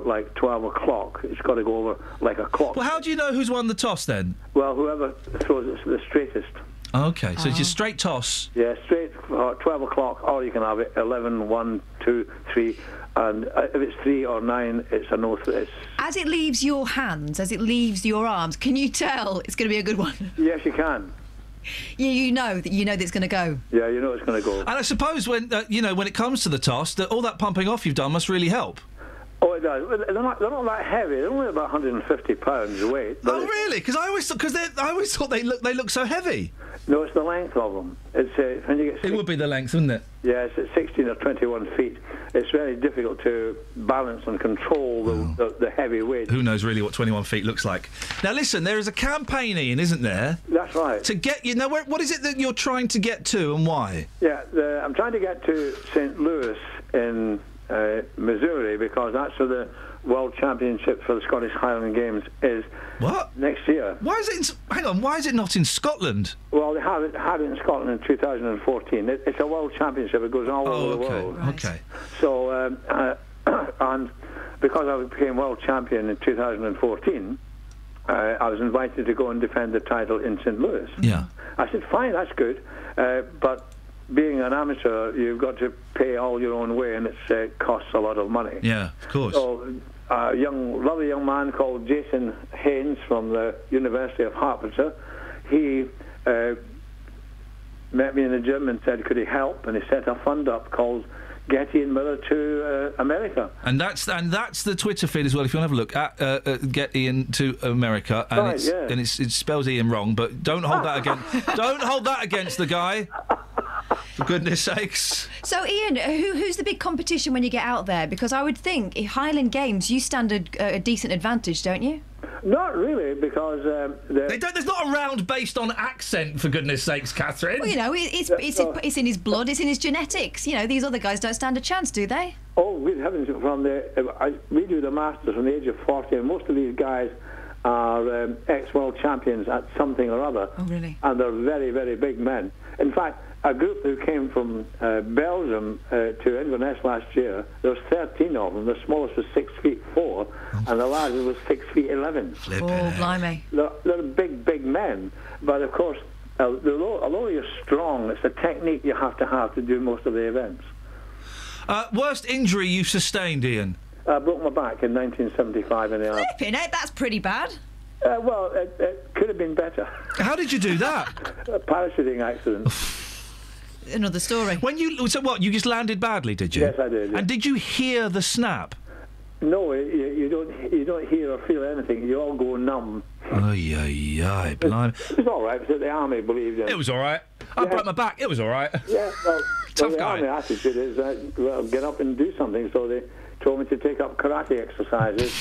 like 12 o'clock. It's got to go over like a clock. Well, how do you know who's won the toss then? Well, whoever throws it the straightest. Okay, so it's a straight toss? Yeah, straight 12 o'clock, or you can have it 11, 1, 2, 3, and if it's 3 or 9, it's a no. As it leaves your hands, as it leaves your arms, can you tell it's going to be a good one? Yes, you can. You know that it's going to go. Yeah, you know it's going to go. And I suppose when, when it comes to the toss, that all that pumping off you've done must really help. Oh, it does. They're not that heavy. They're only about 150 pounds weight. Oh, really? Because I always thought they look so heavy. No, it's the length of them. It's when you get. It would be the length, wouldn't it? Yes, it's 16 or 21 feet. It's very difficult to balance and control the heavy weight. Who knows really what 21 feet looks like? Now, listen, there is a campaign, Ian, isn't there? That's right. To get you now, what is it that you're trying to get to, and why? Yeah, I'm trying to get to St. Louis in Missouri, because that's where the World Championship for the Scottish Highland Games is. What? Next year. Why is it? Hang on. Why is it not in Scotland? Well, they had it in Scotland in 2014. It's a World Championship. It goes all over the world. Right. Okay. So, and because I became World Champion in 2014, I was invited to go and defend the title in St. Louis. Yeah. I said, fine, that's good, but being an amateur, you've got to pay all your own way, and it costs a lot of money. Yeah, of course. So a lovely young man called Jason Haynes from the University of Hertfordshire, he met me in the gym and said, could he help? And he set a fund up called Getty and Miller to America. And that's the Twitter feed as well. If you want to have a look at Get Ian to America, and right, it spells Ian wrong, but don't hold that against the guy. For goodness sakes. So, Ian, who's the big competition when you get out there? Because I would think in Highland Games you stand a decent advantage, don't you? Not really, because there's not a round based on accent, for goodness sakes, Catherine. Well, it's in his blood, it's in his genetics. You know, these other guys don't stand a chance, do they? Oh, we haven't. We do the Masters from the age of 40, and most of these guys are ex-world champions at something or other. Oh, really? And they're very, very big men. In fact, a group who came from Belgium to Inverness last year, there was 13 of them. The smallest was 6'4", and the largest was 6'11". Oh, blimey. They're big men, but of course, although you're strong, it's the technique you have to do most of the events. Worst injury you sustained, Ian? I broke my back in 1975 in the army. Flipping it, that's pretty bad. Well, it could have been better. How did you do that? A parachuting accident. Another story. When you so what? You just landed badly, did you? Yes, I did. Yeah. And did you hear the snap? No, you don't hear or feel anything. You all go numb. Ay, ay, ay, blimey. It was all right. The army believed it. It was all right. I broke my back. It was all right. Yeah, well, tough guy. The army attitude is get up and do something. So they told me to take up karate exercises.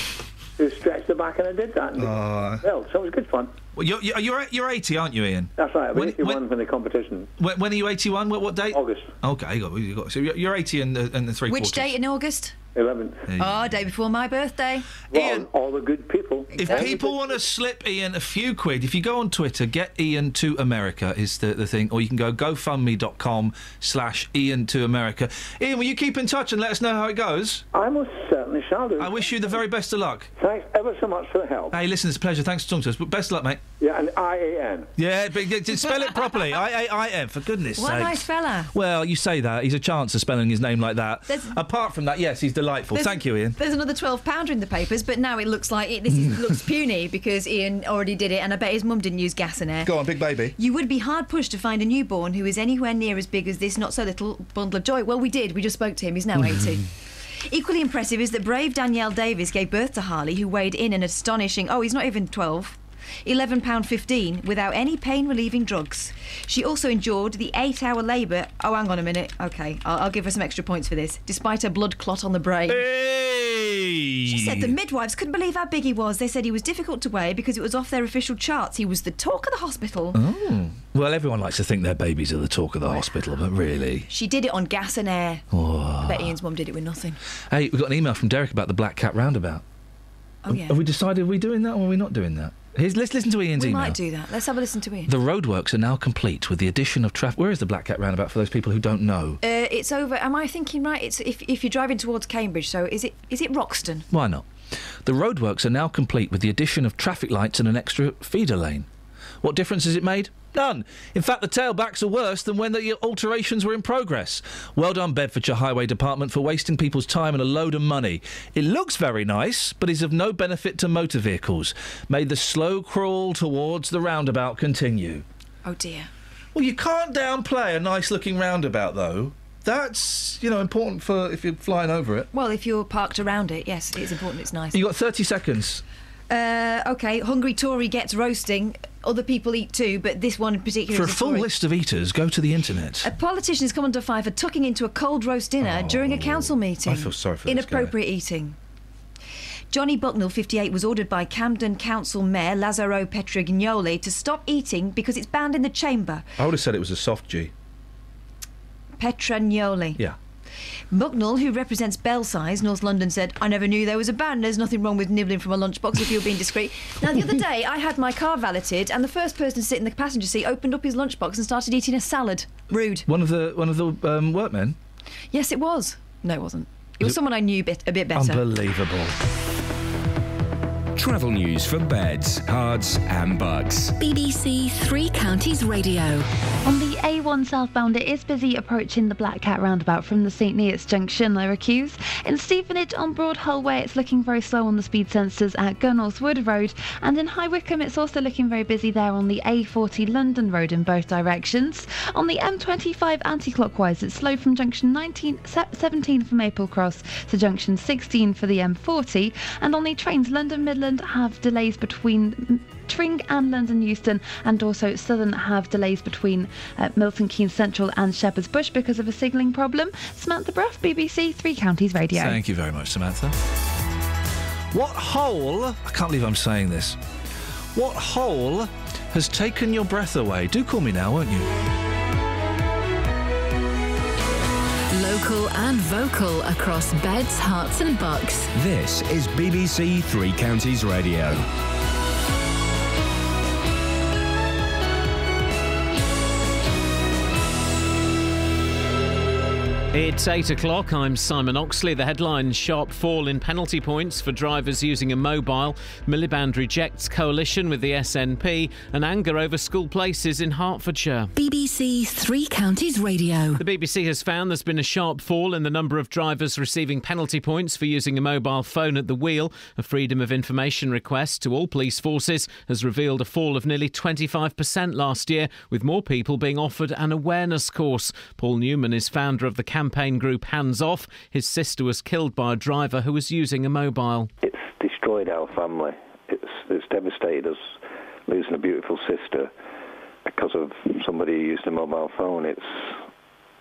To stretch the back, and I did that. Well, so it was good fun. Well, you're 80, aren't you, Ian? That's right. I was 81 when the competition. When are you 81? What date? August. Okay, you got. So you're 80 and the three. Which quarters. Date in August? 11th. Oh, day before my birthday. Well, Ian, all the good people. Exactly. If people want to slip Ian a few quid, if you go on Twitter, get Ian to America is the thing, or you can go GoFundMe.com/Ian to America. Ian, will you keep in touch and let us know how it goes? I most certainly shall do. I wish you the very best of luck. Thanks ever so much for the help. Hey, listen, it's a pleasure. Thanks for talking to us. But best of luck, mate. Yeah, and IAN. Yeah, but spell it properly. IAIN, for goodness sake. What a nice fella. Well, you say that. He's a chance of spelling his name like that. Apart from that, yes, he's delightful. Thank you, Ian. There's another £12 in the papers, but now it looks like looks puny because Ian already did it, and I bet his mum didn't use gas in air. Go on, big baby. You would be hard pushed to find a newborn who is anywhere near as big as this not-so-little bundle of joy. Well, we did. We just spoke to him. He's now 80. Equally impressive is that brave Danielle Davies gave birth to Harley, who weighed in an astonishing, he's not even 12, £11.15 without any pain-relieving drugs. She also endured the 8-hour labour... Oh, hang on a minute. OK, I'll give her some extra points for this. Despite a blood clot on the brain. Hey! She said the midwives couldn't believe how big he was. They said he was difficult to weigh because it was off their official charts. He was the talk of the hospital. Oh. Well, everyone likes to think their babies are the talk of the hospital, but really... She did it on gas and air. Oh. I bet Ian's mum did it with nothing. Hey, we got an email from Derek about the Black Cat Roundabout. Oh, yeah. Have we decided we're doing that or are we not doing that? Let's listen to Ian's email. We might do that. Let's have a listen to Ian. The roadworks are now complete with the addition of traffic. Where is the Black Cat Roundabout for those people who don't know? It's over. Am I thinking right? It's if you're driving towards Cambridge. So is it Roxton? Why not? The roadworks are now complete with the addition of traffic lights and an extra feeder lane. What difference has it made? None. In fact, the tailbacks are worse than when the alterations were in progress. Well done, Bedfordshire Highway Department, for wasting people's time and a load of money. It looks very nice, but is of no benefit to motor vehicles. May the slow crawl towards the roundabout continue. Oh, dear. Well, you can't downplay a nice-looking roundabout, though. That's, important for if you're flying over it. Well, if you're parked around it, yes, it's important, it's nice. You've got 30 seconds. OK, Hungry Tory gets roasting. Other people eat too, but this one in particular. For a full list of eaters, go to the internet. A politician has come under fire for tucking into a cold roast dinner during a council meeting. I feel sorry for inappropriate eating. Johnny Bucknell, 58, was ordered by Camden Council Mayor Lazzaro Petrignoli to stop eating because it's banned in the chamber. I would have said it was a soft G. Petrignoli. Yeah. Bucknell, who represents Belsize, North London, said, I never knew there was a ban. There's nothing wrong with nibbling from a lunchbox if you're being discreet. Now, the other day, I had my car valeted, and the first person sitting in the passenger seat opened up his lunchbox and started eating a salad. Rude. One of the workmen? Yes, it was. No, it wasn't. It was someone I knew a bit better. Unbelievable. Travel news for beds, cards and bugs. BBC Three Counties Radio. On the A1 southbound, it is busy approaching the Black Cat Roundabout from the St Neots Junction lower queues. In Stevenage on Broadhull Way, it's looking very slow on the speed sensors at Gunnels Wood Road. And in High Wycombe, it's also looking very busy there on the A40 London Road in both directions. On the M25 anti-clockwise, it's slow from junction 17 for Maple Cross to junction 16 for the M40. And on the trains, London Midland have delays between Tring and London Euston, and also Southern have delays between Milton Keynes Central and Shepherd's Bush because of a signalling problem. Samantha Bruff, BBC Three Counties Radio. Thank you very much, Samantha. What hole... I can't believe I'm saying this. What hole has taken your breath away? Do call me now, won't you? Local and vocal across beds, hearts and bucks. This is BBC Three Counties Radio. It's 8 o'clock. I'm Simon Oxley. The headline: sharp fall in penalty points for drivers using a mobile. Miliband rejects coalition with the SNP, and anger over school places in Hertfordshire. BBC Three Counties Radio. The BBC has found there's been a sharp fall in the number of drivers receiving penalty points for using a mobile phone at the wheel. A Freedom of Information request to all police forces has revealed a fall of nearly 25% last year, with more people being offered an awareness course. Paul Newman is founder of the campaign group Hands Off. His sister was killed by a driver who was using a mobile. It's destroyed our family. It's devastated us, losing a beautiful sister because of somebody who used a mobile phone. It's,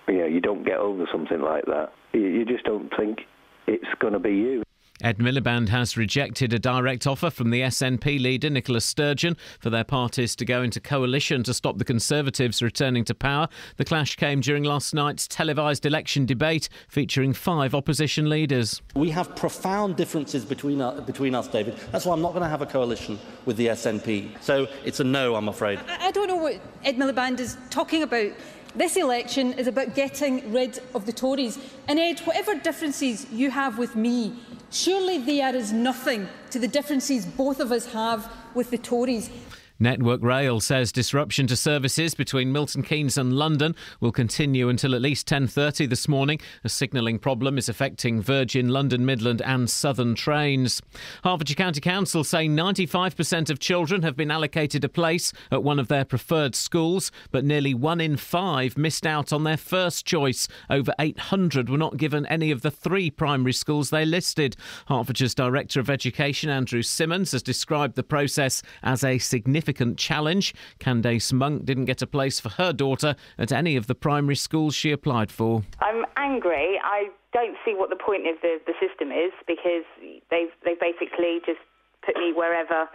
you know, you don't get over something like that. You just don't think it's going to be you. Ed Miliband has rejected a direct offer from the SNP leader Nicola Sturgeon for their parties to go into coalition to stop the Conservatives returning to power. The clash came during last night's televised election debate featuring 5 opposition leaders. We have profound differences between us, David. That's why I'm not going to have a coalition with the SNP. So it's a no, I'm afraid. I don't know what Ed Miliband is talking about. This election is about getting rid of the Tories. And Ed, whatever differences you have with me, surely they are as nothing to the differences both of us have with the Tories. Network Rail says disruption to services between Milton Keynes and London will continue until at least 10:30 this morning. A signalling problem is affecting Virgin, London Midland and Southern trains. Hertfordshire County Council say 95% of children have been allocated a place at one of their preferred schools, but nearly 1 in 5 missed out on their first choice. Over 800 were not given any of the 3 primary schools they listed. Hertfordshire's Director of Education, Andrew Simmons, has described the process as a significant challenge. Candace Monk didn't get a place for her daughter at any of the primary schools she applied for. I'm angry. I don't see what the point of the system is, because they've basically just put me wherever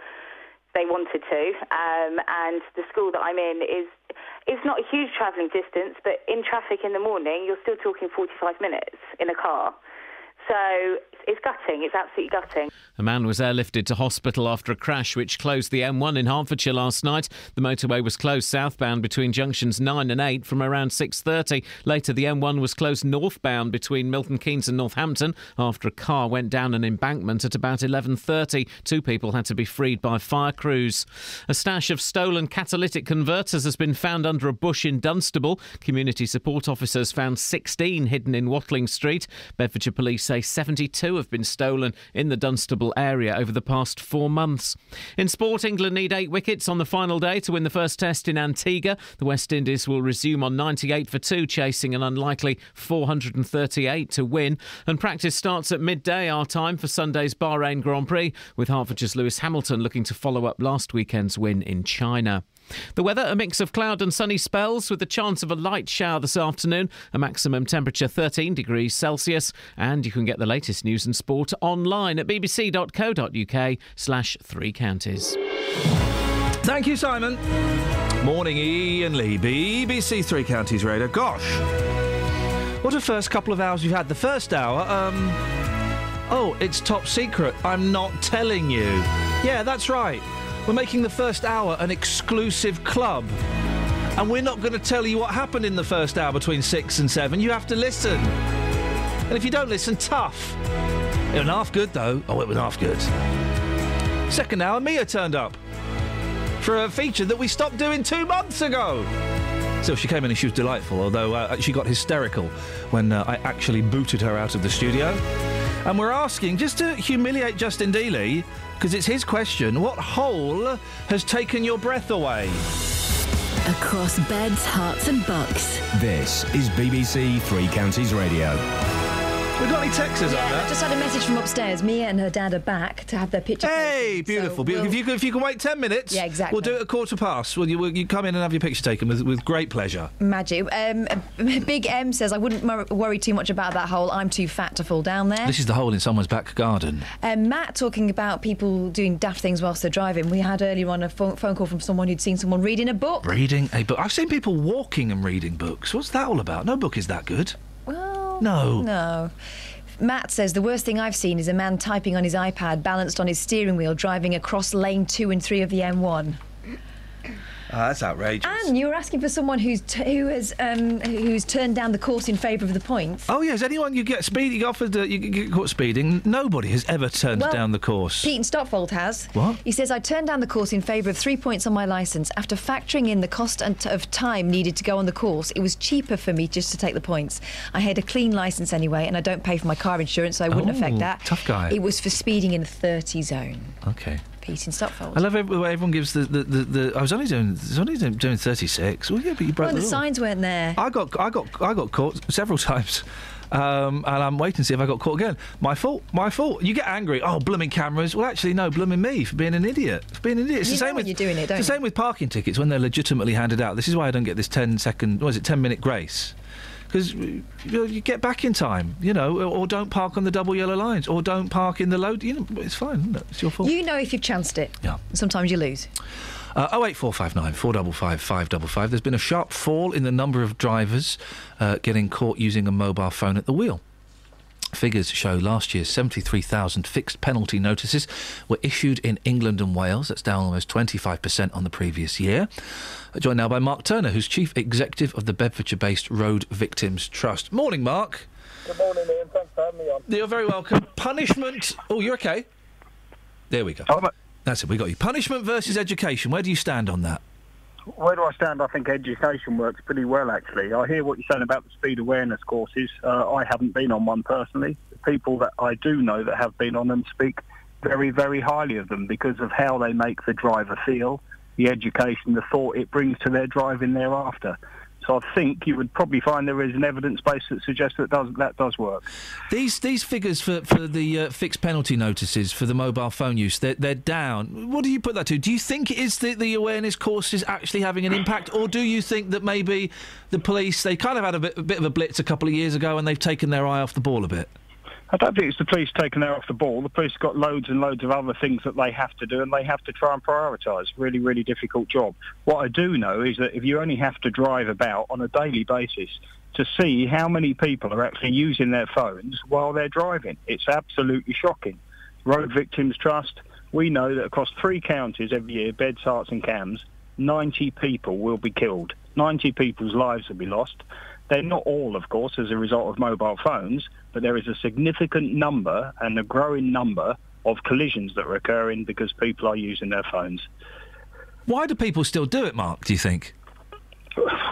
they wanted to. And the school that I'm in is not a huge travelling distance, but in traffic in the morning, you're still talking 45 minutes in a car. So it's gutting. It's absolutely gutting. A man was airlifted to hospital after a crash which closed the M1 in Hertfordshire last night. The motorway was closed southbound between junctions 9 and 8 from around 6:30. Later, the M1 was closed northbound between Milton Keynes and Northampton after a car went down an embankment at about 11:30. 2 people had to be freed by fire crews. A stash of stolen catalytic converters has been found under a bush in Dunstable. Community support officers found 16 hidden in Watling Street. Bedfordshire Police say 72 have been stolen in the Dunstable area over the past 4 months. In sport, England need 8 wickets on the final day to win the first test in Antigua. The West Indies will resume on 98 for 2, chasing an unlikely 438 to win. And practice starts at midday our time for Sunday's Bahrain Grand Prix, with Hertfordshire's Lewis Hamilton looking to follow up last weekend's win in China. The weather, a mix of cloud and sunny spells with the chance of a light shower this afternoon, a maximum temperature 13 degrees Celsius, and you can get the latest news and sport online at bbc.co.uk/3counties. Thank you, Simon. Morning, Ian Lee, BBC Three Counties Radio. Gosh, what a first couple of hours we've had. The first hour, oh, it's top secret. I'm not telling you. Yeah, that's right. We're making the first hour an exclusive club. And we're not going to tell you what happened in the first hour between 6 and 7. You have to listen. And if you don't listen, tough. It wasn't half good, though. Oh, it wasn't half good. Second hour, Mia turned up for a feature that we stopped doing 2 months ago. So she came in and she was delightful, although she got hysterical when I actually booted her out of the studio. And we're asking, just to humiliate Justin Dealey, because it's his question, what hole has taken your breath away? Across beds, hearts and bucks. This is BBC Three Counties Radio. We've got any texts on that? I just had a message from upstairs. Mia and her dad are back to have their picture. Hey, taken, beautiful, so beautiful. If you can wait 10 minutes, yeah, exactly. We'll do it at 4:15. Will you come in and have your picture taken with great pleasure? Magic. Big M says, I wouldn't worry too much about that hole. I'm too fat to fall down there. This is the hole in someone's back garden. Matt talking about people doing daft things whilst they're driving. We had earlier on a phone call from someone who'd seen someone reading a book. Reading a book. I've seen people walking and reading books. What's that all about? No book is that good. Well, no. Matt says, the worst thing I've seen is a man typing on his iPad, balanced on his steering wheel, driving across lane 2 and 3 of the M1. That's outrageous. And you were asking for someone who's turned down the course in favour of the points. Oh yes, anyone you get speeding offered, you get caught speeding. Nobody has ever turned down the course. Pete in Stockfold has. What? He says, I turned down the course in favour of 3 points on my licence. After factoring in the cost of time needed to go on the course, it was cheaper for me just to take the points. I had a clean licence anyway, and I don't pay for my car insurance, so I wouldn't affect that. Tough guy. It was for speeding in a 30 zone. Okay. Pete in Stockfold. I love the way everyone gives the I was only doing 36. Well, yeah, but you broke the signs weren't there. I got caught several times. And I'm waiting to see if I got caught again. My fault, my fault. You get angry. Oh, blooming cameras. Well, actually, no, blooming me for being an idiot. For being an idiot. It's you the same with you're doing it, don't it's you? The same with parking tickets when they're legitimately handed out. This is why I don't get this 10-second. What is it? 10-minute grace. Because you get back in time, you know, or don't park on the double yellow lines, or don't park in the load. You know, it's fine, isn't it? It's your fault. You know if you've chanced it. Yeah. Sometimes you lose. 08459 455 555. There's been a sharp fall in the number of drivers getting caught using a mobile phone at the wheel. Figures show last year's 73,000 fixed penalty notices were issued in England and Wales. That's down almost 25% on the previous year. Joined now by Mark Turner, who's Chief Executive of the Bedfordshire-based Road Victims Trust. Morning, Mark. Good morning, Ian. Thanks for having me on. You're very welcome. Punishment... Oh, you're OK? There we go. That's it, we got you. Punishment versus education. Where do you stand on that? Where do I stand? I think education works pretty well, actually. I hear what you're saying about the speed awareness courses. I haven't been on one personally. The people that I do know that have been on them speak very, very highly of them because of how they make the driver feel, the education, the thought it brings to their driving thereafter. So I think you would probably find there is an evidence base that suggests that does work. These figures for the fixed penalty notices for the mobile phone use, they're down. What do you put that to? Do you think it is the awareness courses actually having an impact, or do you think that maybe the police, they kind of had a bit of a blitz a couple of years ago and they've taken their eye off the ball a bit? I don't think it's the police taking their eye off the ball. The police have got loads and loads of other things that they have to do, and they have to try and prioritise. Really, really difficult job. What I do know is that if you only have to drive about on a daily basis to see how many people are actually using their phones while they're driving, it's absolutely shocking. Road Victims Trust, we know that across 3 counties every year, Beds, Herts and Cams, 90 people will be killed. 90 people's lives will be lost. They're not all, of course, as a result of mobile phones, but there is a significant number and a growing number of collisions that are occurring because people are using their phones. Why do people still do it, Mark, do you think?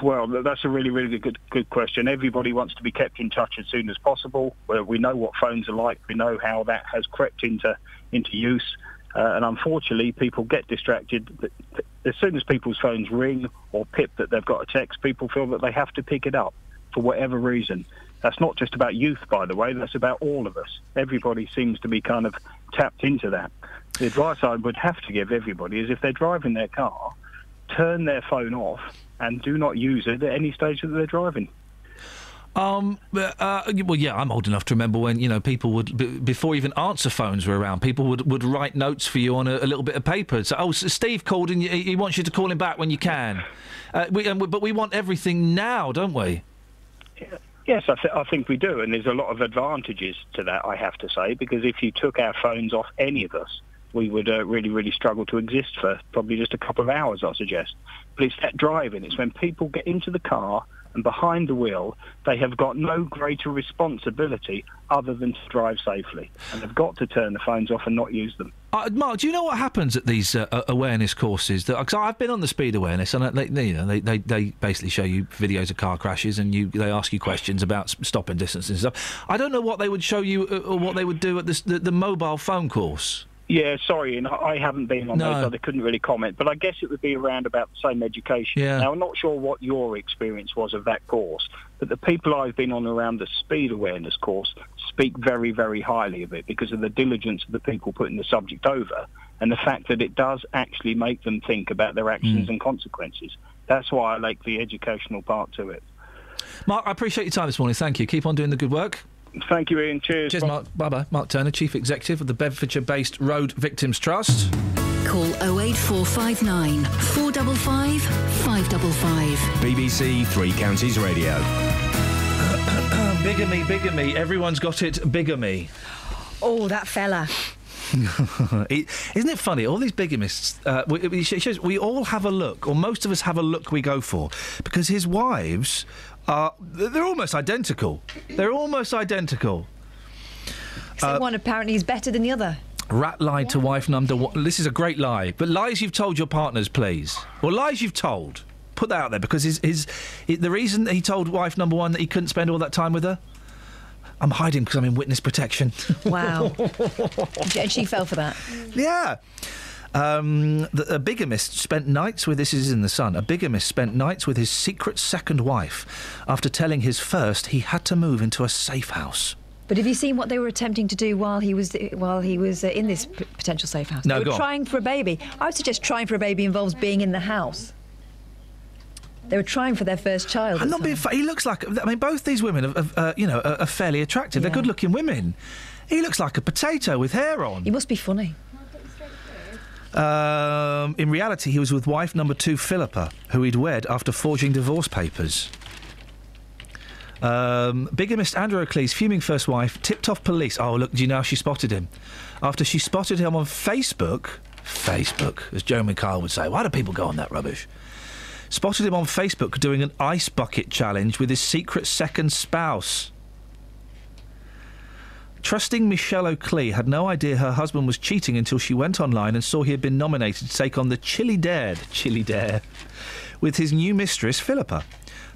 Well, that's a really, really good question. Everybody wants to be kept in touch as soon as possible. We know what phones are like. We know how that has crept into use. And unfortunately, people get distracted. As soon as people's phones ring or pip that they've got a text, people feel that they have to pick it up for whatever reason. That's not just about youth, by the way. That's about all of us. Everybody seems to be kind of tapped into that. The advice I would have to give everybody is if they're driving their car, turn their phone off and do not use it at any stage that they're driving. Well, yeah, I'm old enough to remember when, you know, people would, before even answer phones were around, people would write notes for you on a little bit of paper. So, oh, so Steve called and he wants you to call him back when you can. But we want everything now, don't we? Yeah. Yes, I think we do, and there's a lot of advantages to that, I have to say, because if you took our phones off any of us, we would really, really struggle to exist for probably just a couple of hours, I suggest. But it's that driving. It's when people get into the car and behind the wheel, they have got no greater responsibility other than to drive safely. And they've got to turn the phones off and not use them. Mark, do you know what happens at these awareness courses? Because I've been on the speed awareness, and they basically show you videos of car crashes, and they ask you questions about stopping distance and stuff. I don't know what they would show you or what they would do at the mobile phone course. Yeah, sorry, and I haven't been on those, so they couldn't really comment. But I guess it would be around about the same education. Yeah. Now, I'm not sure what your experience was of that course, but the people I've been on around the speed awareness course speak very, very highly of it because of the diligence of the people putting the subject over and the fact that it does actually make them think about their actions and consequences. That's why I like the educational part to it. Mark, I appreciate your time this morning. Thank you. Keep on doing the good work. Thank you, Ian. Cheers. Cheers, Mark. Bye-bye. Mark Turner, Chief Executive of the Bedfordshire-based Road Victims Trust. Call 08459 455 555. BBC Three Counties Radio. Bigamy, bigamy. Everyone's got it, bigamy. Oh, that fella. Isn't it funny? All these bigamists, it shows we all have a look, or most of us have a look we go for, because his wives are, they're almost identical. They're almost identical. Except one apparently is better than the other. Rat lied to wife number one. This is a great lie, but lies you've told your partners, please. Or lies you've told. Put that out there, because the reason that he told wife number one that he couldn't spend all that time with her, I'm hiding because I'm in witness protection. Wow. And she fell for that. Yeah. A bigamist spent nights with... This is in The Sun. A bigamist spent nights with his secret second wife after telling his first he had to move into a safe house. But have you seen what they were attempting to do while he was in this potential safe house? No, go on. Trying for a baby. I would suggest trying for a baby involves being in the house. They were trying for their first child. I'm not being funny. He looks like... I mean, both these women are fairly attractive. Yeah. They're good-looking women. He looks like a potato with hair on. He must be funny. In reality, he was with wife number two, Philippa, who he'd wed after forging divorce papers. Bigamist Andrew O'Clee's fuming first wife tipped off police. Oh, look, do you know how she spotted him? After she spotted him on Facebook... Facebook, as Joe McCall would say. Why do people go on that rubbish? Spotted him on Facebook doing an ice bucket challenge with his secret second spouse. Trusting Michelle O'Clee had no idea her husband was cheating until she went online and saw he had been nominated to take on the Chili Dare, with his new mistress, Philippa.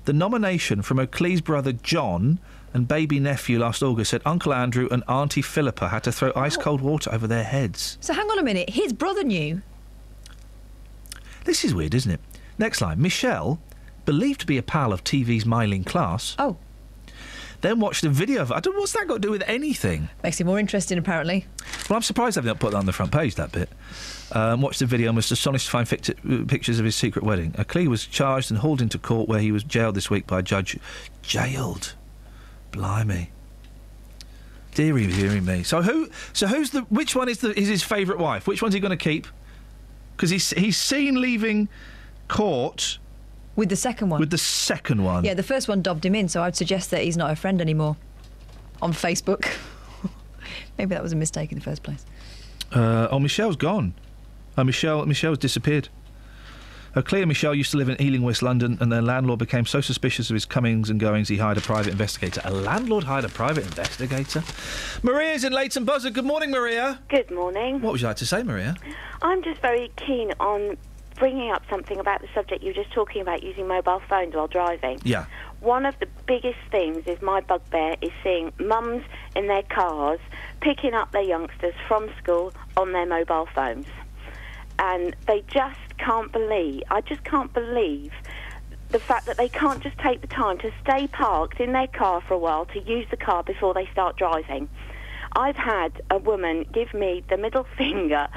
The nomination from O'Clee's brother John and baby nephew last August said Uncle Andrew and Auntie Philippa had to throw ice-cold water over their heads. So hang on a minute, his brother knew? This is weird, isn't it? Next line. Michelle, believed to be a pal of TV's Mylene Class... Oh. ...then watched a video of... I don't know, what's that got to do with anything? Makes it more interesting, apparently. Well, I'm surprised they've not put that on the front page, that bit. Watched the video and was astonished to find pictures of his secret wedding. O'Clee was charged and hauled into court, where he was jailed this week by a judge. Jailed? Blimey. Deary, deary me. So which one is his favourite wife? Which one's he going to keep? Because he's seen leaving... court with the second one. With the second one. Yeah, the first one dobbed him in, so I'd suggest that he's not a friend anymore on Facebook. Maybe that was a mistake in the first place. Michelle's gone. Michelle's disappeared. O'Clear and Michelle used to live in Ealing, West London, and their landlord became so suspicious of his comings and goings he hired a private investigator. A landlord hired a private investigator? Maria's in Leighton Buzzard. Good morning, Maria. Good morning. What would you like to say, Maria? I'm just very keen on bringing up something about the subject you were just talking about, using mobile phones while driving. Yeah. One of the biggest things is my bugbear is seeing mums in their cars picking up their youngsters from school on their mobile phones. And they just can't believe, I just can't believe the fact that they can't just take the time to stay parked in their car for a while to use the car before they start driving. I've had a woman give me the middle finger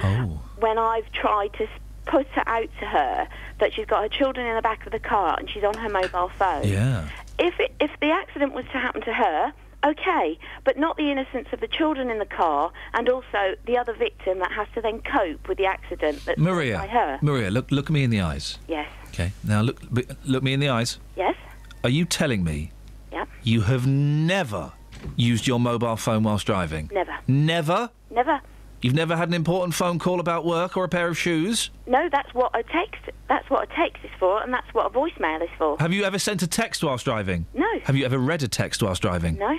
when I've tried to put it out to her that she's got her children in the back of the car and she's on her mobile phone. Yeah. If the accident was to happen to her, okay, but not the innocence of the children in the car and also the other victim that has to then cope with the accident that's caused by her. Maria, look me in the eyes. Yes. Okay. Now look me in the eyes. Yes. Are you telling me? Yeah. You have never used your mobile phone whilst driving? Never. Never? Never. You've never had an important phone call about work or a pair of shoes? No, that's what a text is for, and that's what a voicemail is for. Have you ever sent a text whilst driving? No. Have you ever read a text whilst driving? No.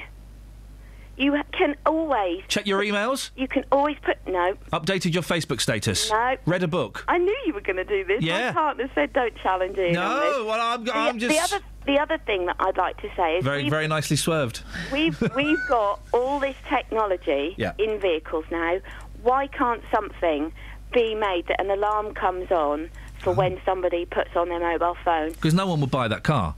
You can always... Check your emails? You can always put... No. Updated your Facebook status? No. Read a book? I knew you were going to do this. Yeah. My partner said don't challenge it. No, well, I'm just... The other thing that I'd like to say is... Very, very nicely swerved. We've got all this technology in vehicles now. Why can't something be made that an alarm comes on for when somebody puts on their mobile phone? Because no one would buy that car.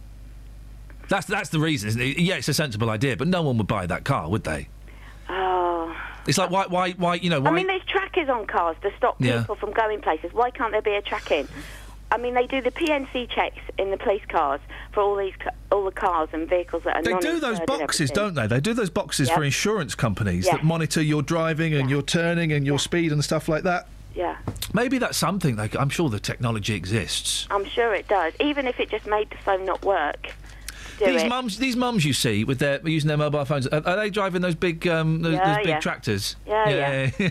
That's the reason, isn't it? Yeah, it's a sensible idea, but no one would buy that car, would they? Oh. It's like, why you know, why... I mean, there's trackers on cars to stop people from going places. Why can't there be a track in? I mean, they do the PNC checks in the police cars for all the cars and vehicles that are non-insured. They do those boxes, don't they? They do those boxes for insurance companies that monitor your driving and your turning and your speed and stuff like that. Yeah. Maybe that's something. I'm sure the technology exists. I'm sure it does, even if it just made the phone not work. do it. These mums, you see, with their using their mobile phones, are they driving those big tractors? Yeah. They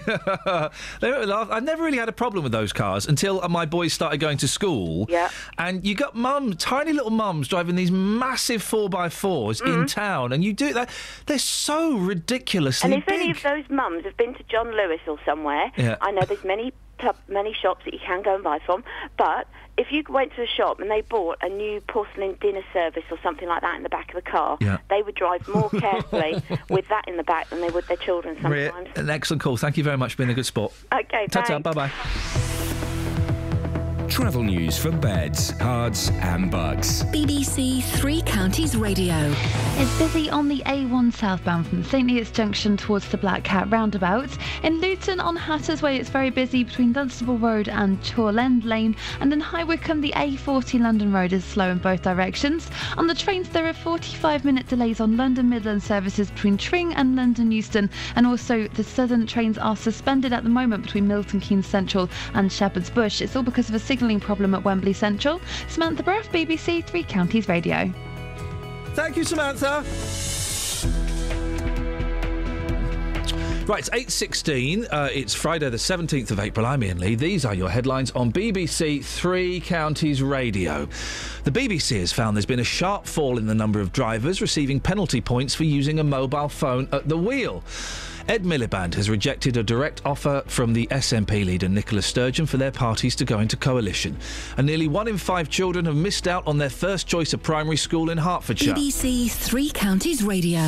don't laugh. I've never really had a problem with those cars until my boys started going to school. Yeah. And you got tiny little mums driving these massive 4x4s in town, and you do that. They're so ridiculously big. And if any of those mums have been to John Lewis or somewhere, I know there's many shops that you can go and buy from, but if you went to a shop and they bought a new porcelain dinner service or something like that in the back of the car, they would drive more carefully with that in the back than they would their children sometimes. An excellent call. Thank you very much for being a good sport. Okay, ta-ta, bye-bye. Travel news for beds, cards and bugs. BBC Three Counties Radio. It's busy on the A1 southbound from St Neots Junction towards the Black Cat roundabout. In Luton on Hatter's Way it's very busy between Dunstable Road and Chorlend Lane, and in High Wycombe the A40 London Road is slow in both directions. On the trains there are 45-minute delays on London Midland services between Tring and London Euston, and also the southern trains are suspended at the moment between Milton Keynes Central and Shepherd's Bush. It's all because of a problem at Wembley Central. Samantha Brough, BBC Three Counties Radio. Thank you, Samantha. Right, it's 8:16. It's Friday the 17th of April. I'm Ian Lee. These are your headlines on BBC Three Counties Radio. The BBC has found there's been a sharp fall in the number of drivers receiving penalty points for using a mobile phone at the wheel. Ed Miliband has rejected a direct offer from the SNP leader Nicola Sturgeon for their parties to go into coalition. And nearly 1 in 5 children have missed out on their first choice of primary school in Hertfordshire. BBC Three Counties Radio.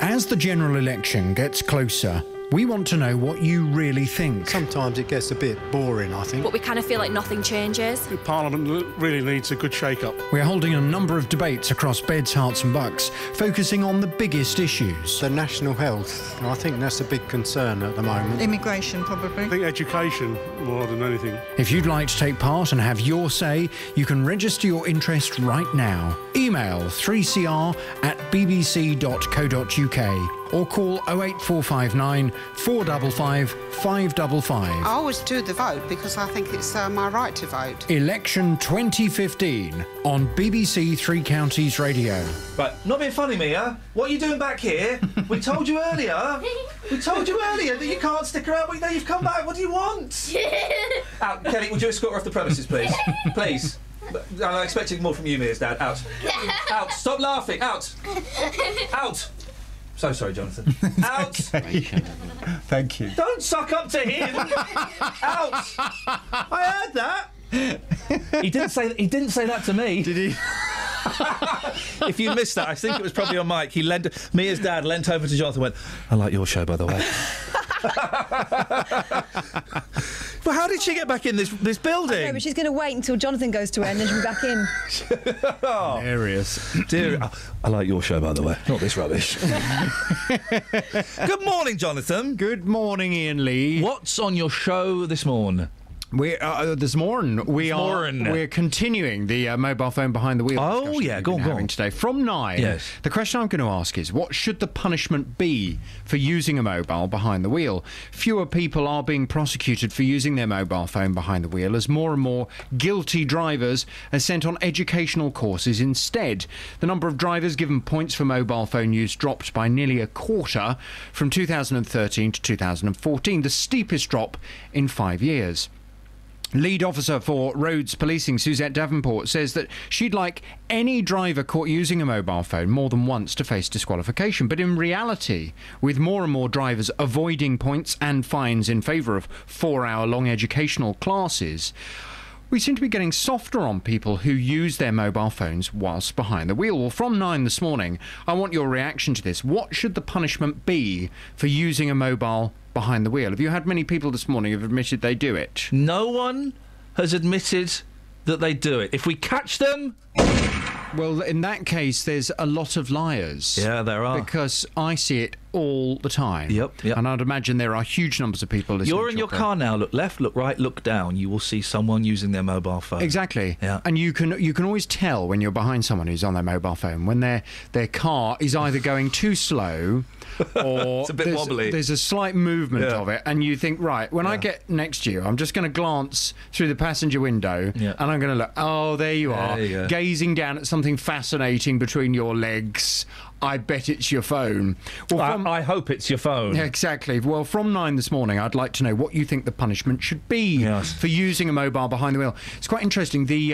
As the general election gets closer, we want to know what you really think. Sometimes it gets a bit boring, I think. But we kind of feel like nothing changes. Parliament really needs a good shake-up. We're holding a number of debates across beds, hearts and bucks, focusing on the biggest issues. The national health, I think that's a big concern at the moment. Immigration, probably. I think education, more than anything. If you'd like to take part and have your say, you can register your interest right now. Email 3cr@bbc.co.uk. or call 08459 455 555. I always do the vote because I think it's my right to vote. Election 2015 on BBC Three Counties Radio. Right, not being funny, Mia. What are you doing back here? We told you earlier. We told you earlier that you can't stick around. But now you've come back. What do you want? Out, Kelly, would you escort her off the premises, please? Please. I'm expecting more from you, Mia's dad. Out. Out. Stop laughing. Out. Out. So sorry, Jonathan. Out! Okay. Thank you. Don't suck up to him! Out! I heard that! He didn't say that to me. Did he? If you missed that, I think it was probably on Mike. Mia's dad leant over to Jonathan and went, I like your show, by the way. But how did she get back in this building? I know, but she's going to wait until Jonathan goes to her and then she'll be back in. Oh, hilarious. Dear, I like your show, by the way. Not this rubbish. Good morning, Jonathan. Good morning, Ian Lee. What's on your show this morning? We're continuing the mobile phone behind the wheel. Oh yeah, go on. Today from 9. Yes. The question I'm going to ask is, what should the punishment be for using a mobile behind the wheel? Fewer people are being prosecuted for using their mobile phone behind the wheel as more and more guilty drivers are sent on educational courses instead. The number of drivers given points for mobile phone use dropped by nearly a quarter from 2013 to 2014, the steepest drop in 5 years. Lead officer for Roads Policing, Suzette Davenport, says that she'd like any driver caught using a mobile phone more than once to face disqualification. But in reality, with more and more drivers avoiding points and fines in favour of 4-hour-long educational classes, we seem to be getting softer on people who use their mobile phones whilst behind the wheel. Well, from 9 this morning, I want your reaction to this. What should the punishment be for using a mobile phone behind the wheel? Have you had many people this morning who have admitted they do it? No one has admitted that they do it. If we catch them... Well, in that case, there's a lot of liars. Yeah, there are. Because I see it all the time. Yep. And I'd imagine there are huge numbers of people listening. You're in your car now. Look left, look right, look down. You will see someone using their mobile phone. Exactly. Yeah. And you can always tell when you're behind someone who's on their mobile phone when their car is either going too slow or it's a bit wobbly. There's a slight movement of it, and you think, right, when I get next to you, I'm just going to glance through the passenger window and I'm going to look. Oh, there you are, there you gazing down at something fascinating between your legs. I bet it's your phone. Well, I hope it's your phone. Yeah, exactly. Well, from 9 this morning, I'd like to know what you think the punishment should be for using a mobile behind the wheel. It's quite interesting. The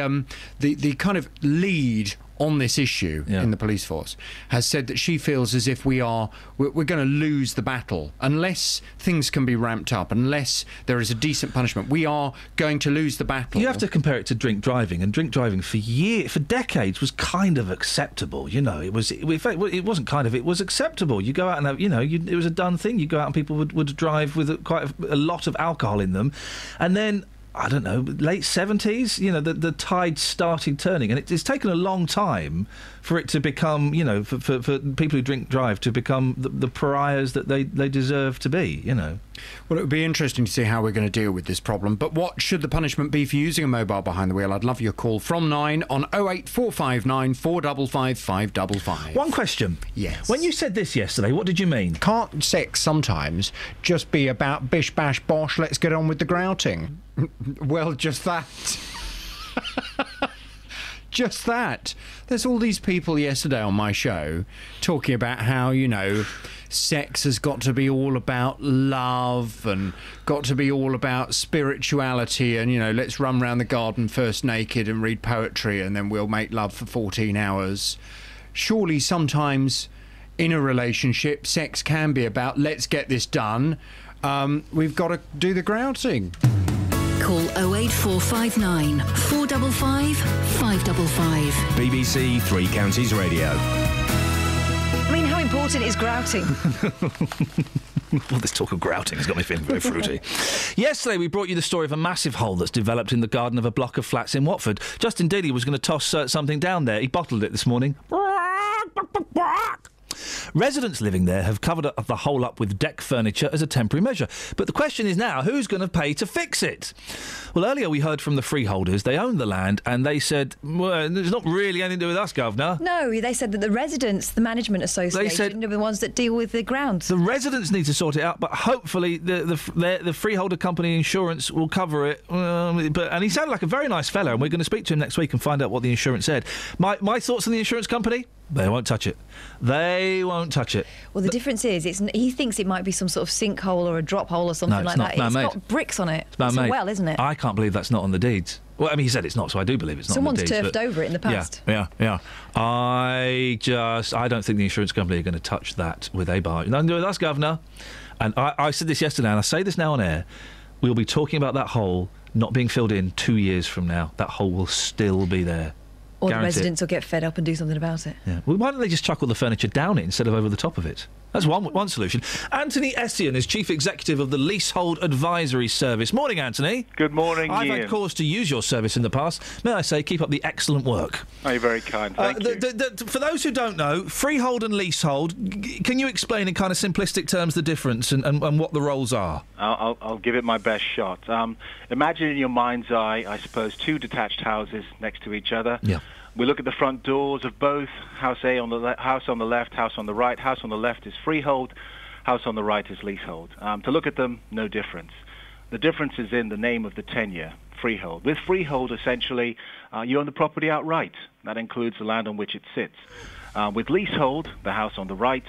kind of lead on this issue in the police force has said that she feels as if we're going to lose the battle unless things can be ramped up, unless there is a decent punishment. We are going to lose the battle. You have to compare it to drink driving, and drink driving for decades was kind of acceptable. You know, it was acceptable. You go out and it was a done thing. You go out and people would drive with quite a lot of alcohol in them, and then, I don't know, late 70s, the tide started turning, and it's taken a long time for it to become, for people who drink drive to become the pariahs that they deserve to be, Well, it would be interesting to see how we're going to deal with this problem, but what should the punishment be for using a mobile behind the wheel? I'd love your call from 9 on 08459 455 555. One question. Yes. When you said this yesterday, what did you mean? Can't sex sometimes just be about bish, bash, bosh, let's get on with the grouting? Well, just that. Just that. There's all these people yesterday on my show talking about how, sex has got to be all about love and got to be all about spirituality and, let's run round the garden first naked and read poetry and then we'll make love for 14 hours. Surely sometimes in a relationship, sex can be about let's get this done. We've got to do the grouting. Call 08459 455 555. BBC Three Counties Radio. I mean, how important is grouting? Well, this talk of grouting has got me feeling very fruity. Yesterday, we brought you the story of a massive hole that's developed in the garden of a block of flats in Watford. Justin Dealey was going to toss something down there. He bottled it this morning. Residents living there have covered up the hole up with deck furniture as a temporary measure. But the question is now, who's going to pay to fix it? Well, earlier we heard from the freeholders. They own the land and they said, well, there's not really anything to do with us, Governor. No, they said that the residents, the management association, are the ones that deal with the grounds. The residents need to sort it out, but hopefully the freeholder company insurance will cover it. And he sounded like a very nice fellow, and we're going to speak to him next week and find out what the insurance said. My thoughts on the insurance company? They won't touch it. They won't touch it. Well, the difference is, he thinks it might be some sort of sinkhole or a drop hole or something like that. It's got bricks on it. It's a well, isn't it? I can't believe that's not on the deeds. Well, I mean, he said it's not, so I do believe it's not. Someone's turfed over it in the past. Yeah. I don't think the insurance company are going to touch that with a bar. Nothing to do with us, Governor. And I said this yesterday, and I say this now on air. We'll be talking about that hole not being filled in 2 years from now. That hole will still be there. Or the residents will get fed up and do something about it. Yeah. Well, why don't they just chuck all the furniture down it instead of over the top of it? That's one solution. Anthony Essien is Chief Executive of the Leasehold Advisory Service. Morning, Anthony. Good morning, Ian. I've had cause to use your service in the past. May I say, keep up the excellent work. Oh, you're very kind. Thank you. For those who don't know, freehold and leasehold, can you explain in kind of simplistic terms the difference and what the roles are? I'll give it my best shot. Imagine in your mind's eye, I suppose, two detached houses next to each other. Yeah. We look at the front doors of both, house A on the house on the left, house on the right. House on the left is freehold, house on the right is leasehold. To look at them, no difference. The difference is in the name of the tenure, freehold. With freehold, essentially, you own the property outright. That includes the land on which it sits. With leasehold, the house on the right,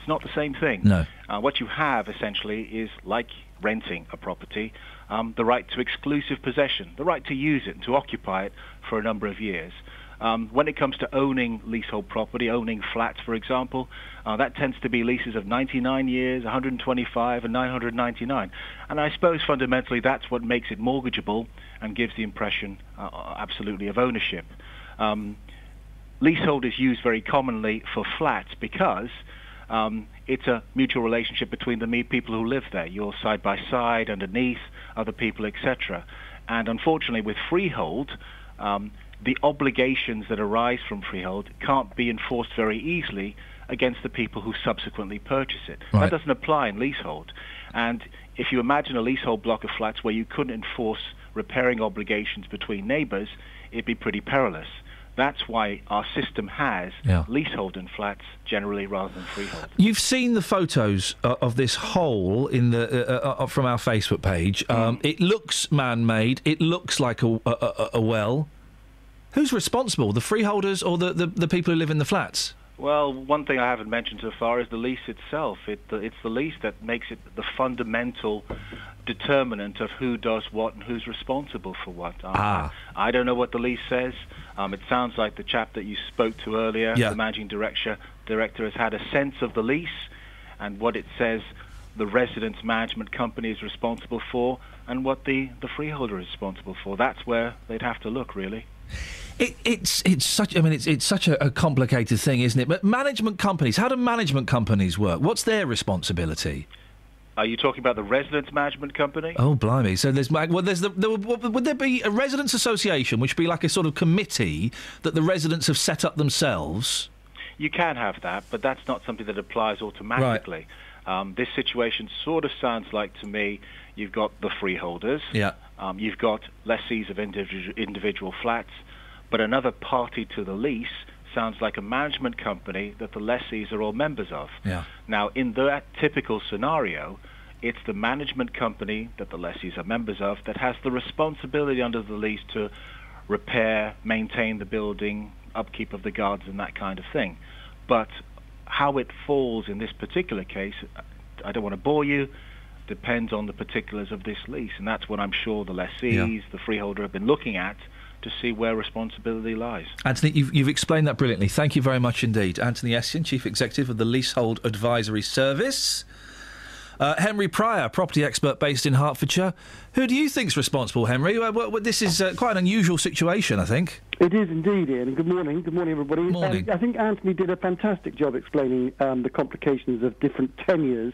it's not the same thing. No. What you have, essentially, is like renting a property, the right to exclusive possession, the right to use it and to occupy it for a number of years. When it comes to owning leasehold property, owning flats, for example, that tends to be leases of 99 years, 125 and 999. And I suppose fundamentally that's what makes it mortgageable and gives the impression absolutely of ownership. Leasehold is used very commonly for flats because it's a mutual relationship between the people who live there. You're side by side, underneath, other people, etc. And unfortunately with freehold, the obligations that arise from freehold can't be enforced very easily against the people who subsequently purchase it. Right. That doesn't apply in leasehold. And if you imagine a leasehold block of flats where you couldn't enforce repairing obligations between neighbours, it'd be pretty perilous. That's why our system has leasehold and flats generally rather than freehold. You've seen the photos of this hole in the from our Facebook page. It looks man-made. It looks like a well. Who's responsible, the freeholders or the people who live in the flats? Well, one thing I haven't mentioned so far is the lease itself. It's the lease that makes it the fundamental determinant of who does what and who's responsible for what. I don't know what the lease says. It sounds like the chap that you spoke to earlier, the managing director, has had a sense of the lease and what it says the residence management company is responsible for and what the freeholder is responsible for. That's where they'd have to look, really. It's such, I mean, it's such a complicated thing, isn't it? But management companies, how do management companies work? What's their responsibility? Are you talking about the residence management company? Oh, blimey. So there's... Well, would there be a residence association, which would be like a sort of committee that the residents have set up themselves? You can have that, but that's not something that applies automatically. Right. This situation sort of sounds like, to me, you've got the freeholders, you've got lessees of individual flats, but another party to the lease sounds like a management company that the lessees are all members of. Yeah. Now, in that typical scenario, it's the management company that the lessees are members of that has the responsibility under the lease to repair, maintain the building, upkeep of the gardens and that kind of thing. But how it falls in this particular case, I don't want to bore you, depends on the particulars of this lease, and that's what I'm sure the lessees, the freeholder have been looking at to see where responsibility lies. Anthony, you've explained that brilliantly. Thank you very much indeed. Anthony Essian, Chief Executive of the Leasehold Advisory Service. Henry Pryor, property expert based in Hertfordshire. Who do you think's responsible, Henry? This is quite an unusual situation, I think. It is indeed, Ian. Good morning. Good morning, everybody. Morning. I think Anthony did a fantastic job explaining the complications of different tenures.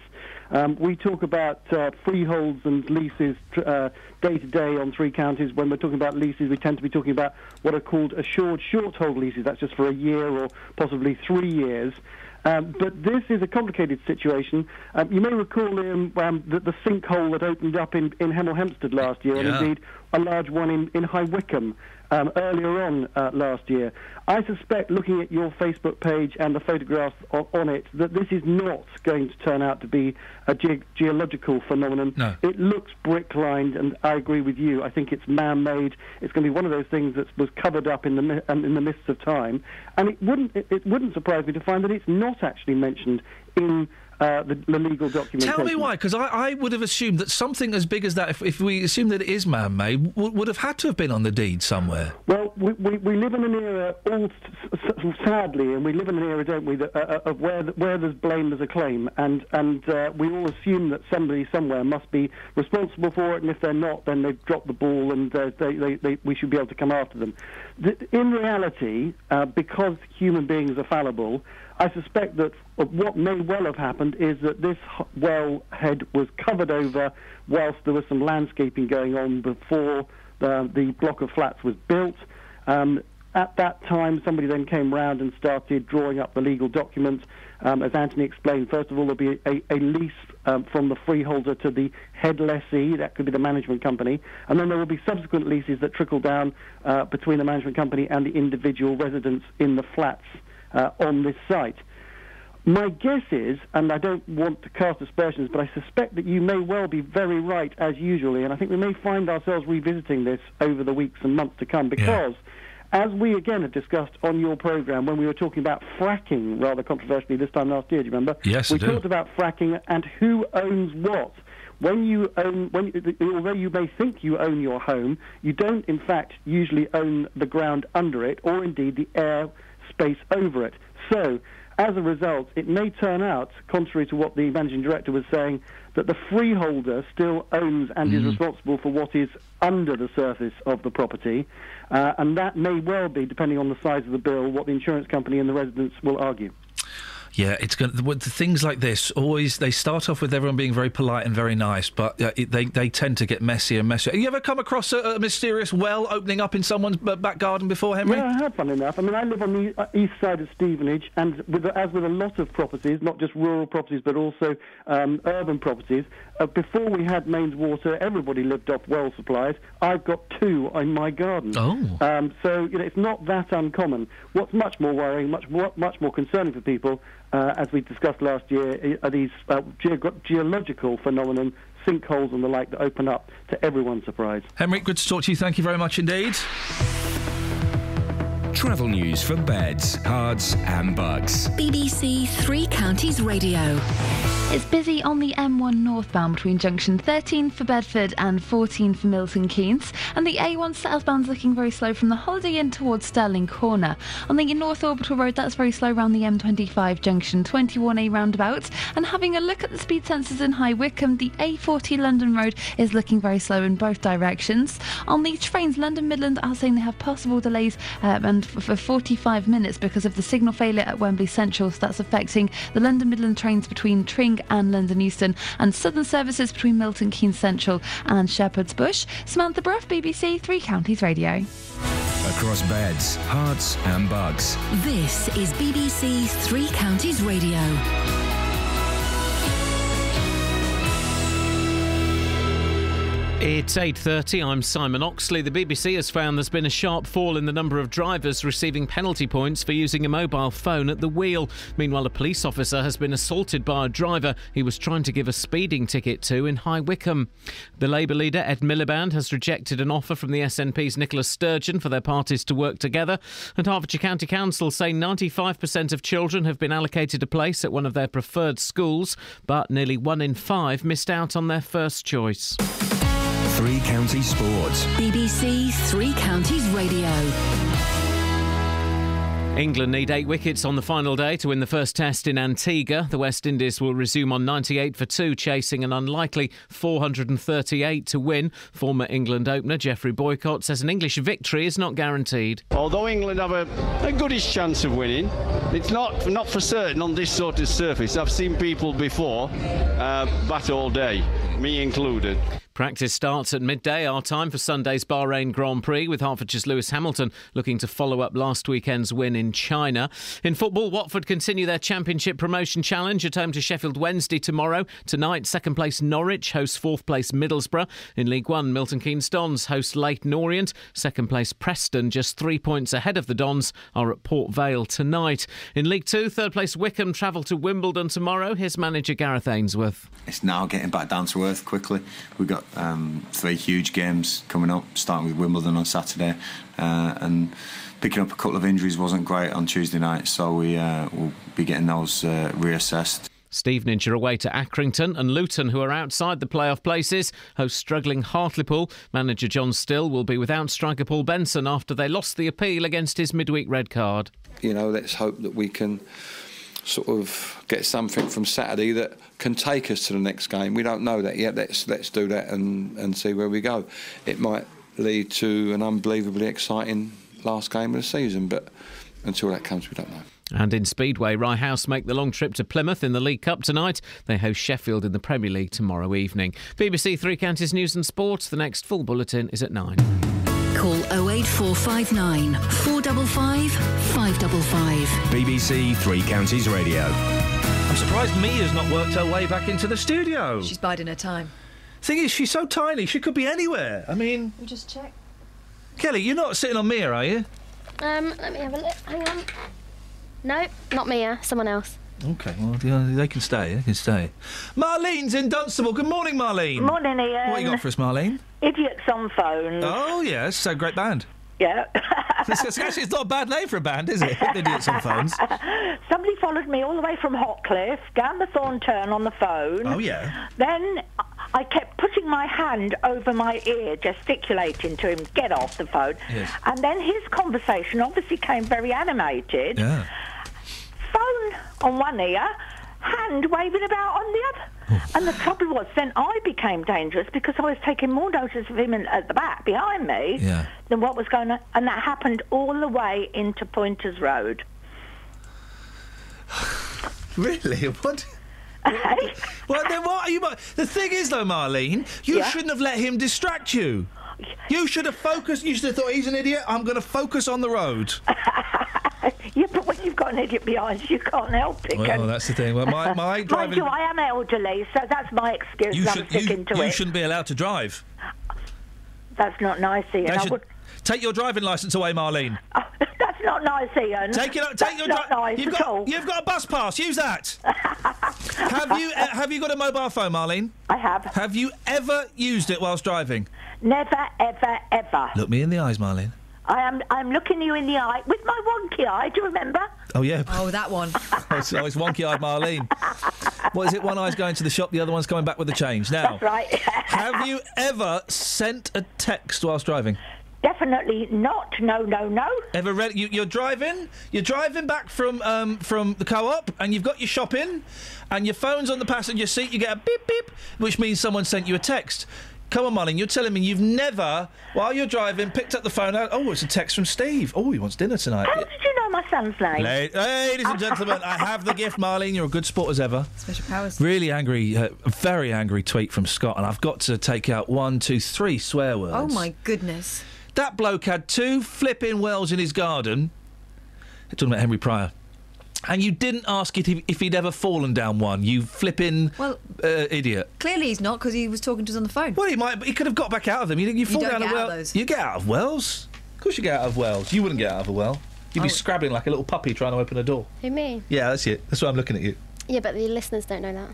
We talk about freeholds and leases day to day on Three Counties. When we're talking about leases, we tend to be talking about what are called assured short-hold leases. That's just for a year or possibly 3 years. But this is a complicated situation. You may recall, Ian, the sinkhole that opened up in Hemel Hempstead last year, and indeed a large one in High Wycombe earlier on last year. I suspect, looking at your Facebook page and the photographs on it, that this is not going to turn out to be a geological phenomenon. No. It looks brick-lined, and I agree with you. I think it's man-made. It's going to be one of those things that was covered up in the mists of time. And it wouldn't surprise me to find that it's not actually mentioned in the legal documentation. Tell me why, because I would have assumed that something as big as that, if we assume that it is man-made, would have had to have been on the deed somewhere. Well, we live in an era, sadly, and we live in an era, don't we, that, of where there's blame, there's a claim, and we all assume that somebody somewhere must be responsible for it, and if they're not, then they've dropped the ball, and we should be able to come after them. In reality, because human beings are fallible, I suspect that what may well have happened is that this well head was covered over whilst there was some landscaping going on before the block of flats was built. At that time, somebody then came round and started drawing up the legal document. As Anthony explained, first of all, there'll be a lease from the freeholder to the head lessee. That could be the management company. And then there will be subsequent leases that trickle down between the management company and the individual residents in the flats on this site. My guess is, and I don't want to cast aspersions, but I suspect that you may well be very right as usually, and I think we may find ourselves revisiting this over the weeks and months to come, because as we again have discussed on your programme when we were talking about fracking, rather controversially this time last year, do you remember? Yes, I do. We talked about fracking and who owns what. Although you may think you own your home, you don't in fact usually own the ground under it, or indeed the air space over it. So, as a result, it may turn out, contrary to what the managing director was saying, that the freeholder still owns and is responsible for what is under the surface of the property, and that may well be, depending on the size of the bill, what the insurance company and the residents will argue. Yeah, it's going to, things like this always, they start off with everyone being very polite and very nice, but they tend to get messier and messier. Have you ever come across a mysterious well opening up in someone's back garden before, Henry? Yeah, I have, funnily enough. I mean, I live on the east side of Stevenage, and as with a lot of properties, not just rural properties, but also urban properties, before we had mains water, everybody lived off well supplies. I've got two in my garden. Oh. So, you know, it's not that uncommon. What's much more worrying, much more concerning for people, as we discussed last year, are these geological phenomenon, sinkholes and the like, that open up to everyone's surprise. Henrik, good to talk to you. Thank you very much indeed. Travel news for beds, cards and bugs. BBC Three Counties Radio. It's busy on the M1 northbound between junction 13 for Bedford and 14 for Milton Keynes, and the A1 southbound's looking very slow from the Holiday Inn towards Stirling Corner. On the North Orbital Road, that's very slow round the M25 junction 21A roundabout. And having a look at the speed sensors in High Wycombe, the A40 London Road is looking very slow in both directions. On the trains, London Midland are saying they have possible delays and for 45 minutes because of the signal failure at Wembley Central, so that's affecting the London Midland trains between Tring and London Euston, and Southern services between Milton Keynes Central and Shepherd's Bush. Samantha Bruff, BBC Three Counties Radio. Across beds, hearts and bugs. This is BBC Three Counties Radio. It's 8:30, I'm Simon Oxley. The BBC has found there's been a sharp fall in the number of drivers receiving penalty points for using a mobile phone at the wheel. Meanwhile, a police officer has been assaulted by a driver he was trying to give a speeding ticket to in High Wycombe. The Labour leader, Ed Miliband, has rejected an offer from the SNP's Nicola Sturgeon for their parties to work together. And Hertfordshire County Council say 95% of children have been allocated a place at one of their preferred schools, but nearly 1 in 5 missed out on their first choice. Three Counties Sports. BBC Three Counties Radio. England need 8 wickets on the final day to win the first test in Antigua. The West Indies will resume on 98 for 2, chasing an unlikely 438 to win. Former England opener Geoffrey Boycott says an English victory is not guaranteed. Although England have a goodish chance of winning, it's not for certain on this sort of surface. I've seen people before bat all day, me included. Practice starts at midday, our time, for Sunday's Bahrain Grand Prix, with Hertfordshire's Lewis Hamilton looking to follow up last weekend's win in China. In football, Watford continue their Championship promotion challenge at home to Sheffield Wednesday tomorrow. Tonight, second place Norwich hosts fourth place Middlesbrough. In League One, Milton Keynes Dons host Leighton Orient. Second place Preston, just 3 points ahead of the Dons, are at Port Vale tonight. In League Two, third place Wycombe travel to Wimbledon tomorrow. Here's manager Gareth Ainsworth. It's now getting back down to earth quickly. We've got 3 huge games coming up, starting with Wimbledon on Saturday, and picking up a couple of injuries wasn't great on Tuesday night, so we'll be getting those reassessed. Stevenage are away to Accrington, and Luton, who are outside the playoff places, host struggling Hartlepool. Manager John Still will be without striker Paul Benson after they lost the appeal against his midweek red card. You know, let's hope that we can sort of get something from Saturday that can take us to the next game. We don't know that yet. Let's do that and see where we go. It might lead to an unbelievably exciting last game of the season, but until that comes, we don't know. And in Speedway, Rye House make the long trip to Plymouth in the League Cup tonight. They host Sheffield in the Premier League tomorrow evening. BBC Three Counties News and Sport. The next full bulletin is at 9. Call 08459 455 555. BBC Three Counties Radio. I'm surprised Mia's not worked her way back into the studio. She's biding her time. Thing is, she's so tiny, she could be anywhere. I mean... You just check. Kelly, you're not sitting on Mia, are you? Let me have a look. Hang on. No, not Mia, someone else. OK, well, they can stay, Marlene's in Dunstable. Good morning, Marlene. Morning, Ian. What you got for us, Marlene? Idiots on Phone. Oh, yes, so great band. Yeah. Actually, it's not a bad name for a band, is it? Idiots on Phones. Somebody followed me all the way from Hotcliffe, down the Thorn Turn on the phone. Oh, yeah. Then I kept putting my hand over my ear, gesticulating to him, get off the phone. Yes. And then his conversation obviously came very animated. Yeah. Phone on one ear, hand waving about on the other. And the trouble was, then I became dangerous because I was taking more notice of him at the back, behind me, yeah, than what was going on. And that happened all the way into Pointers Road. Really? What? Well, then what are you... The thing is, though, Marlene, you shouldn't have let him distract you. You should have focused... You should have thought, he's an idiot, I'm going to focus on the road. Yeah, but when you've got an idiot behind you, you can't help it. Well, that's the thing. Well, my driving... Mind you, I am elderly, so that's my excuse. I'm sticking to it. You shouldn't be allowed to drive. That's not nice, Ian. Take your driving licence away, Marlene. That's not nice, Ian. That's not nice at all. You've got a bus pass. Use that. Have you got a mobile phone, Marlene? I have. Have you ever used it whilst driving? Never, ever, ever. Look me in the eyes, Marlene. I'm looking you in the eye with my wonky eye. Do you remember? Oh, yeah. Oh, that one. It's wonky-eyed Marlene. What is it? One eye's going to the shop, the other one's coming back with the change. Now, that's right. Have you ever sent a text whilst driving? Definitely not. No, no, no. Ever read? You're driving back from the co-op, and you've got your shopping, and your phone's on the passenger seat. You get a beep beep, which means someone sent you a text. Come on, Marlene, you're telling me you've never, while you're driving, picked up the phone. Oh, it's a text from Steve. Oh, he wants dinner tonight. How did you know my son's name? Ladies and gentlemen, I have the gift, Marlene. You're a good sport as ever. Special powers. Really angry, very angry tweet from Scott, and I've got to take out 1, 2, 3 swear words. Oh, my goodness. That bloke had 2 flipping wells in his garden. They're talking about Henry Pryor. And you didn't ask if he'd ever fallen down one, you flipping idiot. Clearly he's not, because he was talking to us on the phone. Well, he could have got back out of them. You fall down a well. You get out of wells. Of course you get out of wells. You wouldn't get out of a well. You'd be scrabbling like a little puppy trying to open a door. Who, me? Yeah, that's it. That's why I'm looking at you. Yeah, but the listeners don't know that.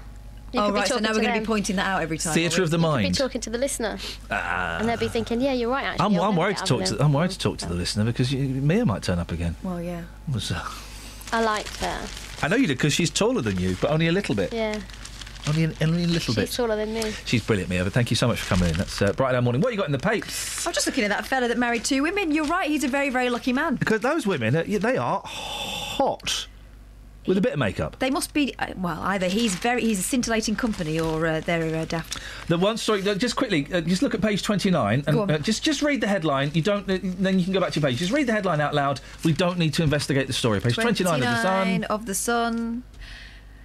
Oh, right, so now we're going to be pointing that out every time. Theatre of the mind. You could be talking to the listener. And they'll be thinking, yeah, you're right, actually. I'm worried to talk to the listener, because Mia might turn up again. Well, yeah. I liked her. I know you did, because she's taller than you, but only a little bit. Yeah. Only a little bit. She's taller than me. She's brilliant, Mia, but thank you so much for coming in. That's Brighton Morning. What you got in the papers? I was just looking at that fella that married 2 women. You're right, he's a very, very lucky man. Because those women, they are hot. With a bit of makeup. They must be... well, either he's a scintillating company or they're daft. The one story... just quickly, just look at page 29 and just read the headline. You don't... then you can go back to your page. Just read the headline out loud. We don't need to investigate the story. Page 29 of The Sun.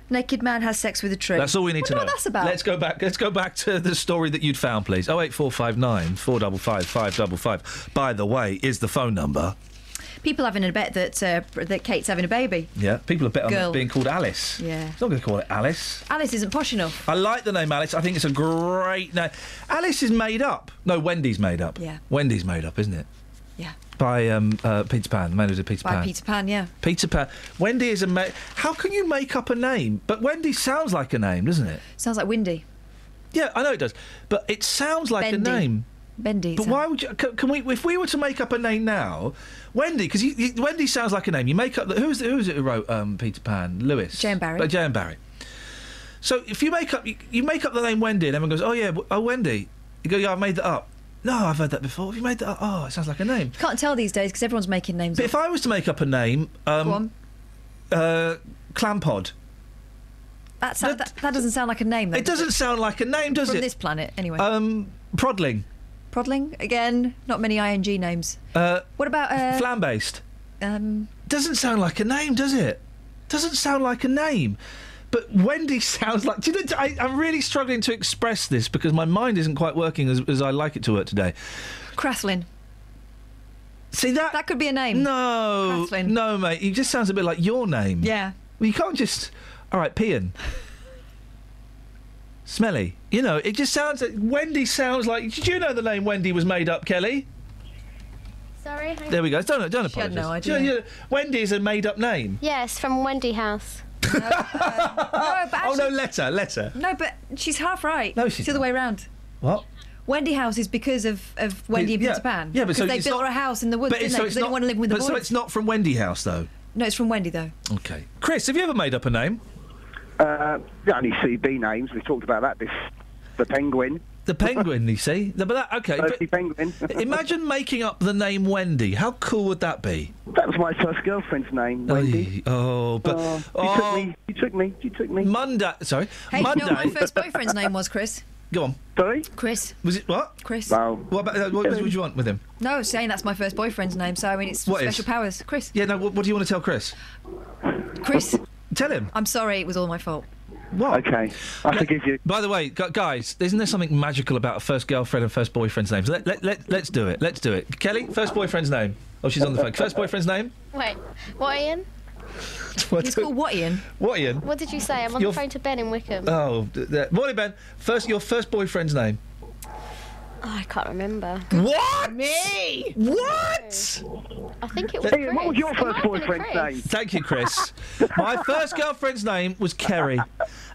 Naked man has sex with a tree. That's all we need to know. What that's about. Let's go back to the story that you'd found, please. 08459 455 555. By the way, is the phone number... People having a bet that that Kate's having a baby. Yeah, people have bet on it being called Alice. Yeah. It's not going to call it Alice. Alice isn't posh enough. I like the name Alice. I think it's a great name. Alice is made up. No, Wendy's made up. Yeah. Wendy's made up, isn't it? Yeah. By Peter Pan, the man who did Peter Pan. By Peter Pan, yeah. Peter Pan. Wendy is a... How can you make up a name? But Wendy sounds like a name, doesn't it? Sounds like windy. Yeah, I know it does. But it sounds like Bendy. A name. Bendy. But why would you... Can we... If we were to make up a name now... Wendy, because Wendy sounds like a name. You make up... Who is it who wrote Peter Pan? Lewis? J.M. Barrie. J.M. Barrie. So if you make up... You make up the name Wendy and everyone goes, oh, yeah, oh, Wendy. You go, yeah, I've made that up. No, I've heard that before. Have you made that up? Oh, it sounds like a name. You can't tell these days because everyone's making names up. If I was to make up a name... Go on. Clampod. That doesn't sound like a name, though. It doesn't sound like a name, does it? From this planet, anyway. Prodling. Prodling, again, not many ING names. What about... Flambased. Doesn't sound like a name, does it? Doesn't sound like a name. But Wendy sounds like... Do you know, I'm really struggling to express this because my mind isn't quite working as I like it to work today. Crasslin. See, that... That could be a name. No. Crasslin. No, mate. It just sounds a bit like your name. Yeah. Well, you can't just... All right, Pian. Smelly. You know, it just sounds... Wendy sounds like... Did you know the name Wendy was made up, Kelly? Sorry? There we go. Don't apologise. No idea. You know, Wendy is a made-up name. Yes, from Wendy House. No, but actually, letter. No, but she's half right. No, she's the other way around. What? Wendy House is because of Wendy and Peter Pan. Yeah, but so they built her a house in the woods, didn't they? Because they didn't want to live with the boys. So it's not from Wendy House, though? No, it's from Wendy, though. OK. Chris, have you ever made up a name? Only CB names. We talked about that The Penguin. The Penguin, you see? OK. The Penguin. Imagine making up the name Wendy. How cool would that be? That was my first girlfriend's name, Wendy. She took me. Monday. Sorry. Hey, Monday. You know what my first boyfriend's name was, Chris? Go on. Sorry? Chris. Was it what? Chris. Wow. What about what would you want with him? No, saying that's my first boyfriend's name, so I mean it's special powers. Chris. Yeah, no, what do you want to tell Chris? Chris. Tell him. I'm sorry, it was all my fault. What? Okay, I forgive you. By the way, guys, isn't there something magical about a first girlfriend and first boyfriend's names? Let's do it. Let's do it. Kelly, first boyfriend's name. Oh, she's on the phone. First boyfriend's name? Wait, what, Ian? He's called what, Ian? What, Ian? What did you say? I'm on the phone to Ben in Wickham. Oh, morning, Ben. Your first boyfriend's name? Oh, I can't remember. What? Me? What? I think it was Chris. What was your first boyfriend's name? Thank you, Chris. My first girlfriend's name was Kerry.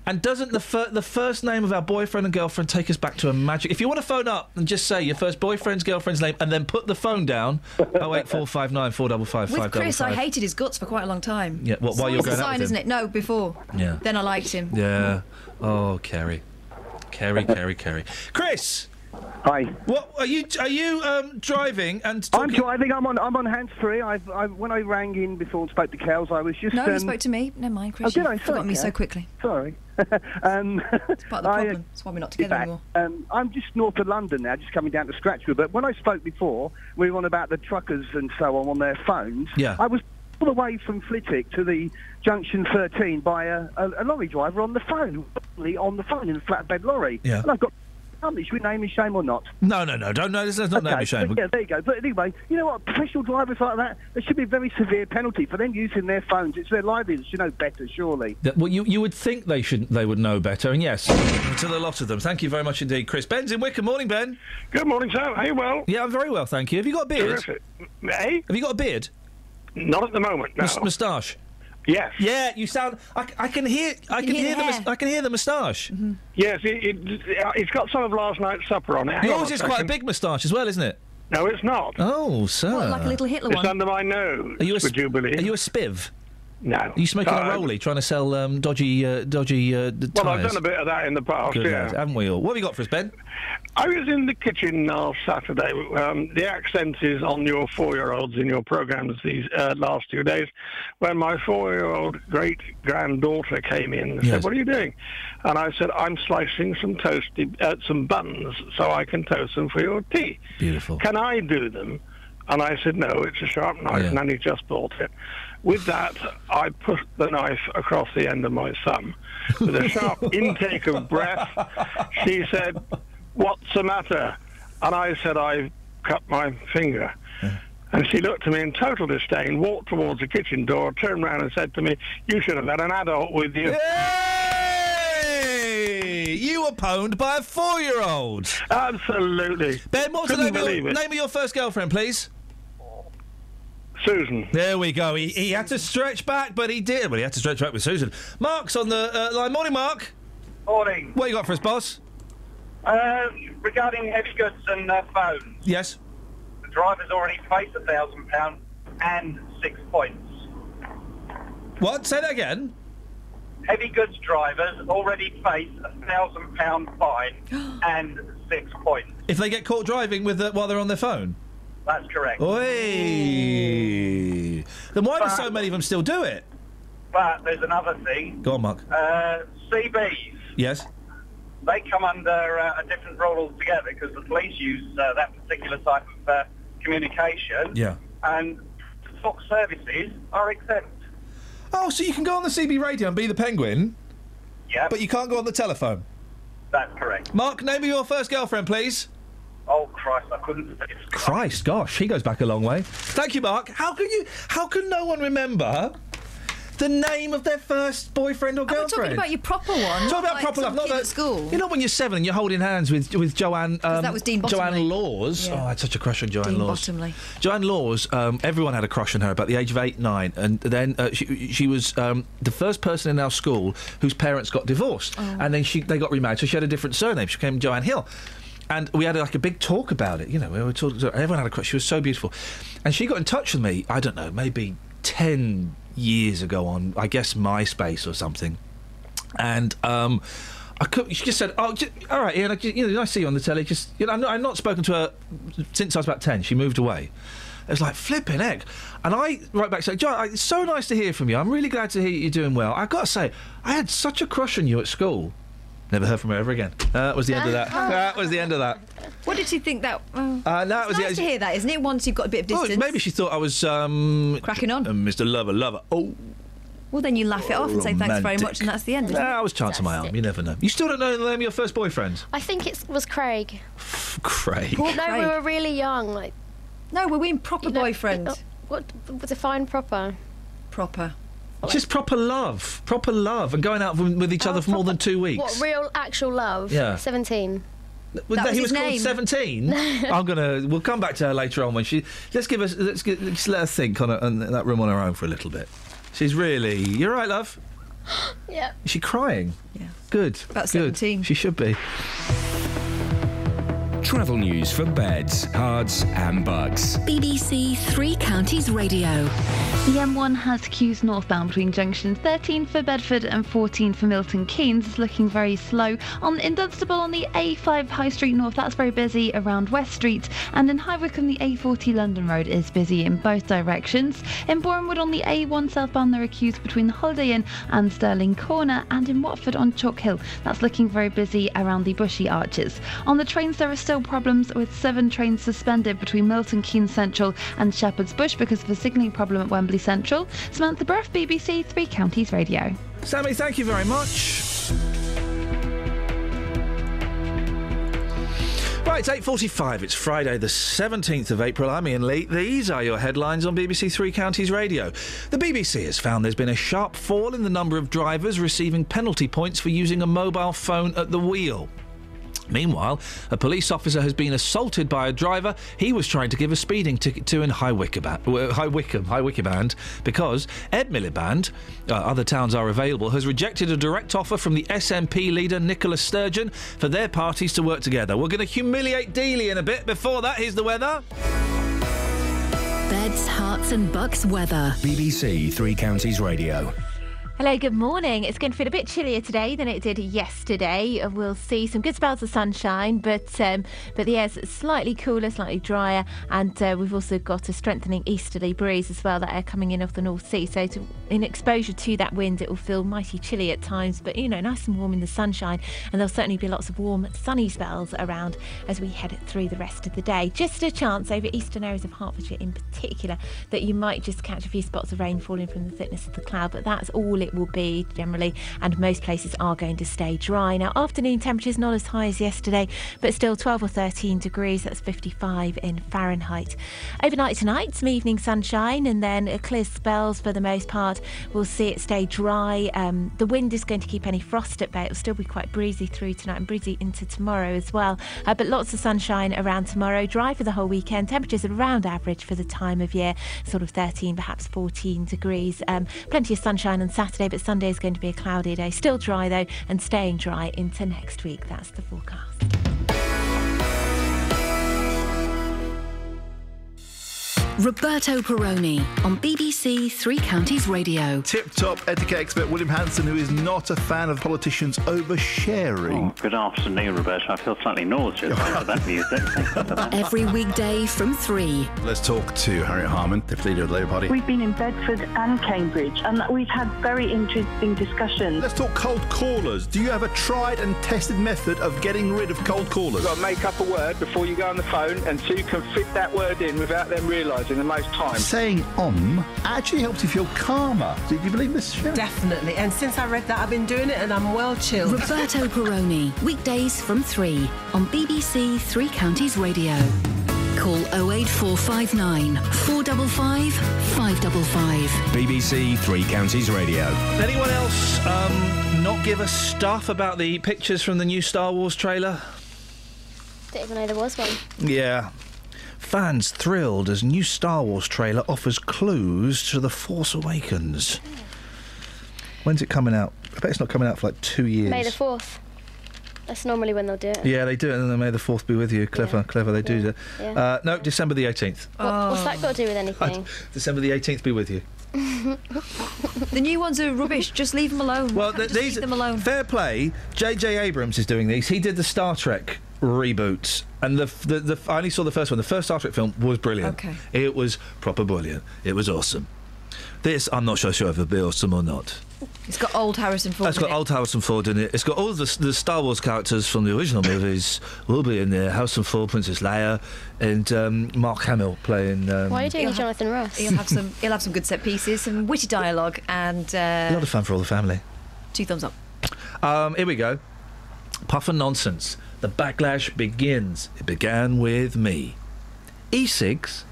And doesn't the first name of our boyfriend and girlfriend take us back to a magic... If you want to phone up and just say your first boyfriend's girlfriend's name and then put the phone down, 08459 455 555. With Chris, I hated his guts for quite a long time. Yeah, what, while you were going out with him? Isn't it? No, before. Yeah. Then I liked him. Yeah. Oh, Kerry. Kerry, Kerry, Kerry. Chris! Hi. What are you? Are you driving and talking? I'm driving. I'm on hands-free. When I rang in before and spoke to Kels, I was just. No, you spoke to me. Never mind, Chris. Oh, did I? Forgot me so quickly. Sorry. It's part of the problem. That's why we're not together anymore. I'm just north of London now, just coming down to Stratford. But when I spoke before, we were on about the truckers and so on their phones. Yeah. I was all the way from Flitwick to the Junction 13 by a lorry driver on the phone in a flatbed lorry. Yeah. And I've got. Should we name and shame or not? No, don't. No, this is not name and shame. Yeah, there you go. But anyway, you know what? Professional drivers like that, there should be a very severe penalty for them using their phones. It's their livelihoods. You know better, surely. Well, you would think they shouldn't. They would know better. And yes, to the lot of them. Thank you very much indeed, Chris. Ben's in Wickham. Morning, Ben. Good morning, Sam. Are you well? Yeah, I'm very well, thank you. Have you got a beard? Terrific. Eh? Have you got a beard? Not at the moment. No. Moustache. Yes. Yeah, you sound. I can hear the moustache. Mm-hmm. Yes, it's got some of last night's supper on it. Yours is quite a big moustache as well, isn't it? No, it's not. Oh, sir. What, like a little Hitler one. It's under my nose. Would you believe? Are you a spiv? No. Are you smoking a rollie, trying to sell dodgy tyres? Well, I've done a bit of that in the past. Good lad, haven't we all? What have you got for us, Ben? I was in the kitchen last Saturday. The accent is on your four-year-olds in your programmes these last 2 days. When my four-year-old great-granddaughter came in and said, "What are you doing?" And I said, "I'm slicing some buns so I can toast them for your tea." Beautiful. "Can I do them?" And I said, "No, it's a sharp knife," and Nanny just bought it. With that, I pushed the knife across the end of my thumb. With a sharp intake of breath, she said, "What's the matter?" And I said, "I've cut my finger." Yeah. And she looked at me in total disdain, walked towards the kitchen door, turned round and said to me, "You should have had an adult with you." Hey! You were pwned by a four-year-old. Absolutely. Ben, what's the name of your first girlfriend, please? Susan. There we go. He had to stretch back, but he did. Well, he had to stretch back with Susan. Mark's on the line. Morning, Mark. Morning. What you got for us, boss? Regarding heavy goods and phones. Yes. The driver's already paid £1,000 and 6 points. What? Say that again. Heavy goods drivers already face £1,000 fine and 6 points. If they get caught driving with while they're on their phone? That's correct. Oi! Then why do so many of them still do it? But there's another thing. Go on, Mark. CBs. Yes. They come under a different rule altogether because the police use that particular type of communication. Yeah. And Fox services are exempt. Oh, so you can go on the CB radio and be the penguin? Yeah. But you can't go on the telephone? That's correct. Mark, name of your first girlfriend, please. Oh, Christ, I couldn't... Christ, gosh, he goes back a long way. Thank you, Mark. How can no one remember the name of their first boyfriend or girlfriend? I'm talking about your proper one. Talk about like proper love, not at school. You know when you're seven and you're holding hands with Joanne. That was Dean Bottomley. Joanne Laws. Yeah. Oh, I had such a crush on Joanne Laws. Dean Bottomley. Joanne Laws. Everyone had a crush on her about the age of 8, 9, and then she was the first person in our school whose parents got divorced, and then they got remarried, so she had a different surname. She became Joanne Hill. And we had, like, a big talk about it, you know. We were talking, everyone had a crush. She was so beautiful. And she got in touch with me, I don't know, maybe 10 years ago on, I guess, MySpace or something. And she just said, "Oh, all right, Ian, you know, I see you on the telly. Just, you know, I've not spoken to her since I was about 10. She moved away." It was like, flipping egg. And I write back, said, "John, it's so nice to hear from you. I'm really glad to hear you're doing well. I've got to say, I had such a crush on you at school." Never heard from her ever again. That was the end of that. That was the end of that. What did she think that... It's was nice to hear that, isn't it? Once you've got a bit of distance. Oh, maybe she thought I was... cracking on. Mr. Lover. Oh, Well, then you laugh it off and say thanks very much, and that's the end. I was chancing my arm. You never know. You still don't know the name of your first boyfriend? I think it was Craig. Craig. Well, no, Craig. We were really young. Like, no, were we in proper boyfriend? What define proper? Proper. Just proper love, and going out with each other for more than 2 weeks. What, real, actual love? Yeah. 17. That he was called 17. We'll come back to her later on when she. Let's let her think on that room on her own for a little bit. She's really. You're right, love. Yeah. Is she crying? Yeah. Good. About 17. She should be. Travel news for beds, cards and bugs. BBC Three Counties Radio. The M1 has queues northbound between junctions 13 for Bedford and 14 for Milton Keynes. It's looking very slow. In Dunstable on the A5 High Street North, that's very busy around West Street. And in High Wycombe, the A40 London Road is busy in both directions. In Borehamwood on the A1 southbound, there are queues between the Holiday Inn and Sterling Corner. And in Watford on Chalk Hill, that's looking very busy around the Bushy Arches. On the trains, there are still problems with 7 trains suspended between Milton Keynes Central and Shepherd's Bush because of a signalling problem at Wembley Central. Samantha Brough, BBC Three Counties Radio. Sammy, thank you very much. Right, it's 8:45. It's Friday the 17th of April. I'm Ian Lee. These are your headlines on BBC Three Counties Radio. The BBC has found there's been a sharp fall in the number of drivers receiving penalty points for using a mobile phone at the wheel. Meanwhile, a police officer has been assaulted by a driver he was trying to give a speeding ticket to in High Wycombe, because Ed Miliband, other towns are available, has rejected a direct offer from the SNP leader Nicola Sturgeon for their parties to work together. We're going to humiliate Dealey in a bit. Before that, here's the weather. Beds, hearts and bucks weather. BBC Three Counties Radio. Hello, good morning. It's going to feel a bit chillier today than it did yesterday. We'll see some good spells of sunshine, but the air's slightly cooler, slightly drier, and we've also got a strengthening easterly breeze as well, that air coming in off the North Sea. So in exposure to that wind, it will feel mighty chilly at times, but, you know, nice and warm in the sunshine, and there'll certainly be lots of warm, sunny spells around as we head through the rest of the day. Just a chance over eastern areas of Hertfordshire in particular that you might just catch a few spots of rain falling from the thickness of the cloud, but that's all it will be generally, and most places are going to stay dry. Now, afternoon temperatures not as high as yesterday, but still 12 or 13 degrees. That's 55 in Fahrenheit. Overnight tonight, some evening sunshine and then clear spells for the most part. We'll see it stay dry. The wind is going to keep any frost at bay. It'll still be quite breezy through tonight and breezy into tomorrow as well. But lots of sunshine around tomorrow. Dry for the whole weekend. Temperatures around average for the time of year, sort of 13, perhaps 14 degrees. Plenty of sunshine on Saturday. But Sunday is going to be a cloudy day. Still dry, though, and staying dry into next week. That's the forecast. Roberto Peroni on BBC Three Counties Radio. Tip-top etiquette expert William Hanson, who is not a fan of politicians oversharing. Oh, good afternoon, Roberto. I feel slightly nauseous about that music. Every weekday from 3. Let's talk to Harriet Harman, the leader of the Labour Party. We've been in Bedford and Cambridge, and we've had very interesting discussions. Let's talk cold callers. Do you have a tried and tested method of getting rid of cold callers? You've got to make up a word before you go on the phone, and so you can fit that word in without them realising. In the most time. Saying actually helps you feel calmer. Did you believe this show? Definitely. And since I read that, I've been doing it and I'm well chilled. Roberto Peroni, weekdays from 3 on BBC Three Counties Radio. Call 08459 455 555. BBC Three Counties Radio. Anyone else not give a stuff about the pictures from the new Star Wars trailer? Didn't even know there was one. Yeah. Fans thrilled as new Star Wars trailer offers clues to The Force Awakens. When's it coming out? I bet it's not coming out for like 2 years. May the 4th. That's normally when they'll do it. Yeah, they do it, and then May the 4th be with you. Clever, clever, they do that. Yeah. No, December the 18th. What's that got to do with anything? December the 18th be with you. The new ones are rubbish. Just leave them alone. Well, leave them alone. Fair play. J.J. Abrams is doing these. He did the Star Trek reboots, and I only saw the first one. The first Star Trek film was brilliant. Okay. It was proper brilliant. It was awesome. This, I'm not sure if it'll be awesome or not. It's got old Harrison Ford in it. It's got old Harrison Ford in it. It's got all the Star Wars characters from the original movies will be in there. Harrison Ford, Princess Leia, and Mark Hamill playing... Why are you doing Jonathan Ross? He'll have some good set pieces, some witty dialogue, and... a lot of fun for all the family. 2 thumbs up. Here we go. Puff and Nonsense. The backlash begins. It began with me. E-cigs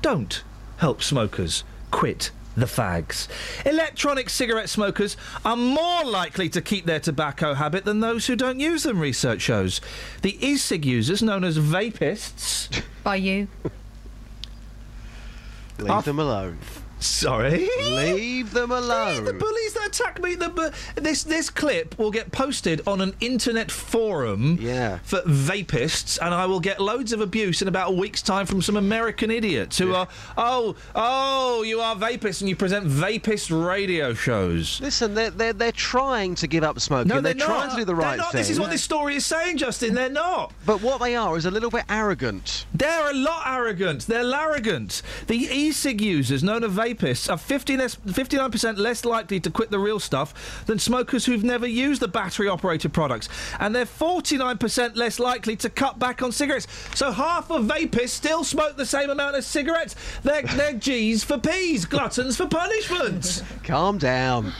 don't help smokers quit the fags. Electronic cigarette smokers are more likely to keep their tobacco habit than those who don't use them, research shows. The e-cig users, known as vapists... By you. Leave them alone. Sorry? Leave them alone. Leave the bullies that attack me. This clip will get posted on an internet forum for vapists, and I will get loads of abuse in about a week's time from some American idiots who are, oh, you are vapists and you present vapist radio shows. Listen, they're trying to give up smoking. No, they're trying to do the right thing. This is what this story is saying, Justin. They're not. But what they are is a little bit arrogant. They're a lot arrogant. They're larrogant. The e-cig users, known as vapists, are 59% less likely to quit the real stuff than smokers who've never used the battery-operated products. And they're 49% less likely to cut back on cigarettes. So half of vapists still smoke the same amount of cigarettes. They're G's for P's, gluttons for punishment. Calm down.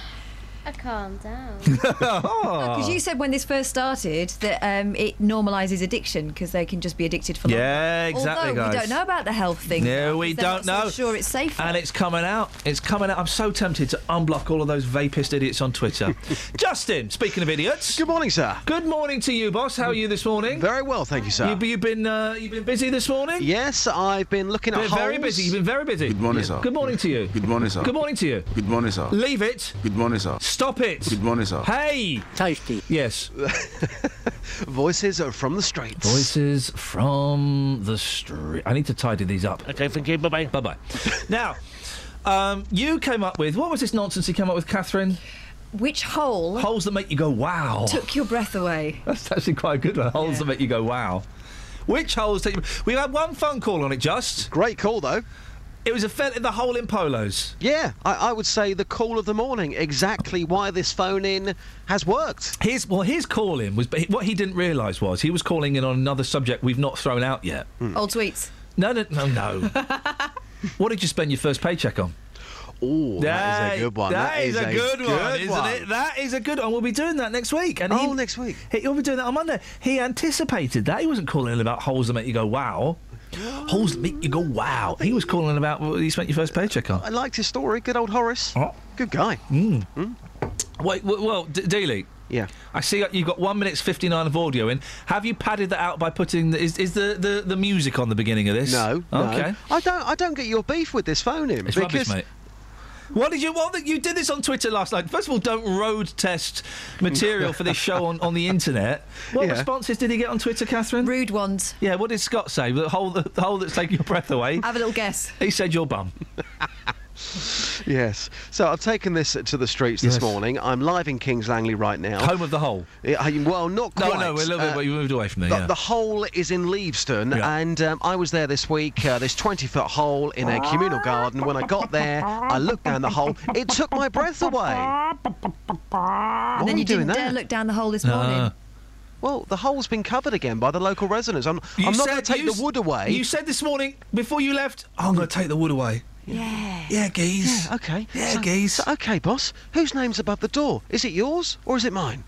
I calmed down. Because you said when this first started that it normalises addiction because they can just be addicted for life. Yeah, exactly, guys. We don't know about the health thing. No, we don't know. I'm sure it's safe. And it's coming out. It's coming out. I'm so tempted to unblock all of those vapist idiots on Twitter. Justin, speaking of idiots. Good morning, sir. Good morning to you, boss. How are you this morning? Very well, thank you, sir. You've been busy this morning? Yes, I've been looking at holes. Very busy. You've been very busy. Good morning, sir. Good morning to you. Good morning, sir. Good morning to you. Good morning, sir. Leave it. Good morning, sir. Stop it! Good morning, sir. Hey! Tasty. Yes. Voices are from the streets. Voices from the street. I need to tidy these up. Okay, thank you. Bye-bye. Bye-bye. Now, you came up with... What was this nonsense you came up with, Catherine? Which hole... Holes that make you go, wow. Took your breath away. That's actually quite a good one. Holes that make you go, wow. Which holes take you... We've had one phone call on it, Just. Great call, though. It was the hole in polos. Yeah, I would say the call of the morning. Exactly why this phone-in has worked. His call-in was... What he didn't realise was he was calling in on another subject we've not thrown out yet. Mm. Old tweets. No. What did you spend your first paycheck on? Oh, that is a good one. That is a good one, isn't it? That is a good one. We'll be doing that next week. And next week. He'll be doing that on Monday. He anticipated that. He wasn't calling in about holes that make you go, wow. Holes that make you go, wow. He was calling about what you spent your first paycheck on. I liked his story. Good old Horace. Oh. Good guy. Mm. Mm. Wait, well, Daly. Yeah. I see you've got 1 minute 59 of audio in. Have you padded that out by putting... Is the music on the beginning of this? No. Okay. No. I don't get your beef with this phone-in. It's rubbish, mate. What did you want? You did this on Twitter last night. First of all, don't road test material for this show on the internet. What responses did he get on Twitter, Catherine? Rude ones. Yeah, what did Scott say? The hole that's taking your breath away. Have a little guess. He said your bum. Yes. So I've taken this to the streets this morning. I'm live in Kings Langley right now. Home of the hole. Well, not quite. No, we're a little bit, but you moved away from there. The hole is in Leavesden, and I was there this week, this 20-foot hole in a communal garden. When I got there, I looked down the hole. It took my breath away. And then you didn't dare look down the hole this morning. Well, the hole's been covered again by the local residents. I'm not going to take the wood away. You said this morning, before you left, I'm going to take the wood away. Yeah. Yeah, geez. Yeah, okay. Yeah, geez. So, okay, boss. Whose name's above the door? Is it yours or is it mine?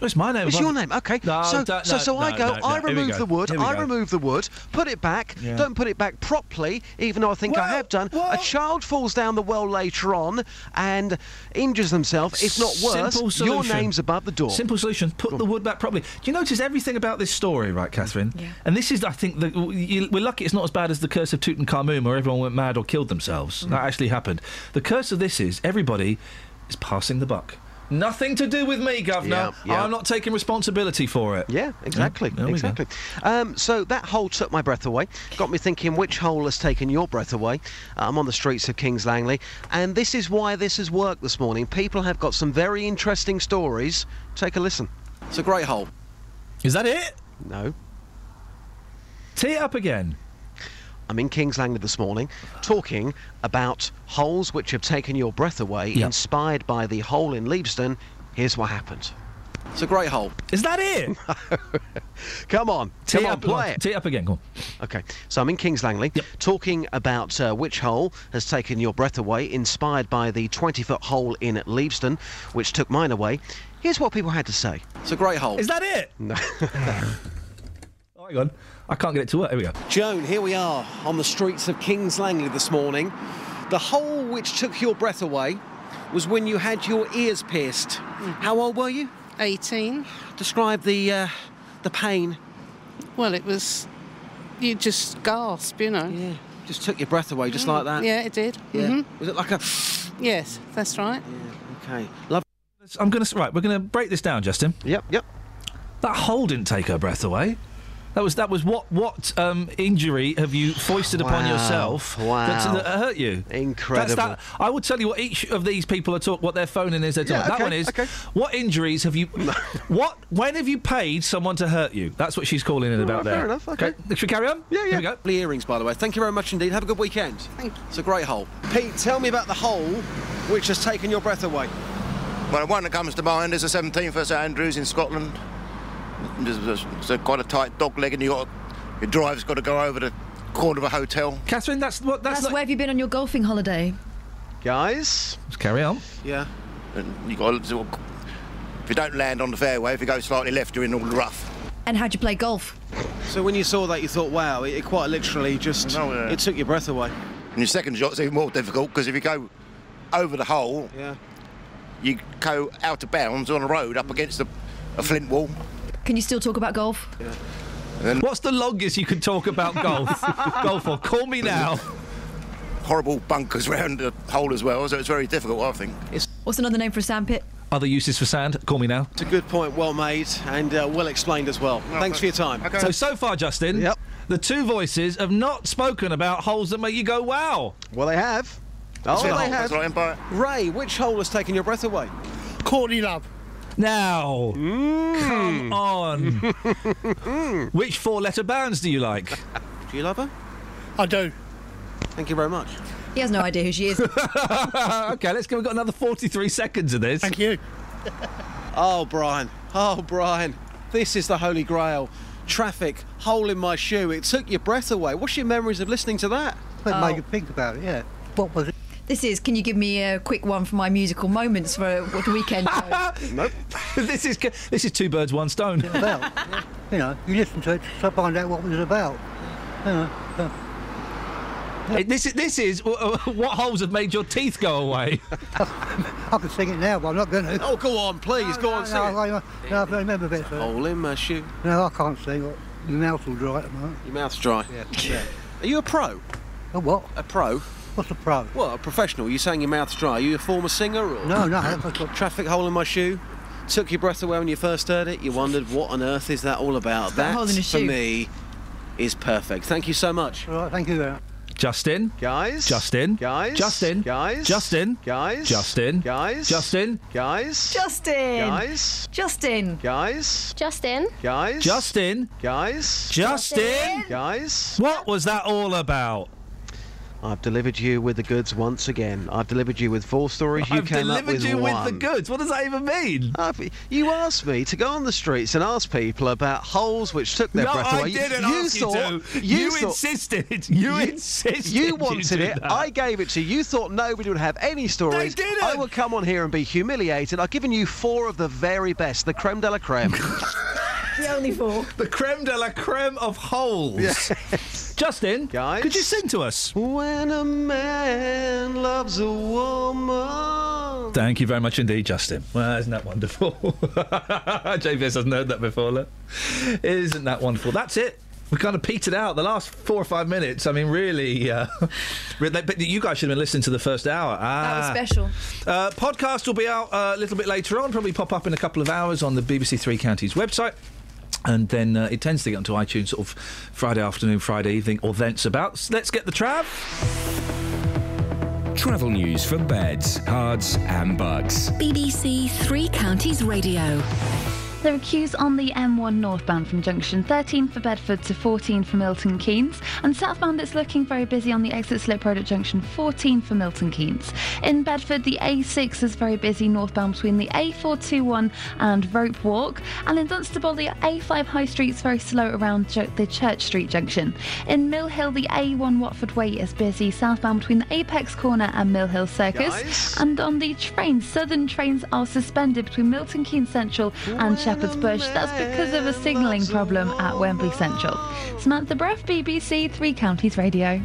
It's my name. It's your name. Okay. No, I remove the wood, put it back, don't put it back properly, even though I think I have done. What? A child falls down the well later on and injures themselves, if not worse. Your name's above the door. Simple solution. Put the wood back properly. Do you notice everything about this story, right, Catherine? Yeah. And this is, I think, we're lucky it's not as bad as the curse of Tutankhamun where everyone went mad or killed themselves. Mm. That actually happened. The curse of this is everybody is passing the buck. Nothing to do with me, Governor. Yep. I'm not taking responsibility for it. Yeah, exactly. Yeah, exactly. So that hole took my breath away. Got me thinking, which hole has taken your breath away? I'm on the streets of Kings Langley. And this is why this has worked this morning. People have got some very interesting stories. Take a listen. It's a great hole. Is that it? No. Tee it up again. I'm in King's Langley this morning, talking about holes which have taken your breath away, inspired by the hole in Leavesden. Here's what happened. It's a great hole. Is that it? Come on. Tee up, play it. Tee up again, go on. OK, so I'm in King's Langley, talking about which hole has taken your breath away, inspired by the 20-foot hole in Leavesden, which took mine away. Here's what people had to say. It's a great hole. Is that it? No. Oh, hang on. I can't get it to work. Here we go. Joan, here we are on the streets of King's Langley this morning. The hole which took your breath away was when you had your ears pierced. How old were you? 18. Describe the pain. Well, it was... You just gasp, you know. Yeah. Just took your breath away, just like that. Yeah, it did. Yeah. Mm-hmm. Was it like a... Yes, that's right. Yeah, OK. Love... I'm going to... Right, we're going to break this down, Justin. Yep, yep. That hole didn't take her breath away. That was what injury have you foisted upon yourself that hurt you? Incredible. I will tell you what each of these people are talking, what their phoning is they're talking. Okay, that one is, what injuries have you... when have you paid someone to hurt you? That's what she's calling it about there. Fair enough, OK. Should we carry on? Yeah, yeah. Here we go. The earrings, by the way. Thank you very much indeed. Have a good weekend. Thank you. It's a great hole. Pete, tell me about the hole which has taken your breath away. Well, the one that comes to mind is the 17th at St Andrews in Scotland. It's quite a tight dog leg, and your drive's got to go over the corner of a hotel. Catherine, that's like... Where have you been on your golfing holiday? Guys, let's carry on. Yeah. And you got to, if you don't land on the fairway, if you go slightly left, you're in all the rough. And how'd you play golf? So when you saw that, you thought, wow, it quite literally just... It took your breath away. And your second shot's even more difficult, because if you go over the hole, you go out of bounds on a road up against a flint wall. Can you still talk about golf? Yeah. What's the longest you can talk about golf? Golf or call me now. Horrible bunkers round the hole as well, so it's very difficult, I think. What's another name for a sandpit? Other uses for sand? Call me now. It's a good point, well made, and well explained as well. No, thanks for your time. Okay. So far, Justin, the two voices have not spoken about holes that make you go, wow. Well, they have. Oh, they have. That's right, Ray, which hole has taken your breath away? Courtney Love. Now, come on. Which four-letter bands do you like? Do you love her? I do. Thank you very much. He has no idea who she is. OK, let's go. We've got another 43 seconds of this. Thank you. Oh, Brian. Oh, Brian. This is the Holy Grail. Traffic, hole in my shoe. It took your breath away. What's your memories of listening to that? It made you think about it, yeah. What was it? This is, can you give me a quick one for my musical moments for the weekend? Nope. This is two birds, one stone. About, you know, you listen to it to find out what it was about. You know, This is what holes have made your teeth go away. I can sing it now, but I'm not going to. Oh, go on, please, go on, sing it. No, I remember a bit. Hole in my shoe. No, I can't sing it. My mouth will dry at the moment. Your mouth's dry? Yeah. Are you a pro? A what? A pro. What's a pro? Well, a professional. You're saying your mouth's dry. Are you a former singer? Or... No. Traffic hole in my shoe. Took your breath away when you first heard it. You wondered, what on earth is that all about? That hole in a shoe. For me, is perfect. Thank you so much. All right, thank you there. Justin. Guys. Justin. Guys. Justin. Guys. Justin. Guys. Justin. Guys. Justin. Guys. Justin. Guys. Justin. Guys. Justin. Guys. Justin. Guys. Justin. Guys. What was that all about? I've delivered you with the goods once again. I've delivered you with four stories. You came up with one. I've delivered you with the goods. What does that even mean? You asked me to go on the streets and ask people about holes which took their breath away. No, I didn't ask you to. You insisted. You insisted. You wanted it. I gave it to you. You thought nobody would have any stories. They didn't. I would come on here and be humiliated. I've given you four of the very best, the creme de la creme. The only four. The creme de la creme of holes. Yes. Justin, guys, could you sing to us? When a man loves a woman. Thank you very much indeed, Justin. Well, isn't that wonderful? JBS hasn't heard that before, look. Isn't that wonderful? That's it. We kind of petered out the last 4 or 5 minutes. I mean, really, you guys should have been listening to the first hour. That was special. Podcast will be out a little bit later on, probably pop up in a couple of hours on the BBC Three Counties website. And then it tends to get onto iTunes sort of Friday afternoon, Friday evening, or thence about. So let's get the trav. Travel news for beds, cards and bugs. BBC Three Counties Radio. There are queues on the M1 northbound from junction 13 for Bedford to 14 for Milton Keynes, and southbound it's looking very busy on the exit slip road at junction 14 for Milton Keynes. In Bedford, the A6 is very busy northbound between the A421 and Rope Walk, and in Dunstable the A5 High Street is very slow around the Church Street junction. In Mill Hill, the A1 Watford Way is busy southbound between the Apex Corner and Mill Hill Circus. Nice. And on the trains, southern trains are suspended between Milton Keynes Central and Shepherd's Bush. That's because of a signalling problem at Wembley Central. Samantha Bruff, BBC Three Counties Radio.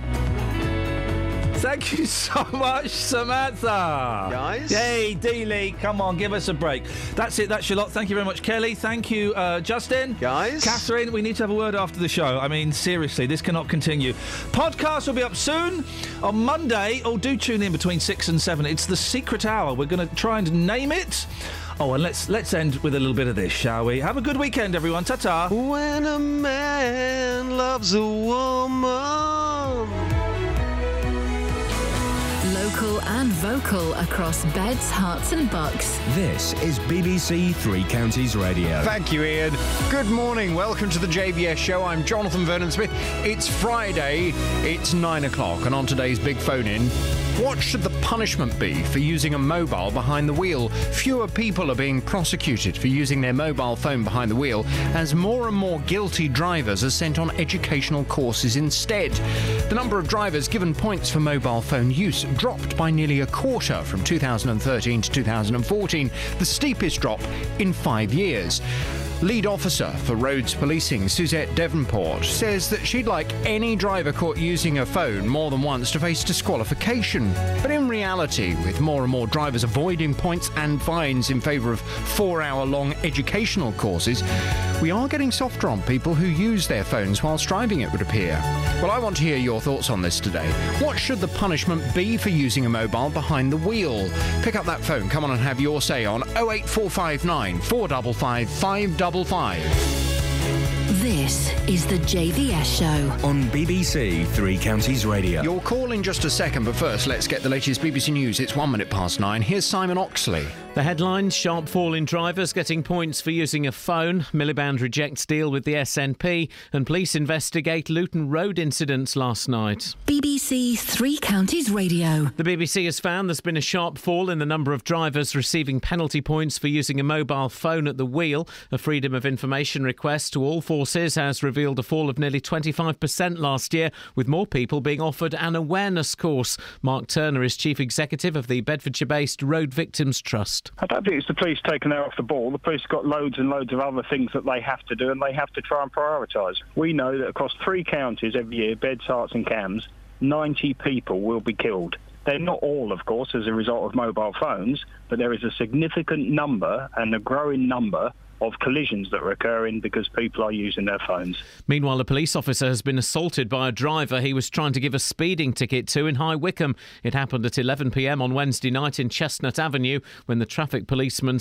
Thank you so much, Samantha. Guys. Hey, D-Lee, come on, give us a break. That's it, that's your lot. Thank you very much, Kelly. Thank you, Justin. Guys. Catherine, we need to have a word after the show. I mean, seriously, this cannot continue. Podcast will be up soon on Monday. Oh, do tune in between 6 and 7. It's the secret hour. We're going to try and name it. Oh, and let's end with a little bit of this, shall we? Have a good weekend, everyone. Ta-ta. When a man loves a woman... Local and vocal across beds, hearts and bucks. This is BBC Three Counties Radio. Thank you, Ian. Good morning. Welcome to the JVS Show. I'm Jonathan Vernon-Smith. It's Friday. It's 9 o'clock. And on today's big phone-in... what should the punishment be for using a mobile behind the wheel? Fewer people are being prosecuted for using their mobile phone behind the wheel as more and more guilty drivers are sent on educational courses instead. The number of drivers given points for mobile phone use dropped by nearly a quarter from 2013 to 2014, the steepest drop in 5 years. Lead officer for roads policing, Suzette Devonport, says that she'd like any driver caught using a phone more than once to face disqualification. But in reality, with more and more drivers avoiding points and fines in favour of four-hour-long educational courses, we are getting softer on people who use their phones whilst driving, it would appear. Well, I want to hear your thoughts on this today. What should the punishment be for using a mobile behind the wheel? Pick up that phone, come on and have your say on 08459 455 555. This is the JVS Show on BBC Three Counties Radio. Your call in just a second, but first let's get the latest BBC News. It's 9:01. Here's Simon Oxley. The headlines: sharp fall in drivers getting points for using a phone, Miliband rejects deal with the SNP, and police investigate Luton road incidents last night. BBC Three Counties Radio. The BBC has found there's been a sharp fall in the number of drivers receiving penalty points for using a mobile phone at the wheel. A Freedom of Information request to all forces has revealed a fall of nearly 25% last year, with more people being offered an awareness course. Mark Turner is chief executive of the Bedfordshire-based Road Victims Trust. I don't think it's the police taking their off the ball. The police have got loads and loads of other things that they have to do, and they have to try and prioritise. We know that across three counties every year, Beds, Herts and Cams, 90 people will be killed. They're not all, of course, as a result of mobile phones, but there is a significant number and a growing number of collisions that are occurring because people are using their phones. Meanwhile, a police officer has been assaulted by a driver he was trying to give a speeding ticket to in High Wycombe. It happened at 11 p.m. on Wednesday night in Chestnut Avenue when the traffic policeman